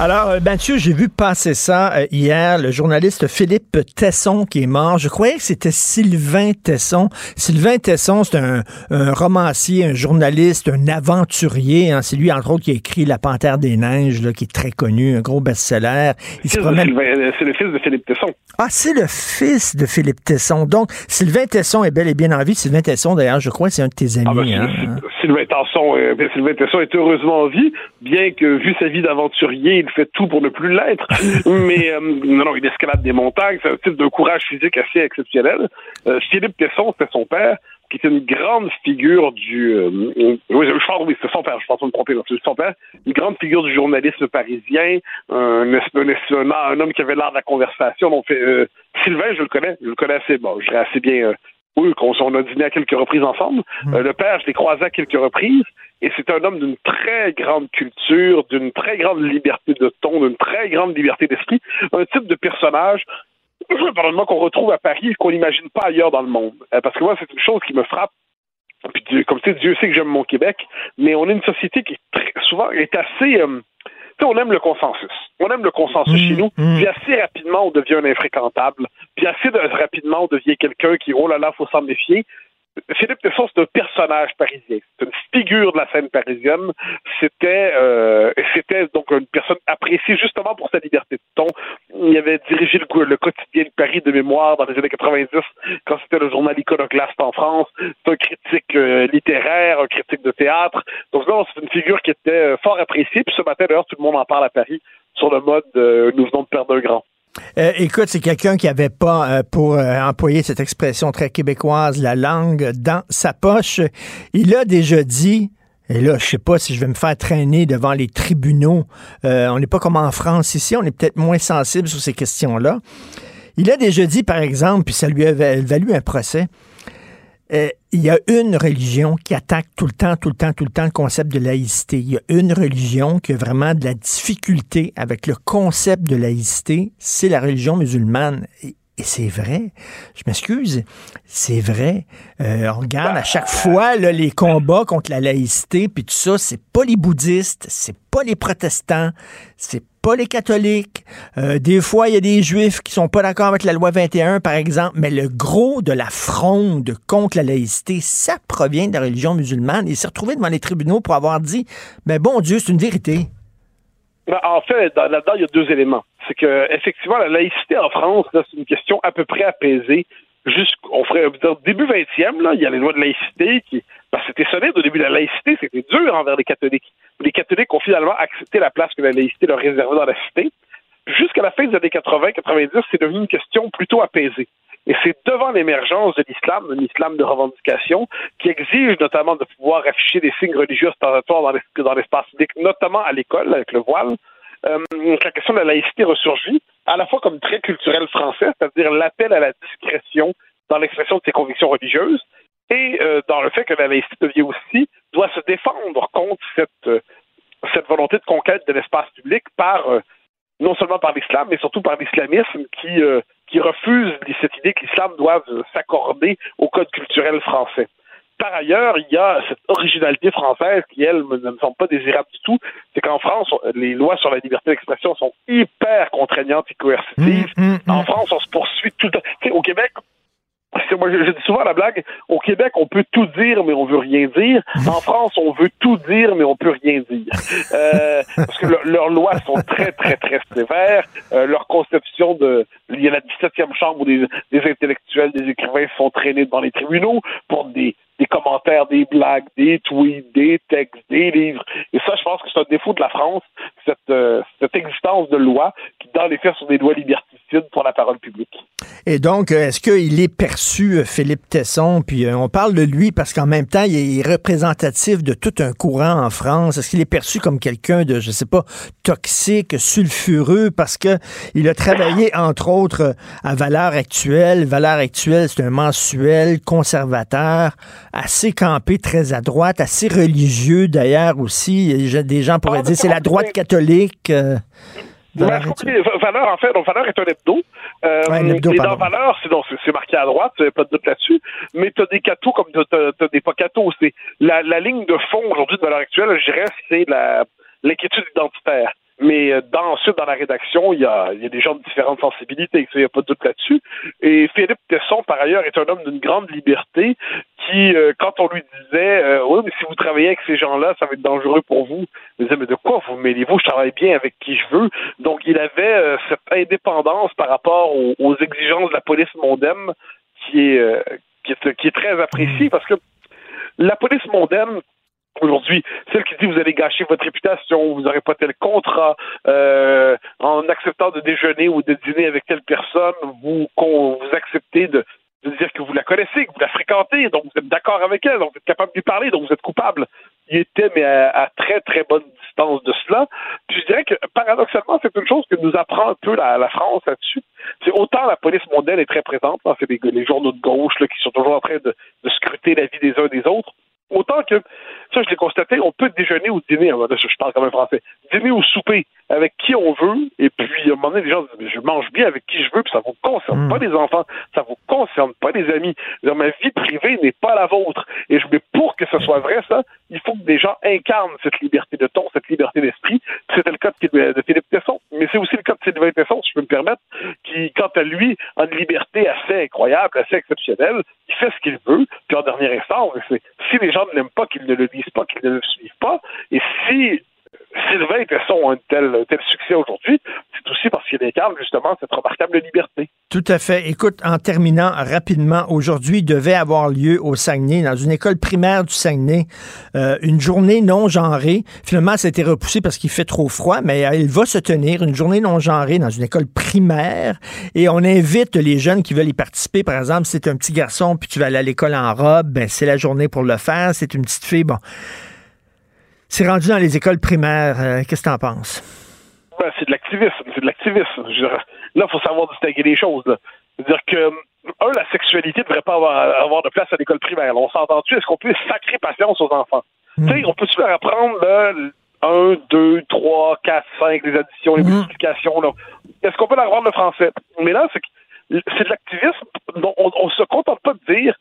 Alors, Mathieu, j'ai vu passer ça euh, hier, le journaliste Philippe Tesson qui est mort. Je croyais que c'était Sylvain Tesson. Sylvain Tesson, c'est un, un romancier, un journaliste, un aventurier. Hein. C'est lui, entre autres, qui a écrit La Panthère des Neiges, là, qui est très connu, un gros best-seller. Il se promène... Sylvain, c'est le fils de Philippe Tesson. Ah, c'est le fils de Philippe Tesson. Donc, Sylvain Tesson est bel et bien en vie. Sylvain Tesson, d'ailleurs, je crois que c'est un de tes amis. Ah ben, hein, Sylvain, Tesson, euh, Sylvain Tesson est heureusement en vie, bien que, vu sa vie d'aventurier, il fait tout pour ne plus l'être, mais euh, non, non, il escalade des montagnes, c'est un type de courage physique assez exceptionnel. Euh, Philippe Tesson, c'était son père, qui était une grande figure du... Euh, oui, je pense, oui, c'était son père, je pense pas me tromper, c'est son père, une grande figure du journalisme parisien, un, un, un homme qui avait l'art de la conversation. Donc, euh, Sylvain, je le connais, je le connais assez, bon, je dirais assez bien... Euh, oui, on a dîné à quelques reprises ensemble. Mmh. Euh, le père, je l'ai croisé à quelques reprises. Et c'est un homme d'une très grande culture, d'une très grande liberté de ton, d'une très grande liberté d'esprit. Un type de personnage, pardonne-moi, qu'on retrouve à Paris et qu'on n'imagine pas ailleurs dans le monde. Euh, parce que moi, c'est une chose qui me frappe. Puis, Dieu, comme tu sais, Dieu sait que j'aime mon Québec. Mais on est une société qui, très, souvent, est assez... Euh, tu sais, on aime le consensus. On aime le consensus mmh, chez nous. Mmh. Puis assez rapidement, on devient un infréquentable. Puis assez rapidement, on devient quelqu'un qui, oh là là, faut s'en méfier. Philippe Tesson, c'est un personnage parisien. C'est une figure de la scène parisienne. C'était, euh, c'était donc une personne appréciée justement pour sa liberté de ton. Il avait dirigé le, le quotidien de Paris de mémoire dans les années quatre-vingt-dix, quand c'était le journal iconoclaste en France. C'est un critique euh, littéraire, un critique de théâtre. Donc non, c'est une figure qui était fort appréciée. Puis ce matin, d'ailleurs, tout le monde en parle à Paris sur le mode euh, « nous venons de perdre un grand ». Euh, écoute, c'est quelqu'un qui n'avait pas, euh, pour euh, employer cette expression très québécoise, la langue dans sa poche. Il a déjà dit, et là, je sais pas si je vais me faire traîner devant les tribunaux, euh, on n'est pas comme en France ici, on est peut-être moins sensible sur ces questions-là. Il a déjà dit, par exemple, puis ça lui a valu un procès, euh, il y a une religion qui attaque tout le temps, tout le temps, tout le temps le concept de laïcité. Il y a une religion qui a vraiment de la difficulté avec le concept de laïcité, c'est la religion musulmane. Et, et c'est vrai, je m'excuse, c'est vrai. Euh, on regarde à chaque fois là, les combats contre la laïcité, puis tout ça, c'est pas les bouddhistes, c'est pas les protestants, c'est pas les catholiques. Euh, des fois, il y a des juifs qui sont pas d'accord avec la loi vingt et un, par exemple, mais le gros de la fronde contre la laïcité, ça provient de la religion musulmane. Il s'est retrouvé devant les tribunaux pour avoir dit « Mais bon Dieu, c'est une vérité ». En fait, là-dedans, il y a deux éléments. C'est que effectivement, la laïcité en France, là, c'est une question à peu près apaisée. Jusqu'on ferait dire, début vingtième, là, il y a les lois de laïcité qui... Ben, c'était solide au début de la laïcité, c'était dur envers les catholiques. Les catholiques ont finalement accepté la place que la laïcité leur réservait dans la cité. Jusqu'à la fin des années quatre-vingts quatre-vingt-dix, c'est devenu une question plutôt apaisée. Et c'est devant l'émergence de l'islam, un islam de revendication, qui exige notamment de pouvoir afficher des signes religieux ostentatoires dans l'espace public, notamment à l'école, avec le voile, Euh, la question de la laïcité ressurgit, à la fois comme trait culturel français, c'est-à-dire l'appel à la discrétion dans l'expression de ses convictions religieuses, et euh, dans le fait que la laïcité devient aussi, doit se défendre contre cette, euh, cette volonté de conquête de l'espace public par, euh, non seulement par l'islam, mais surtout par l'islamisme qui, euh, qui refuse cette idée que l'islam doive s'accorder au code culturel français. Par ailleurs, il y a cette originalité française qui, elle, ne me semble pas désirable du tout. C'est qu'en France, les lois sur la liberté d'expression sont hyper contraignantes et coercitives. Mmh, mmh, mmh. En France, on se poursuit tout le temps. Tu sais, au Québec, moi, je, je dis souvent la blague, au Québec, on peut tout dire, mais on veut rien dire. En France, on veut tout dire, mais on peut rien dire. Euh, parce que le, leurs lois sont très, très, très sévères. Euh, leur conception de... Il y a la dix-septième chambre où des, des intellectuels, des écrivains sont traînés devant les tribunaux pour des, des commentaires, des blagues, des tweets, des textes, des livres. Et ça, je pense que c'est un défaut de la France, cette, euh, cette existence de lois qui, dans les faits, sont des lois liberticides pour la parole publique. Et donc, est-ce qu'il est perçu, Philippe Tesson, puis on parle de lui parce qu'en même temps, il est représentatif de tout un courant en France. Est-ce qu'il est perçu comme quelqu'un de, je sais pas, toxique, sulfureux, parce que il a travaillé, entre autres, à Valeurs Actuelles. Valeurs Actuelles, c'est un mensuel conservateur, assez campé, très à droite, assez religieux, d'ailleurs, aussi. Des gens pourraient ah, dire, c'est la droite catholique. Euh... Valeurs, Valeurs, en fait, donc Valeurs est un hebdo. Euh, ouais, hebdo et dans Valeurs, c'est, non, c'est, c'est marqué à droite, pas de doute là-dessus, mais t'as des cathos comme t'as, t'as des pas cathos. C'est la, la ligne de fond aujourd'hui de Valeurs Actuelles, je dirais, c'est la, l'inquiétude identitaire. Mais dans, ensuite, dans la rédaction, il y a, il y a des gens de différentes sensibilités, il n'y a pas de doute là-dessus. Et Philippe Tesson, par ailleurs, est un homme d'une grande liberté qui, euh, quand on lui disait euh, « Oui, mais si vous travaillez avec ces gens-là, ça va être dangereux pour vous », il disait « Mais de quoi vous mêlez-vous? Je travaille bien avec qui je veux. » Donc, il avait euh, cette indépendance par rapport aux, aux exigences de la police mondaine qui est, euh, qui est, qui est très appréciée, parce que la police mondaine, aujourd'hui, celle qui dit vous allez gâcher votre réputation, vous n'aurez pas tel contrat, euh, en acceptant de déjeuner ou de dîner avec telle personne, vous, vous acceptez de, de dire que vous la connaissez, que vous la fréquentez, donc vous êtes d'accord avec elle, donc vous êtes capable de lui parler, donc vous êtes coupable. Il était mais à, à très très bonne distance de cela. Puis je dirais que paradoxalement, c'est une chose que nous apprend un peu la, la France là-dessus. C'est autant la police mondaine est très présente, hein, c'est les, les journaux de gauche là, qui sont toujours en train de, de scruter la vie des uns des autres. Autant que, ça je l'ai constaté, on peut déjeuner ou dîner, je parle comme un Français, dîner ou souper avec qui on veut, et puis à un moment donné, les gens disent, mais je mange bien avec qui je veux, puis ça vous concerne mmh. pas les enfants, ça vous concerne pas les amis. C'est-à-dire, ma vie privée n'est pas la vôtre. Et je, mais pour que ce soit vrai, ça, il faut que des gens incarnent cette liberté de ton, cette liberté d'esprit. C'était le cas de Philippe Tesson, mais c'est aussi le cas de Sylvain Tesson, si je peux me permettre, qui, quant à lui, a une liberté assez incroyable, assez exceptionnelle, il fait ce qu'il veut, puis en dernier instant, c'est, si les gens ne l'aiment pas, qu'ils ne le lisent pas, qu'ils ne le suivent pas. Et si Sylvain Tesson a un tel, tel succès aujourd'hui, c'est aussi parce qu'il incarne justement cette remarquable liberté. Tout à fait. Écoute, en terminant rapidement, aujourd'hui devait avoir lieu au Saguenay, dans une école primaire du Saguenay, euh, une journée non genrée. Finalement, ça a été repoussé parce qu'il fait trop froid, mais elle va se tenir, une journée non genrée dans une école primaire. Et on invite les jeunes qui veulent y participer. Par exemple, si t'es un petit garçon puis tu vas aller à l'école en robe, ben, c'est la journée pour le faire. Si c'est une petite fille, bon... C'est rendu dans les écoles primaires. Euh, qu'est-ce que t'en penses? Ben, c'est de l'activisme. C'est de l'activisme. Je, là, il faut savoir distinguer les choses. Là. C'est-à-dire que, un, la sexualité ne devrait pas avoir, avoir de place à l'école primaire. Là, on s'entend-tu? Est-ce qu'on peut sacrer patience aux enfants? Mmh. Tu sais, on peut-tu leur apprendre le un, deux, trois, quatre, cinq, les additions, les mmh. multiplications? Là. Est-ce qu'on peut leur apprendre le français? Mais là, c'est, c'est de l'activisme. Donc, on ne se contente pas de dire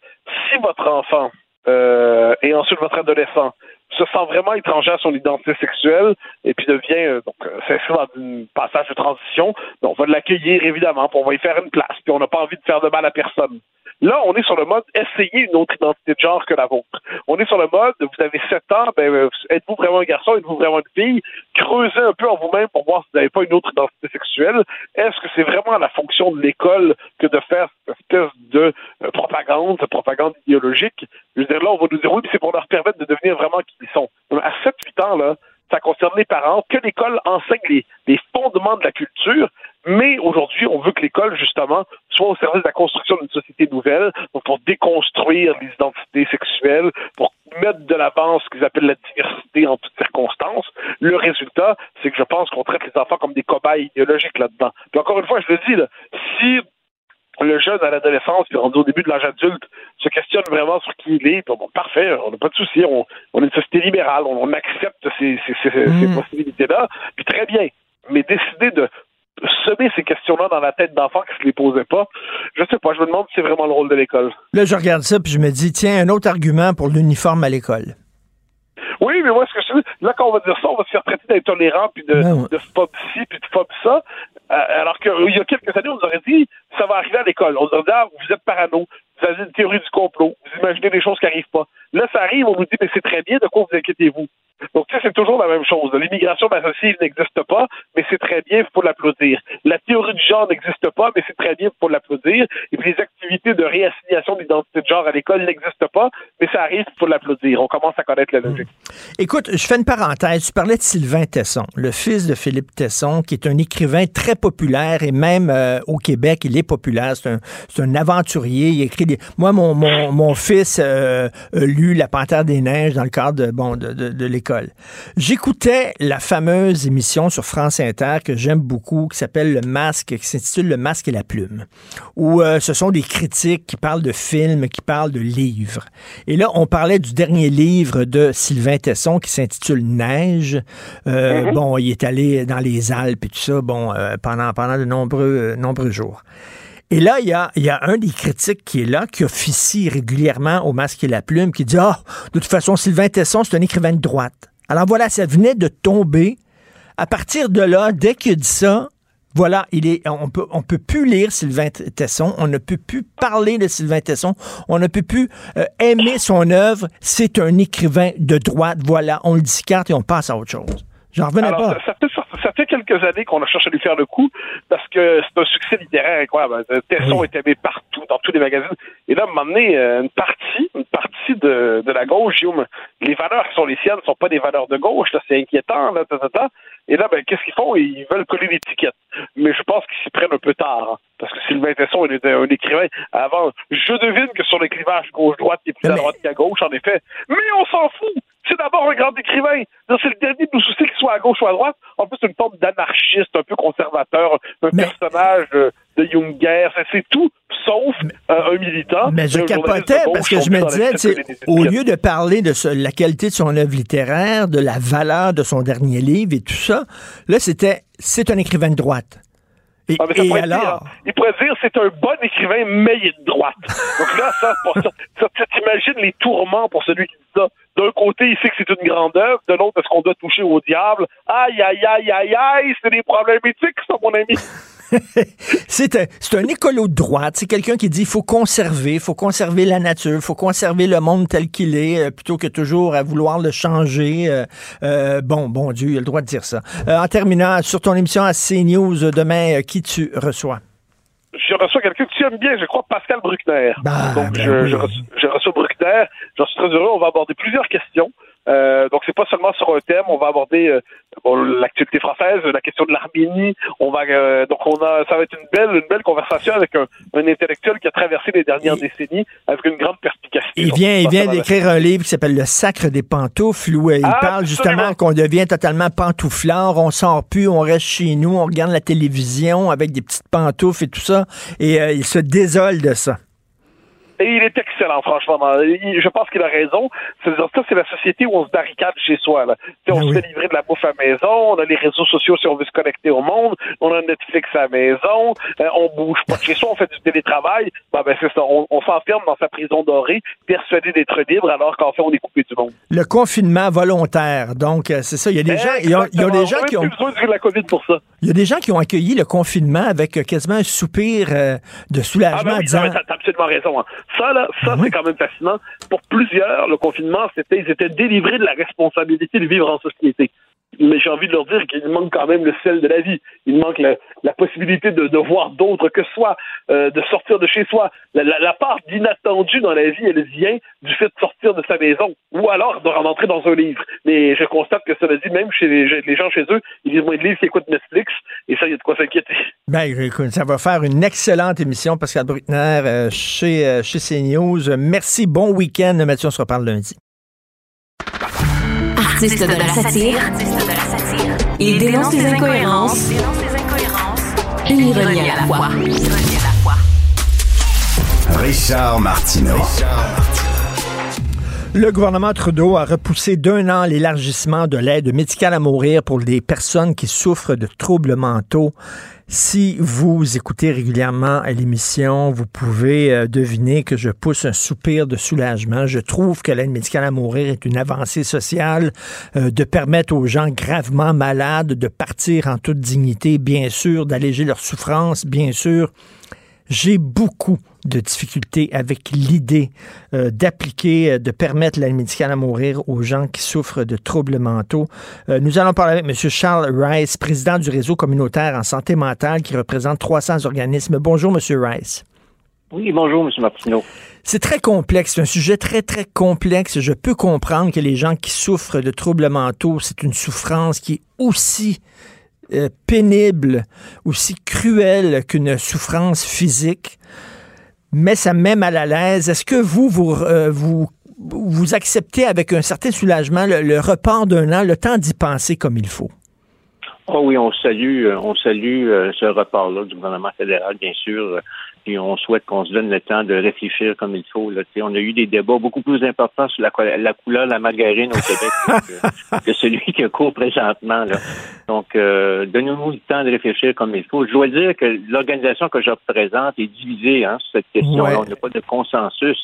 si votre enfant euh, et ensuite votre adolescent se sent vraiment étranger à son identité sexuelle et puis devient, euh, donc, euh, s'inscrit dans un passage de transition. Donc, on va l'accueillir, évidemment, puis on va y faire une place, puis on n'a pas envie de faire de mal à personne. Là, on est sur le mode « essayez une autre identité de genre que la vôtre ». On est sur le mode « vous avez sept ans, ben, êtes-vous vraiment un garçon, êtes-vous vraiment une fille ?» Creusez un peu en vous-même pour voir si vous n'avez pas une autre identité sexuelle. Est-ce que c'est vraiment la fonction de l'école que de faire cette espèce de euh, propagande, de propagande idéologique? Je veux dire, là, on va nous dire « oui, c'est pour leur permettre de devenir vraiment qui ils sont ». À sept huit ans, là, ça concerne les parents, que l'école enseigne les, les fondements de la culture. Mais aujourd'hui, on veut que l'école, justement, soit au service de la construction d'une société nouvelle, donc pour déconstruire les identités sexuelles, pour mettre de l'avant ce qu'ils appellent la diversité en toutes circonstances. Le résultat, c'est que je pense qu'on traite les enfants comme des cobayes idéologiques là-dedans. Puis encore une fois, je le dis, là, si le jeune à l'adolescence, puis rendu au début de l'âge adulte, se questionne vraiment sur qui il est, bon, bon, parfait, on n'a pas de souci, on, on est une société libérale, on, on accepte ces, ces, ces, mmh. ces possibilités-là, puis très bien. Mais décider de se semer ces questions-là dans la tête d'enfants qui ne se les posaient pas. Je sais pas, je me demande si c'est vraiment le rôle de l'école. Là, je regarde ça puis je me dis, tiens, un autre argument pour l'uniforme à l'école. Oui, mais moi, ce que je dis, là, quand on va dire ça, on va se faire traiter d'intolérant, puis de, ouais, ouais. de fob-ci, puis de fob-ça, alors qu'il y a quelques années, on nous aurait dit, ça va arriver à l'école. On nous aurait dit, ah, vous êtes parano, vous avez une théorie du complot, vous imaginez des choses qui n'arrivent pas. Là, ça arrive, on nous dit, mais c'est très bien, de quoi vous inquiétez-vous? Donc, tu sais, c'est toujours la même chose. L'immigration massive n'existe pas, mais c'est très bien, il faut l'applaudir. La théorie du genre n'existe pas, mais c'est très bien, il faut l'applaudir. Et puis, les activités de réassignation d'identité de genre à l'école n'existent pas, mais ça arrive, il faut l'applaudir. On commence à connaître la logique. Mmh. Écoute, je fais une parenthèse. Tu parlais de Sylvain Tesson, le fils de Philippe Tesson, qui est un écrivain très populaire, et même euh, au Québec, il est populaire. C'est un, c'est un aventurier. Il écrit des... Moi, mon, mon, mon fils euh, a lu La Panthère des Neiges dans le cadre de, bon, de, de, de l'école. J'écoutais la fameuse émission sur France Inter que j'aime beaucoup, qui s'appelle Le Masque, qui s'intitule Le Masque et la Plume, où euh, ce sont des critiques qui parlent de films, qui parlent de livres. Et là, on parlait du dernier livre de Sylvain Tesson qui s'intitule Neige. Euh, mm-hmm. Bon, il est allé dans les Alpes et tout ça, bon, euh, pendant, pendant de nombreux, euh, nombreux jours. Et là, il y a, y a un des critiques qui est là, qui officie régulièrement au Masque et la Plume, qui dit « Ah, oh, de toute façon, Sylvain Tesson, c'est un écrivain de droite. » Alors voilà, ça venait de tomber. À partir de là, dès qu'il dit ça, voilà, il est, on peut, on peut plus lire Sylvain Tesson, on ne peut plus parler de Sylvain Tesson, on ne peut plus euh, aimer son œuvre. C'est un écrivain de droite, voilà, on le discarte et on passe à autre chose. J'en revenais Alors, pas. Ça, ça, fait, ça fait quelques années qu'on a cherché à lui faire le coup parce que c'est un succès littéraire incroyable. Tesson oui. est aimé partout, dans tous les magazines. Et là, à un moment donné, une partie, une partie de, de la gauche, Guillaume, les valeurs qui sont les siennes ne sont pas des valeurs de gauche. Là, c'est inquiétant. Là, ta, ta, ta. Et là, ben, qu'est-ce qu'ils font? Ils veulent coller l'étiquette. Mais je pense qu'ils s'y prennent un peu tard. Hein, parce que Sylvain Tesson est un écrivain. Avant, je devine que sur le clivage gauche-droite, il est plus mais... à droite qu'à gauche, en effet. Mais on s'en fout! C'est d'abord un grand écrivain. C'est le dernier de nous soucier qu'il soit à gauche ou à droite. En plus, c'est une forme d'anarchiste, un peu conservateur, un mais... personnage de Juncker. C'est tout, sauf euh, un militant. Mais je capotais parce que je me disais, au lieu de parler de ce, la qualité de son œuvre littéraire, de la valeur de son dernier livre et tout ça, là, c'était c'est un écrivain de droite. Et, ah, mais ça et pourrait alors? Dire, hein, il pourrait dire c'est un bon écrivain, mais il est de droite. Donc là, ça, ça, ça, ça t'imagines les tourments pour celui qui dit ça. D'un côté, il sait que c'est une grande œuvre. De l'autre, est-ce qu'on doit toucher au diable? Aïe, aïe, aïe, aïe, aïe, c'est des problèmes éthiques, ça, mon ami. c'est, un, c'est un écolo de droite. C'est quelqu'un qui dit, il faut conserver, il faut conserver la nature, il faut conserver le monde tel qu'il est, euh, plutôt que toujours à vouloir le changer. Euh, euh, bon, bon Dieu, il a le droit de dire ça. Euh, en terminant, sur ton émission à C News, euh, demain, euh, qui tu reçois? Je reçois quelqu'un que tu aimes bien, je crois, Pascal Bruckner. Bah, donc, ben je, oui. je, reçois, je reçois Bruckner. J'en suis très heureux. On va aborder plusieurs questions. Euh, donc, c'est pas seulement sur un thème. On va aborder euh, bon, l'actualité française, la question de l'Arménie. On va euh, donc on a, ça va être une belle, une belle conversation avec un, un intellectuel qui a traversé les dernières il, décennies avec une grande perspicacité. Il vient, donc, il vient d'écrire un livre qui s'appelle Le Sacre des pantoufles où euh, il ah, parle absolument. Justement qu'on devient totalement pantouflard, on sort plus, on reste chez nous, on regarde la télévision avec des petites pantoufles et tout ça. Et euh, il se désole de ça. Et il est excellent, franchement. Je pense qu'il a raison. C'est-à-dire, ça, c'est la société où on se barricade chez soi. Là. On oui. se fait livrer de la bouffe à la maison, on a les réseaux sociaux si on veut se connecter au monde, on a Netflix à la maison, euh, on bouge pas de chez soi, on fait du télétravail. Ben, ben, c'est ça. On, on s'enferme dans sa prison dorée, persuadé d'être libre, alors qu'en fait, on est coupé du monde. Le confinement volontaire. Donc, c'est ça. Il y a des gens, il y a, il y a des gens qui ont... besoin de la COVID pour ça. Il y a des gens qui ont accueilli le confinement avec quasiment un soupir euh, de soulagement. Ah ben oui, disant... t'as, t'as absolument raison. Hein. Ça, là, ça, oui. c'est quand même fascinant. Pour plusieurs, le confinement, c'était, ils étaient délivrés de la responsabilité de vivre en société. Mais j'ai envie de leur dire qu'il manque quand même le sel de la vie. Il manque la, la possibilité de, de voir d'autres que soi, euh, de sortir de chez soi. La, la, la part d'inattendue dans la vie, elle vient du fait de sortir de sa maison ou alors de rentrer dans un livre. Mais je constate que ça veut dire, même chez les, les gens chez eux, ils lisent moins de livres qu'ils écoutent Netflix. Et ça, il y a de quoi s'inquiéter. Ben, écoute, ça va faire une excellente émission, Pascal Bruckner, euh, chez, euh, chez C News. Merci, bon week-end. Mathieu, on se reparle lundi. Artiste de la satire, il dénonce les incohérences, une ironie à la fois. Richard Martineau. Le gouvernement Trudeau a repoussé d'un an l'élargissement de l'aide médicale à mourir pour les personnes qui souffrent de troubles mentaux. Si vous écoutez régulièrement à l'émission, vous pouvez euh, deviner que je pousse un soupir de soulagement. Je trouve que l'aide médicale à mourir est une avancée sociale, euh, de permettre aux gens gravement malades de partir en toute dignité, bien sûr, d'alléger leur souffrance, bien sûr. J'ai beaucoup de difficultés avec l'idée euh, d'appliquer, euh, de permettre l'aide médicale à mourir aux gens qui souffrent de troubles mentaux. Euh, nous allons parler avec M. Charles Rice, président du Réseau communautaire en santé mentale, qui représente trois cents organismes. Bonjour, M. Rice. Oui, bonjour, M. Martineau. C'est très complexe, c'est un sujet très, très complexe. Je peux comprendre que les gens qui souffrent de troubles mentaux, c'est une souffrance qui est aussi Euh, pénible, aussi cruelle qu'une souffrance physique, mais ça me met mal à l'aise. Est-ce que vous, vous, euh, vous, vous acceptez avec un certain soulagement le, le report d'un an, le temps d'y penser comme il faut? Oh oui, on salue, on salue euh, ce report-là du gouvernement fédéral, bien sûr, puis on souhaite qu'on se donne le temps de réfléchir comme il faut. Là. On a eu des débats beaucoup plus importants sur la, la couleur de la margarine au Québec que, que celui qui court présentement. Là. Donc, euh, donnez-nous le temps de réfléchir comme il faut. Je dois dire que l'organisation que je représente est divisée hein, sur cette question. Ouais. On n'a pas de consensus,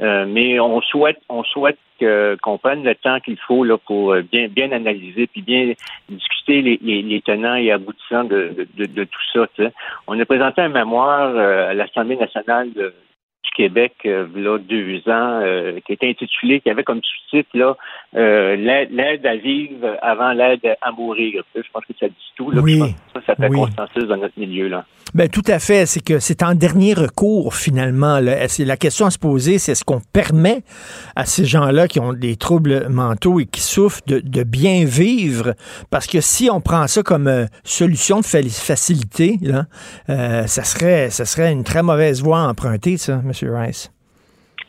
euh, mais on souhaite, on souhaite que, qu'on prenne le temps qu'il faut là, pour bien, bien analyser puis bien discuter les, les, les tenants et aboutissants de, de, de, de tout ça. T'sais. On a présenté un mémoire euh, à l'Assemblée nationale de, du Québec, euh, là, deux ans, euh, qui était intitulé, qui avait comme sous-titre là, euh, l'aide, l'aide à vivre avant l'aide à mourir. Je pense que ça dit tout. Là, oui. Ça, ça fait oui. consensus dans notre milieu. Là. Bien, tout à fait. C'est que c'est en dernier recours, finalement. Là. C'est la question à se poser, c'est est-ce qu'on permet à ces gens-là qui ont des troubles mentaux et qui souffrent de, de bien vivre? Parce que si on prend ça comme euh, solution de facilité, là, euh, ça serait, ça serait une très mauvaise voie à emprunter, ça, M. Rice.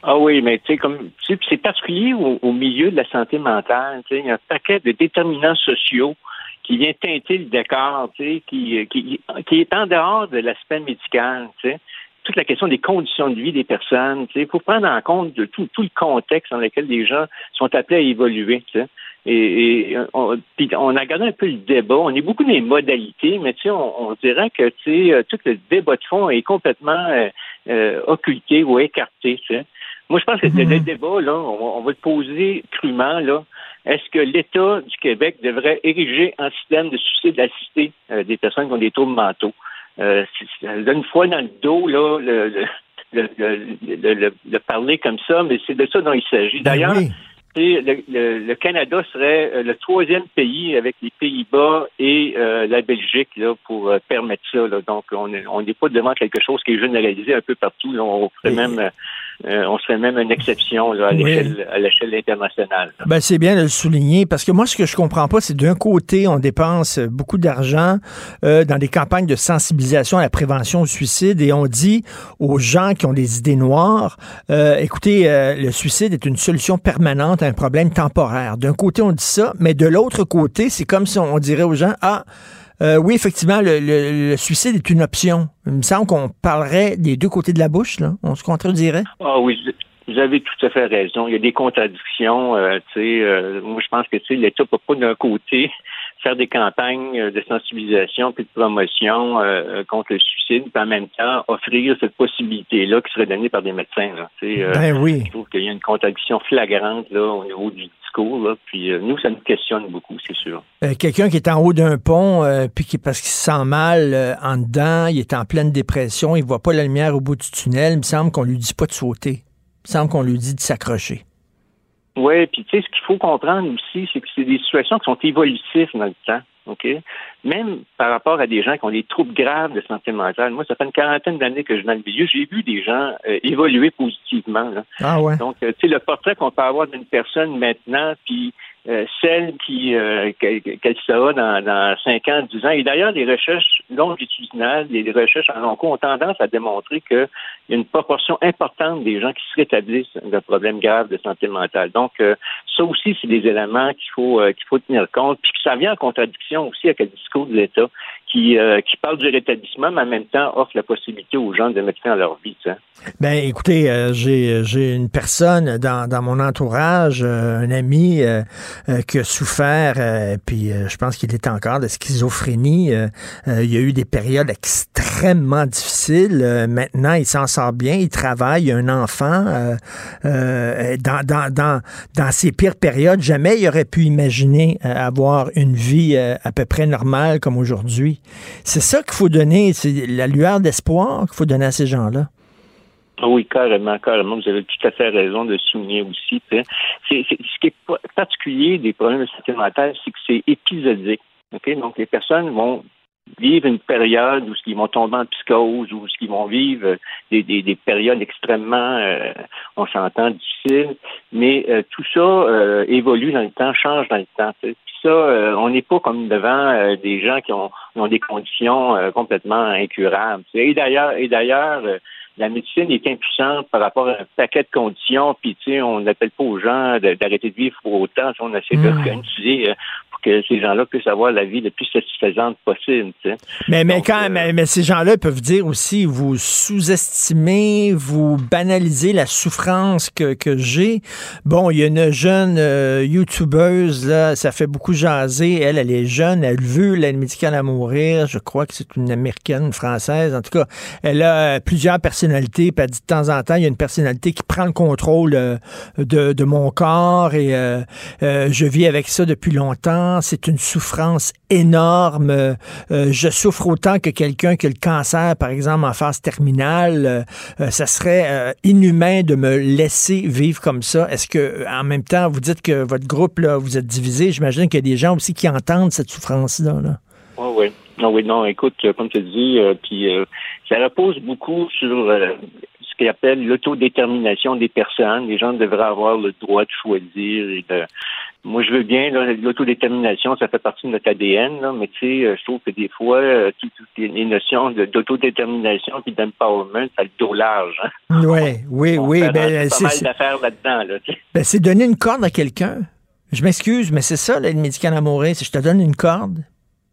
Ah oui, mais tu sais, comme t'sais, c'est particulier au, au milieu de la santé mentale. Il y a un paquet de déterminants sociaux qui vient teinter le décor, qui, qui, qui est en dehors de l'aspect médical. T'sais. Toute la question des conditions de vie des personnes. Il faut prendre en compte de tout, tout le contexte dans lequel les gens sont appelés à évoluer. T'sais. Et, et on, puis on a regardé un peu le débat. On est beaucoup dans les modalités, mais tu sais, on, on dirait que tu sais, tout le débat de fond est complètement euh, euh, occulté ou écarté. Tu sais. Moi, je pense que c'est le débat, là, on, on va le poser crûment, là. Est-ce que l'État du Québec devrait ériger un système de suicide assisté euh, des personnes qui ont des troubles mentaux? Euh, ça donne une fois dans le dos, là, le, le, le, le, le, le parler comme ça, mais c'est de ça dont il s'agit. D'ailleurs, oui. Le, le, le Canada serait le troisième pays avec les Pays-Bas et euh, la Belgique là, pour euh, permettre ça. Là. Donc, on n'est pas devant quelque chose qui est généralisé un peu partout. Là. On serait même, euh, on serait même une exception là, à, oui. l'échelle, à l'échelle internationale. Ben, c'est bien de le souligner parce que moi, ce que je comprends pas, c'est d'un côté, on dépense beaucoup d'argent euh, dans des campagnes de sensibilisation à la prévention au suicide et on dit aux gens qui ont des idées noires, euh, écoutez, euh, le suicide est une solution permanente, un problème temporaire. D'un côté, on dit ça, mais de l'autre côté, c'est comme si on dirait aux gens, ah, euh, oui, effectivement, le, le, le suicide est une option. Il me semble qu'on parlerait des deux côtés de la bouche, là. On se contredirait. Ah oui, vous avez tout à fait raison. Il y a des contradictions, euh, tu sais, euh, moi, je pense que, tu sais, l'État peut pas d'un côté faire des campagnes de sensibilisation puis de promotion euh, contre le suicide, puis en même temps offrir cette possibilité-là qui serait donnée par des médecins. Là. Euh, ben oui. Je trouve qu'il y a une contradiction flagrante là, au niveau du discours. Là. Puis euh, nous, ça nous questionne beaucoup, c'est sûr. Euh, quelqu'un qui est en haut d'un pont, euh, puis qui parce qu'il se sent mal euh, en dedans, il est en pleine dépression, il voit pas la lumière au bout du tunnel, il me semble qu'on lui dit pas de sauter. Il me semble qu'on lui dit de s'accrocher. Oui, puis tu sais, ce qu'il faut comprendre aussi, c'est que c'est des situations qui sont évolutives dans le temps, OK? Même par rapport à des gens qui ont des troubles graves de santé mentale. Moi, ça fait une quarantaine d'années que je suis dans le milieu, j'ai vu des gens euh, évoluer positivement. Là. Ah ouais. Donc, tu sais, le portrait qu'on peut avoir d'une personne maintenant, puis euh, celle qui euh, qu'elle sera dans, dans cinq ans, dix ans. Et d'ailleurs, les recherches longitudinales, les recherches en long cours ont tendance à démontrer qu'il y a une proportion importante des gens qui se rétablissent d'un problème grave de santé mentale. Donc, euh, ça aussi, c'est des éléments qu'il faut euh, qu'il faut tenir compte, puis que ça vient en contradiction aussi avec le discours de l'État, qui, euh, qui parle du rétablissement, mais en même temps offre la possibilité aux gens de mettre fin à leur vie. T'sais. Ben, écoutez, euh, j'ai, j'ai une personne dans, dans mon entourage, euh, un ami euh, euh, qui a souffert, euh, puis euh, je pense qu'il est encore de schizophrénie. Euh, euh, il y a eu des périodes extrêmement difficiles. Euh, maintenant, il s'en sort bien, il travaille, il a un enfant. Euh, euh, dans, dans, dans, dans ses pires périodes, jamais il aurait pu imaginer euh, avoir une vie euh, à peu près normale comme aujourd'hui. C'est ça qu'il faut donner, c'est la lueur d'espoir qu'il faut donner à ces gens-là. Oui, carrément, carrément. Vous avez tout à fait raison de souligner aussi. C'est, c'est, ce qui est particulier des problèmes de santé mentale, c'est que c'est épisodique. Okay? Donc, les personnes vont vivre une période où ils vont tomber en psychose, où ils vont vivre des, des, des périodes extrêmement, euh, on s'entend, difficiles. Mais euh, tout ça euh, évolue dans le temps, change dans le temps. T'sais. Ça, euh, on n'est pas comme devant euh, des gens qui ont, ont des conditions euh, complètement incurables. T'sais. Et d'ailleurs, et d'ailleurs euh, la médecine est impuissante par rapport à un paquet de conditions. Puis, tu sais, on n'appelle pas aux gens de, d'arrêter de vivre pour autant. On essaie de l'organiser euh, pour que ces gens-là puissent avoir la vie la plus satisfaisante possible. T'sais. Mais mais Donc, quand euh, mais, mais ces gens-là peuvent dire aussi, vous sous-estimez, vous banalisez la souffrance que que j'ai. Bon, il y a une jeune euh, YouTubeuse là, ça fait beaucoup jaser. Elle, elle est jeune, elle veut l'aide médicale à mourir. Je crois que c'est une Américaine, une Française. En tout cas, elle a plusieurs personnes. Puis elle dit de temps en temps, il y a une personnalité qui prend le contrôle euh, de, de mon corps et euh, euh, je vis avec ça depuis longtemps. C'est une souffrance énorme. Euh, je souffre autant que quelqu'un qui a le cancer, par exemple, en phase terminale. Euh, ça serait euh, inhumain de me laisser vivre comme ça. Est-ce que, en même temps, vous dites que votre groupe, là, vous êtes divisé. J'imagine qu'il y a des gens aussi qui entendent cette souffrance-là. Là. Oh oui, non, oui, non, écoute, comme tu dis, euh, puis euh, ça repose beaucoup sur euh, ce qu'on appelle l'autodétermination des personnes. Les gens devraient avoir le droit de choisir. Et de... Moi, je veux bien, là, l'autodétermination, ça fait partie de notre A D N, là, mais tu sais, je trouve que des fois, euh, toutes les notions de, d'autodétermination puis d'empowerment, ça a le dos large. Hein? Ouais, oui, on, oui, oui. Ben, c'est pas mal d'affaires là-dedans. Là, ben, c'est donner une corde à quelqu'un. Je m'excuse, mais c'est ça, l'aide médicale à mourir, c'est je te donne une corde.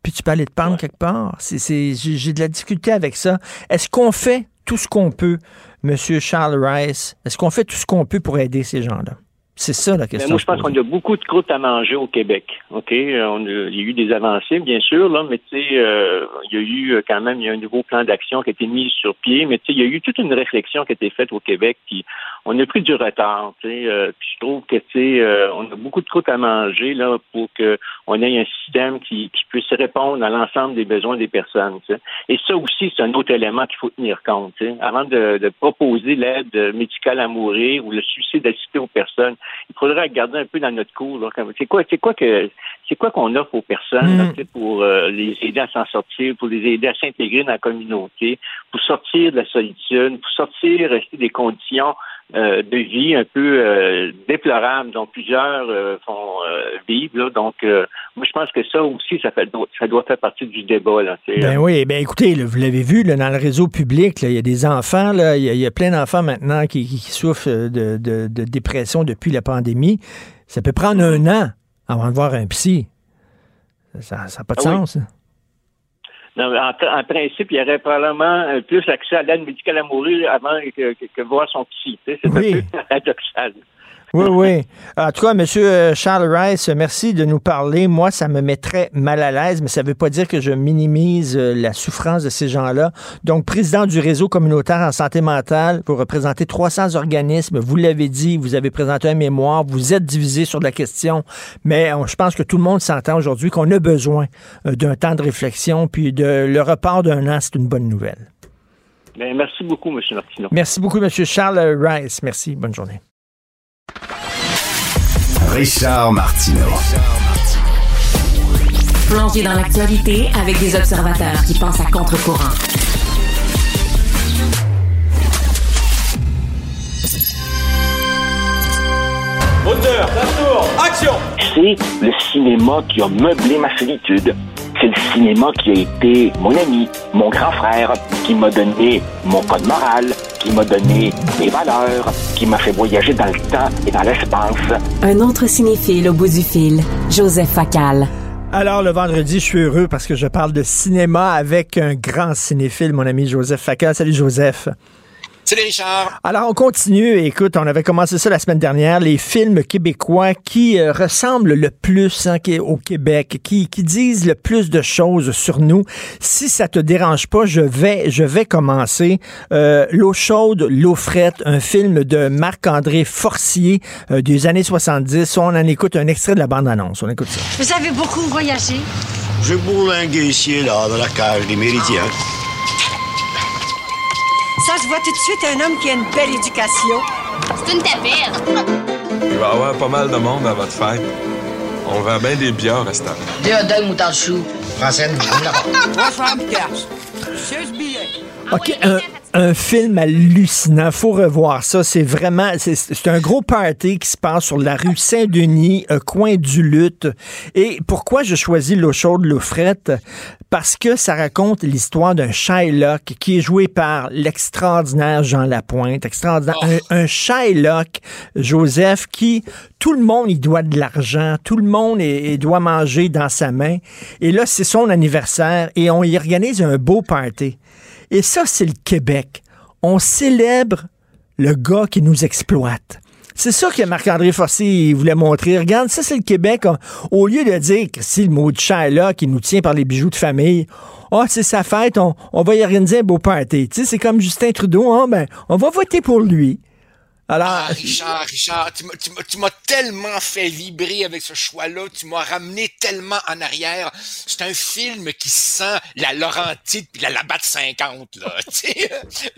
Puis tu peux aller te pendre ouais. quelque part. C'est, c'est, j'ai, j'ai de la difficulté avec ça. Est-ce qu'on fait tout ce qu'on peut, M. Charles Rice? Est-ce qu'on fait tout ce qu'on peut pour aider ces gens-là? C'est ça la question. Mais moi, je pense qu'on a beaucoup de croûtes à manger au Québec. OK? On a, il y a eu des avancées, bien sûr, là, mais tu sais, euh, il y a eu quand même il y a un nouveau plan d'action qui a été mis sur pied, mais tu sais, il y a eu toute une réflexion qui a été faite au Québec, puis on a pris du retard, tu sais. Euh, puis je trouve que, tu sais, euh, on a beaucoup de croûtes à manger, là, pour qu'on ait un système qui, qui puisse répondre à l'ensemble des besoins des personnes, tu sais. Et ça aussi, c'est un autre élément qu'il faut tenir compte, tu sais. Avant de, de proposer l'aide médicale à mourir ou le suicide assisté aux personnes, il faudrait regarder un peu dans notre cours. Là, c'est quoi, c'est quoi que, c'est quoi qu'on offre aux personnes là, pour euh, les aider à s'en sortir, pour les aider à s'intégrer dans la communauté, pour sortir de la solitude, pour sortir rester des conditions euh, de vie un peu euh, déplorables dont plusieurs euh, font euh, vivre. Là, donc, euh, moi, je pense que ça aussi, ça, fait, ça doit faire partie du débat. Là, c'est, ben euh... oui, ben écoutez, là, vous l'avez vu là, dans le réseau public, il y a des enfants, il y, y a plein d'enfants maintenant qui, qui, qui souffrent de, de, de dépression depuis la pandémie. Ça peut prendre un an avant de voir un psy. Ça n'a pas de ah sens. Oui. Non, en, en principe, il y aurait probablement plus accès à l'aide médicale à mourir avant que, que, que voir son psy. C'est oui. un peu paradoxal. Oui, oui. En tout cas, M. Charles Rice, merci de nous parler. Moi, ça me mettrait mal à l'aise, mais ça ne veut pas dire que je minimise la souffrance de ces gens-là. Donc, président du Réseau communautaire en santé mentale, vous représentez trois cents organismes. Vous l'avez dit, vous avez présenté un mémoire, vous êtes divisé sur la question, mais on, je pense que tout le monde s'entend aujourd'hui qu'on a besoin d'un temps de réflexion, puis de, le report d'un an, c'est une bonne nouvelle. Bien, merci beaucoup, M. Martineau. Merci beaucoup, M. Charles Rice. Merci. Bonne journée. Richard Martineau. Plongé dans l'actualité avec des observateurs qui pensent à contre-courant. Auteur, tour, action! C'est le cinéma qui a meublé ma solitude. C'est le cinéma qui a été mon ami, mon grand frère, qui m'a donné mon code moral, qui m'a donné mes valeurs, qui m'a fait voyager dans le temps et dans l'espace. Un autre cinéphile au bout du fil, Joseph Facal. Alors, le vendredi, je suis heureux parce que je parle de cinéma avec un grand cinéphile, mon ami Joseph Facal. Salut, Joseph. Salut, Richard. Alors, on continue. Écoute, on avait commencé ça la semaine dernière, les films québécois qui euh, ressemblent le plus hein, au Québec, qui, qui disent le plus de choses sur nous. Si ça te dérange pas, je vais, je vais commencer. Euh, L'eau chaude, l'eau frette, un film de Marc-André Forcier euh, des années soixante-dix. On en écoute un extrait de la bande-annonce. On écoute ça. Vous avez beaucoup voyagé? J'ai bourlingué ici et là, dans la cage des Méridiens. Ça, je vois tout de suite un homme qui a une belle éducation. C'est une tapette. Il va y avoir pas mal de monde à votre fête. On vend bien des bières au restaurant. Deux hot dogs, moutarde chou. Française, trois francs de cash. seize billets. OK, un... un film hallucinant, faut revoir ça, c'est vraiment, c'est, c'est un gros party qui se passe sur la rue Saint-Denis, euh, coin du Lutte. Et pourquoi je choisis l'eau chaude, l'eau frette? Parce que ça raconte l'histoire d'un Shylock qui est joué par l'extraordinaire Jean Lapointe, extraordinaire, un, un Shylock, Joseph, qui, tout le monde, il doit de l'argent, tout le monde, il doit manger dans sa main. Et là, c'est son anniversaire et on y organise un beau party. Et ça, c'est le Québec. On célèbre le gars qui nous exploite. C'est ça que Marc-André Forcier voulait montrer. Regarde, ça, c'est le Québec. Au lieu de dire que si le mot de Shylock qui nous tient par les bijoux de famille, « Ah, oh, c'est sa fête, on, on va y organiser un beau party. » Tu sais, c'est comme Justin Trudeau, hein, ben, « On va voter pour lui. » Alors, ah, Richard, Richard, tu m'as, tu m'as, tu m'as tellement fait vibrer avec ce choix-là, tu m'as ramené tellement en arrière. C'est un film qui sent la Laurentide puis la Labatt cinquante, là. Tu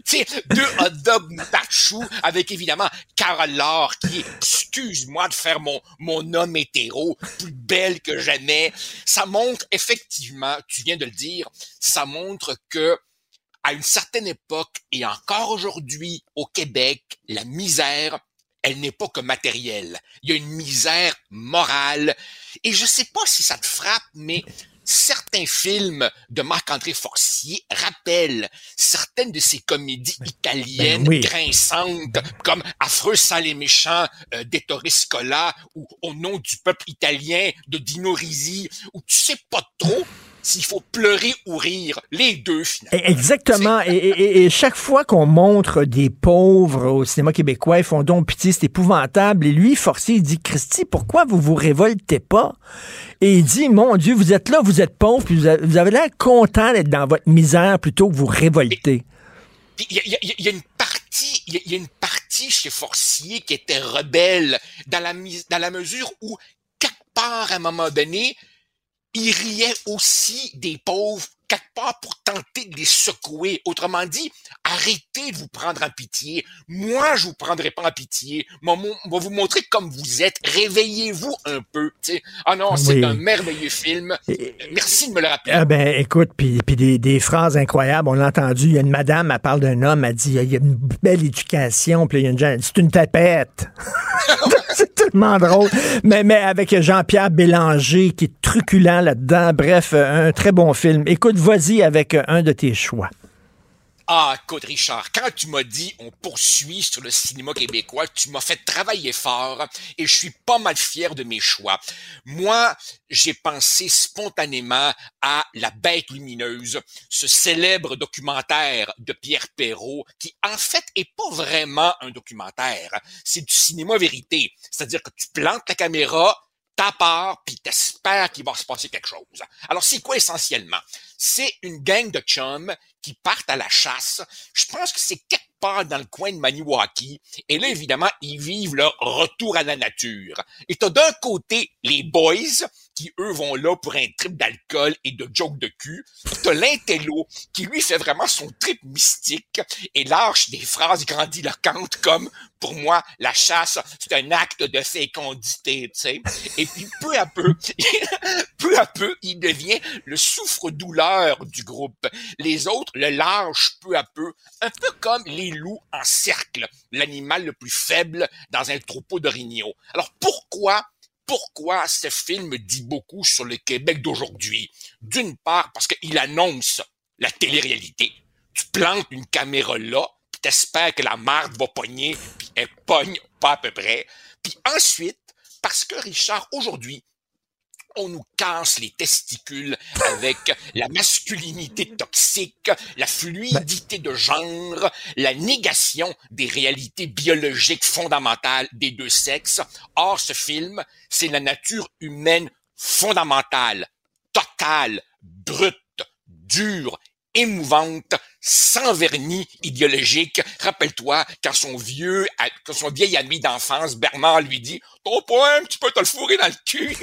sais, deux hot dogs moutarde chou avec évidemment Carole Lard qui est, excuse-moi de faire mon, mon homme hétéro, plus belle que jamais. Ça montre effectivement, tu viens de le dire, ça montre que à une certaine époque, et encore aujourd'hui, au Québec, la misère, elle n'est pas que matérielle. Il y a une misère morale. Et je sais pas si ça te frappe, mais certains films de Marc-André Forcier rappellent certaines de ses comédies italiennes, ben oui, grinçantes, comme « Affreux sans les méchants euh, » d'Ettore Scola, ou « Au nom du peuple italien » de Dino Risi, où tu sais pas trop s'il faut pleurer ou rire, les deux, finalement. Exactement. et, et, et chaque fois qu'on montre des pauvres au cinéma québécois, ils font donc pitié, c'est épouvantable. Et lui, Forcier, il dit, Christy, pourquoi vous vous révoltez pas? Et il dit, mon Dieu, vous êtes là, vous êtes pauvres, puis vous avez l'air content d'être dans votre misère plutôt que vous révolter. Il y, y, y a une partie, il y, y a une partie chez Forcier qui était rebelle dans la, dans la mesure où, quelque part, à un moment donné, il riait aussi des pauvres, quelque part pour tenter de les secouer. Autrement dit, arrêtez de vous prendre en pitié. Moi, je vous prendrai pas en pitié. On va vous montrer comme vous êtes. Réveillez-vous un peu. T'sais. Ah non, c'est oui. un merveilleux film. Et, merci de me le rappeler. Ah ben, écoute, puis des, des phrases incroyables. On l'a entendu. Il y a une madame, elle parle d'un homme, elle dit, il y a une belle éducation. Puis il y a une jeune, c'est une tapette. C'est tellement drôle. Mais, mais avec Jean-Pierre Bélanger, qui est truculent là-dedans. Bref, un très bon film. Écoute, vas-y avec un de tes choix. Ah, écoute, Richard, quand tu m'as dit on poursuit sur le cinéma québécois, tu m'as fait travailler fort et je suis pas mal fier de mes choix. Moi, j'ai pensé spontanément à La Bête lumineuse, ce célèbre documentaire de Pierre Perrault qui, en fait, est pas vraiment un documentaire. C'est du cinéma vérité, c'est-à-dire que tu plantes la caméra, ta part, puis t'espères qu'il va se passer quelque chose. Alors, c'est quoi essentiellement? C'est une gang de chums qui partent à la chasse. Je pense que c'est quelque part dans le coin de Maniwaki. Et là, évidemment, ils vivent leur retour à la nature. Et t'as d'un côté les boys, qui eux vont là pour un trip d'alcool et de jokes de cul. T'as l'intello, qui lui fait vraiment son trip mystique et lâche des phrases grandiloquentes comme, pour moi, la chasse, c'est un acte de fécondité, tu sais. Et puis, peu à peu, peu à peu, il devient le souffre-douleur du groupe. Les autres le lâchent peu à peu, un peu comme les loups en cercle, l'animal le plus faible dans un troupeau d'orignaux. Alors, pourquoi Pourquoi ce film dit beaucoup sur le Québec d'aujourd'hui? D'une part, parce qu'il annonce la télé-réalité. Tu plantes une caméra là, puis t'espères que la marde va pogner, puis elle pogne pas à peu près. Puis ensuite, parce que, Richard, aujourd'hui, on nous casse les testicules avec la masculinité toxique, la fluidité de genre, la négation des réalités biologiques fondamentales des deux sexes. Or, ce film, c'est la nature humaine fondamentale, totale, brute, dure, émouvante, sans vernis idéologique. Rappelle-toi, quand son vieux, quand son vieil ami d'enfance, Bernard, lui dit « Ton poème, tu peux te le fourrer dans le cul! »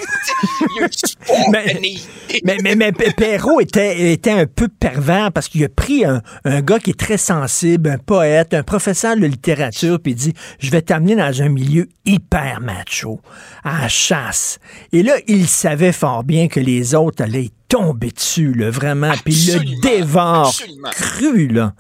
Il a eu spontané. Mais, mais, mais, mais Perrault était, était un peu pervers parce qu'il a pris un, un gars qui est très sensible, un poète, un professeur de littérature, puis il dit « Je vais t'amener dans un milieu hyper macho, à la chasse. » Et là, il savait fort bien que les autres allaient tomber dessus, là, vraiment, puis il le dévore. Absolument. Cru, là.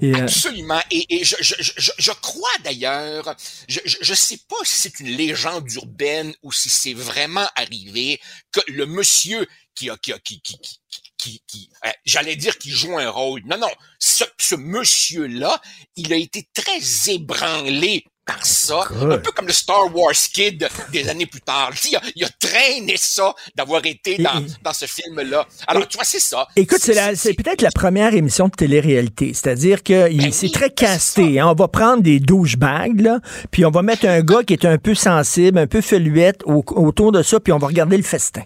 Et, absolument. Et, et je, je, je, je crois d'ailleurs, je, je, je sais pas si c'est une légende urbaine ou si c'est vraiment arrivé, que le monsieur qui a, qui a, qui, qui, qui, qui, qui euh, j'allais dire qu'il joue un rôle. Non, non. Ce, ce monsieur-là, il a été très ébranlé par ça, cool. Un peu comme le Star Wars Kid des années plus tard. Il a, il a traîné ça d'avoir été dans, et, dans ce film-là. Alors, et, tu vois, c'est ça. Écoute, c'est, c'est, la, c'est, c'est peut-être la première émission de télé-réalité. C'est-à-dire que ben c'est oui, très casté. Hein. On va prendre des douchebags, là, puis on va mettre un gars qui est un peu sensible, un peu feluette au, autour de ça, puis on va regarder le festin.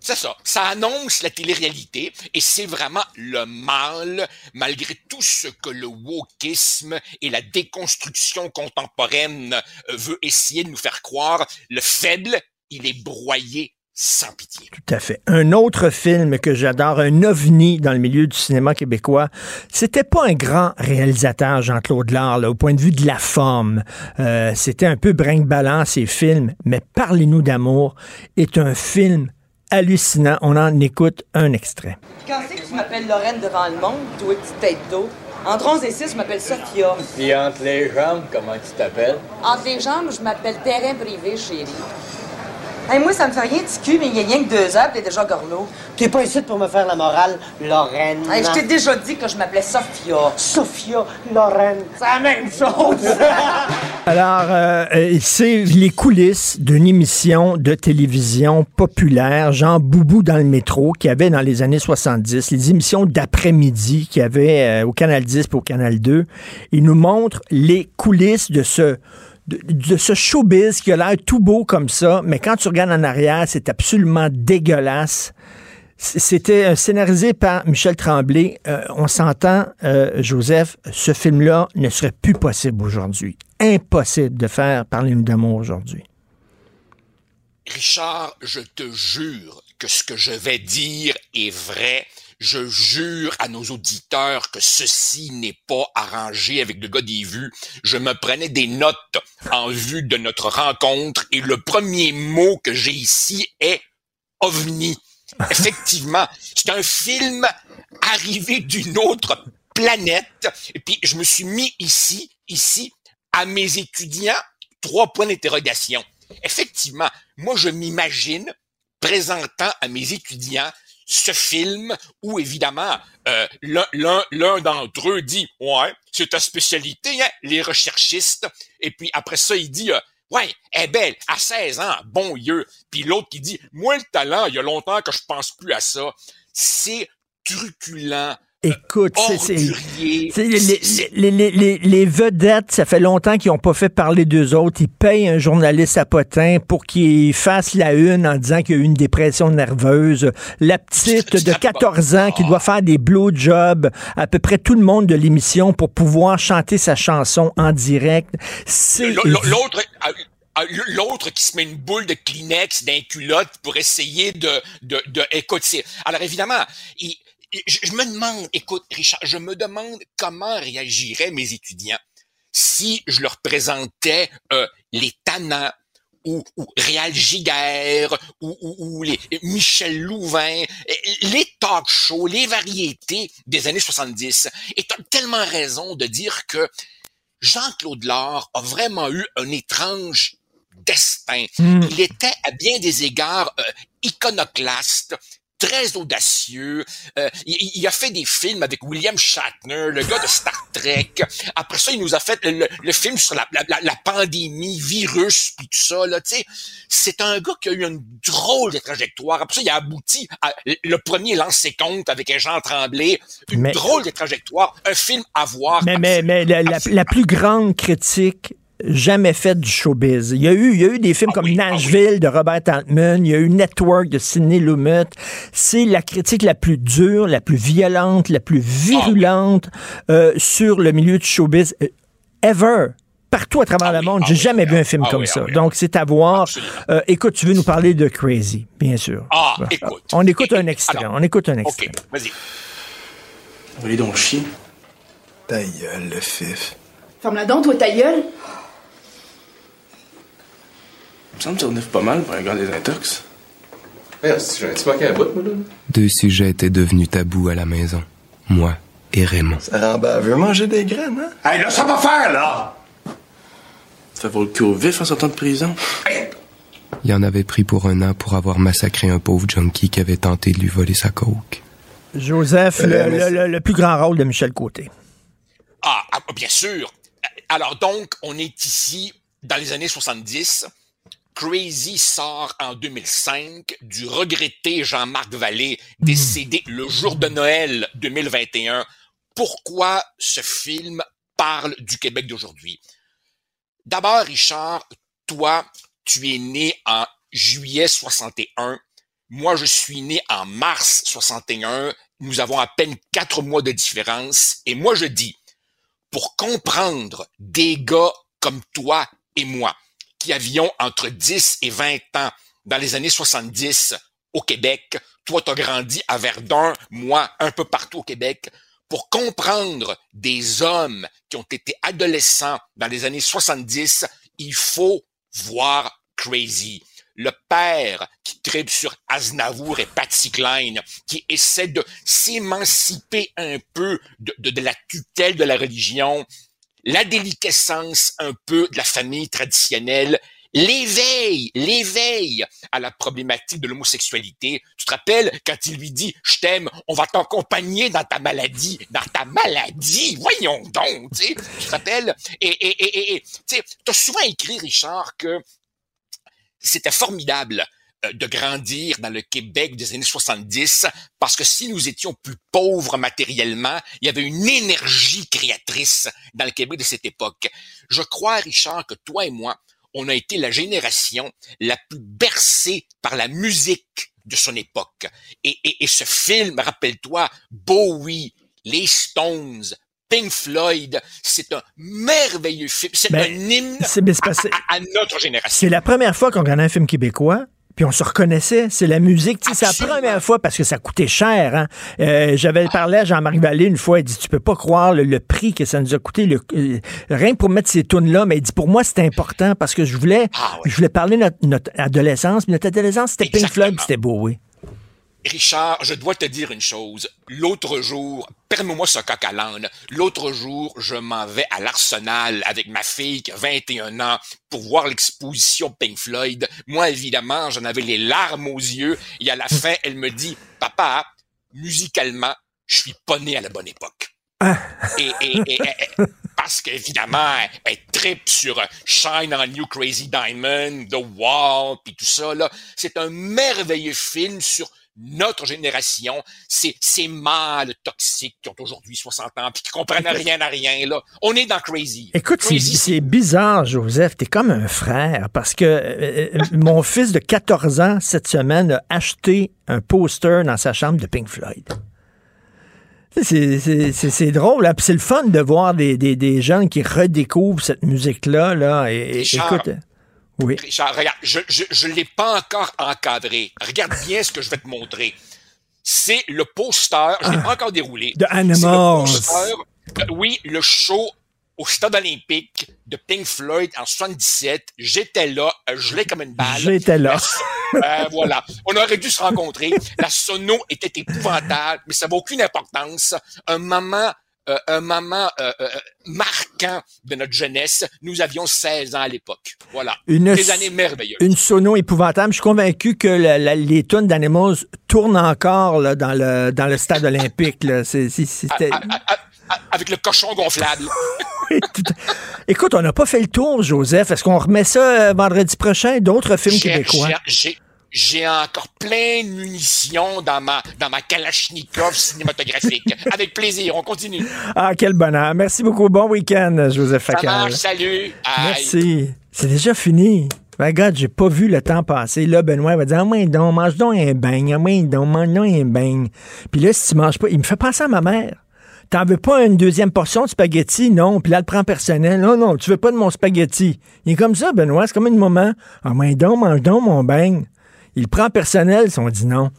C'est ça. Ça annonce la télé-réalité et c'est vraiment le mal, malgré tout ce que le wokisme et la déconstruction contemporaine veut essayer de nous faire croire. Le faible, il est broyé sans pitié. Tout à fait. Un autre film que j'adore, un ovni dans le milieu du cinéma québécois, c'était pas un grand réalisateur, Jean-Claude Lard, là, au point de vue de la forme. Euh, c'était un peu brinque-ballant, ces films, mais Parlez-nous d'amour est un film hallucinant. On en écoute un extrait. Quand c'est que tu m'appelles Lorraine devant le monde, toi, petite tête d'eau? Entre onze et six, je m'appelle Sophia. Et entre les jambes, comment tu t'appelles? Entre les jambes, je m'appelle terrain privé, chérie. Hey, moi, ça me fait rien de cul, mais il y a rien que deux heures, t'es déjà gorlot. T'es pas ici pour me faire la morale, Lorraine. Hey, je t'ai déjà dit que je m'appelais Sophia. Sophia, Lorraine, c'est la même chose. Alors, euh, c'est les coulisses d'une émission de télévision populaire, genre Boubou dans le métro, qu'il y avait dans les années soixante-dix, les émissions d'après-midi qu'il y avait euh, au Canal dix et au Canal deux. Ils nous montrent les coulisses de ce... De, de ce showbiz qui a l'air tout beau comme ça, mais quand tu regardes en arrière, c'est absolument dégueulasse. C'était scénarisé par Michel Tremblay. Euh, on s'entend, euh, Joseph, ce film-là ne serait plus possible aujourd'hui. Impossible de faire Parlez-nous d'amour aujourd'hui. Richard, je te jure que ce que je vais dire est vrai. Je jure à nos auditeurs que ceci n'est pas arrangé avec le gars des vues. Je me prenais des notes en vue de notre rencontre et le premier mot que j'ai ici est « ovni ». Effectivement, c'est un film arrivé d'une autre planète. Et puis, je me suis mis ici, ici, à mes étudiants, trois points d'interrogation. Effectivement, moi, je m'imagine présentant à mes étudiants ce film où, évidemment, euh, l'un, l'un, l'un d'entre eux dit « Ouais, c'est ta spécialité, hein, les recherchistes. » Et puis après ça, il dit euh, « Ouais, elle est belle, à seize ans, bon Dieu. » Puis l'autre qui dit « Moi, le talent, il y a longtemps que je pense plus à ça. » C'est truculent. Écoute, c'est, c'est, c'est, les, les, les, les vedettes, ça fait longtemps qu'ils n'ont pas fait parler d'eux autres. Ils payent un journaliste à potin pour qu'il fasse la une en disant qu'il y a eu une dépression nerveuse. La petite de quatorze ans qui doit faire des blowjobs à peu près tout le monde de l'émission pour pouvoir chanter sa chanson en direct. C'est... L'autre... L'autre qui se met une boule de Kleenex d'un culotte pour essayer de, de, de, écoute, c'est, alors évidemment, il, il, je me demande, écoute, Richard, je me demande comment réagiraient mes étudiants si je leur présentais, euh, les Tannants, ou, ou Réal Giguère, ou, ou, ou les Michel Louvain, les talk shows, les variétés des années soixante-dix. Et t'as tellement raison de dire que Jean-Claude Lard a vraiment eu un étrange destin. Mm. Il était à bien des égards euh, iconoclaste, très audacieux. Euh, il, il a fait des films avec William Shatner, le gars de Star Trek. Après ça, il nous a fait le, le film sur la, la, la pandémie, virus, puis tout ça. Là, tu sais, c'est un gars qui a eu une drôle de trajectoire. Après ça, il a abouti à le premier Lancé Compte avec Jean Tremblay. Une mais, drôle de trajectoire. Un film à voir. Mais, mais, mais la, la, la plus grande critique jamais faite du showbiz. Il y a eu, il y a eu des films ah comme oui, Nashville ah oui. de Robert Altman, il y a eu Network de Sidney Lumet. C'est la critique la plus dure, la plus violente, la plus virulente ah oui. euh, sur le milieu du showbiz ever. Partout à travers ah le monde, oui, j'ai ah jamais oui, vu un film ah comme oui, ça. Ah oui. Donc, c'est à voir. Euh, écoute, tu veux nous parler de Crazy, bien sûr. Ah, bah, écoute. On écoute écoute, un extrait. Alors, on écoute un extrait. OK, vas-y. Allez donc, chie. Ta gueule, le fif. Ferme la dent, toi, ta gueule. Il me semble que ça renifle pas mal pour un gars des intox. Merde, si j'en ai-tu manqué à bout, moi, là? Deux sujets étaient devenus tabous à la maison. Moi et Raymond. Ça rend baveux manger des graines, hein? Hé, hey, là, ça va faire, là! Ça fait pour le cul au vif en sortant de prison. Hey! Il en avait pris pour un an pour avoir massacré un pauvre junkie qui avait tenté de lui voler sa coke. Joseph, euh, le, le, le plus grand rôle de Michel Côté. Ah, bien sûr. Alors donc, on est ici dans les années soixante-dix. Crazy sort en deux mille cinq du regretté Jean-Marc Vallée, décédé le jour de Noël deux mille vingt et un. Pourquoi ce film parle du Québec d'aujourd'hui? D'abord, Richard, toi, tu es né en juillet soixante et un. Moi, je suis né en mars soixante et un. Nous avons à peine quatre mois de différence. Et moi, je dis, pour comprendre des gars comme toi et moi, qui avions entre dix et vingt ans dans les années soixante-dix au Québec. Toi, t'as grandi à Verdun, moi, un peu partout au Québec. Pour comprendre des hommes qui ont été adolescents dans les années soixante-dix, il faut voir Crazy. Le père qui tripe sur Aznavour et Patsy Cline, qui essaie de s'émanciper un peu de, de, de la tutelle de la religion, la déliquescence un peu de la famille traditionnelle, l'éveil, l'éveil à la problématique de l'homosexualité. Tu te rappelles quand il lui dit « Je t'aime, on va t'accompagner dans ta maladie, dans ta maladie, voyons donc! » Tu te rappelles? Et, et, et, et tu as souvent écrit, Richard, que c'était formidable de grandir dans le Québec des années soixante-dix, parce que si nous étions plus pauvres matériellement, il y avait une énergie créatrice dans le Québec de cette époque. Je crois, Richard, que toi et moi, on a été la génération la plus bercée par la musique de son époque. Et, et, et ce film, rappelle-toi, Bowie, les Stones, Pink Floyd, c'est un merveilleux film, c'est ben, un hymne c'est, c'est passé, à, à, à notre génération. C'est la première fois qu'on regarde un film québécois puis on se reconnaissait, c'est la musique. C'est la première fois, parce que ça coûtait cher. Hein. Euh, j'avais parlé à Jean-Marc Vallée une fois, il dit, tu peux pas croire le, le prix que ça nous a coûté, le, euh, rien pour mettre ces tunes-là, mais il dit, pour moi, c'était important, parce que je voulais ah, oui. je voulais parler de notre, notre adolescence, puis notre adolescence, c'était Exactement. Pink Floyd, c'était beau, oui. Richard, je dois te dire une chose. L'autre jour, permets-moi ce coq à l'âne, l'autre jour, je m'en vais à l'Arsenal avec ma fille qui a vingt et un ans pour voir l'exposition Pink Floyd. Moi, évidemment, j'en avais les larmes aux yeux et à la fin, elle me dit « Papa, musicalement, je suis pas né à la bonne époque. » et, et, et, et, parce qu'évidemment, elle, elle tripe sur Shine on You, Crazy Diamond, The Wall, puis tout ça. Là, c'est un merveilleux film sur notre génération, c'est ces mâles toxiques qui ont aujourd'hui soixante ans puis qui comprennent rien à rien, là. On est dans Crazy. Écoute, Crazy, c'est, c'est bizarre, Joseph. T'es comme un frère, parce que euh, mon fils de quatorze ans, cette semaine, a acheté un poster dans sa chambre de Pink Floyd. C'est, c'est, c'est, c'est drôle, hein? Puis c'est le fun de voir des, des, des jeunes qui redécouvrent cette musique-là, là. Et, Richard, écoute... Oui. Richard, regarde, je, je, je l'ai pas encore encadré. Regarde bien ce que je vais te montrer. C'est le poster, je l'ai ah, pas encore déroulé. De Animals. C'est le poster, oui, le show au Stade Olympique de Pink Floyd en soixante-dix-sept. J'étais là, je l'ai comme une balle. J'étais là. Euh, voilà. On aurait dû se rencontrer. La sono était épouvantable, mais ça n'a aucune importance. Un moment euh, un moment euh, euh, marquant de notre jeunesse. Nous avions seize ans à l'époque. Voilà. Une Des années merveilleuses. Une sono épouvantable. Je suis convaincu que la, la, les tunes d'Animals tournent encore là, dans, le, dans le stade olympique. Là. C'est, c'est, c'était... À, à, à, avec le cochon gonflable. Écoute, on n'a pas fait le tour, Joseph. Est-ce qu'on remet ça vendredi prochain, d'autres films j'ai, québécois? J'ai, j'ai... J'ai encore plein de munitions dans ma, dans ma Kalachnikov cinématographique. Avec plaisir, on continue. Ah, quel bonheur. Merci beaucoup. Bon week-end, Joseph Facal. Ça marche, salut. Merci. C'est déjà fini. Regarde, j'ai pas vu le temps passer. Là, Benoît va dire, ah, moi, donc, mange donc un beigne. Ah, moi, donc, mange donc un beigne. Puis là, si tu manges pas, il me fait penser à ma mère. T'en veux pas une deuxième portion de spaghetti? Non. Puis là, elle prend personnel. Non, non, tu veux pas de mon spaghetti. Il est comme ça, Benoît. C'est comme une maman. Ah, moi, donc, mange donc mon beigne. Il prend personnel, si on dit non.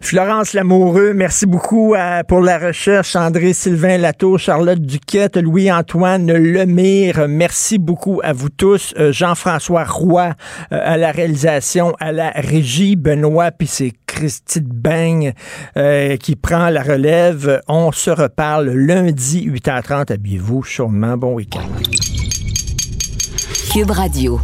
Florence Lamoureux, merci beaucoup à, pour la recherche. André-Sylvain Latour, Charlotte Duquette, Louis-Antoine Lemire, merci beaucoup à vous tous. Euh, Jean-François Roy euh, à la réalisation, à la régie, Benoît, puis c'est Christine Bang euh, qui prend la relève. On se reparle lundi, huit heures trente. Habillez-vous chaudement. Bon week-end. Cube Radio.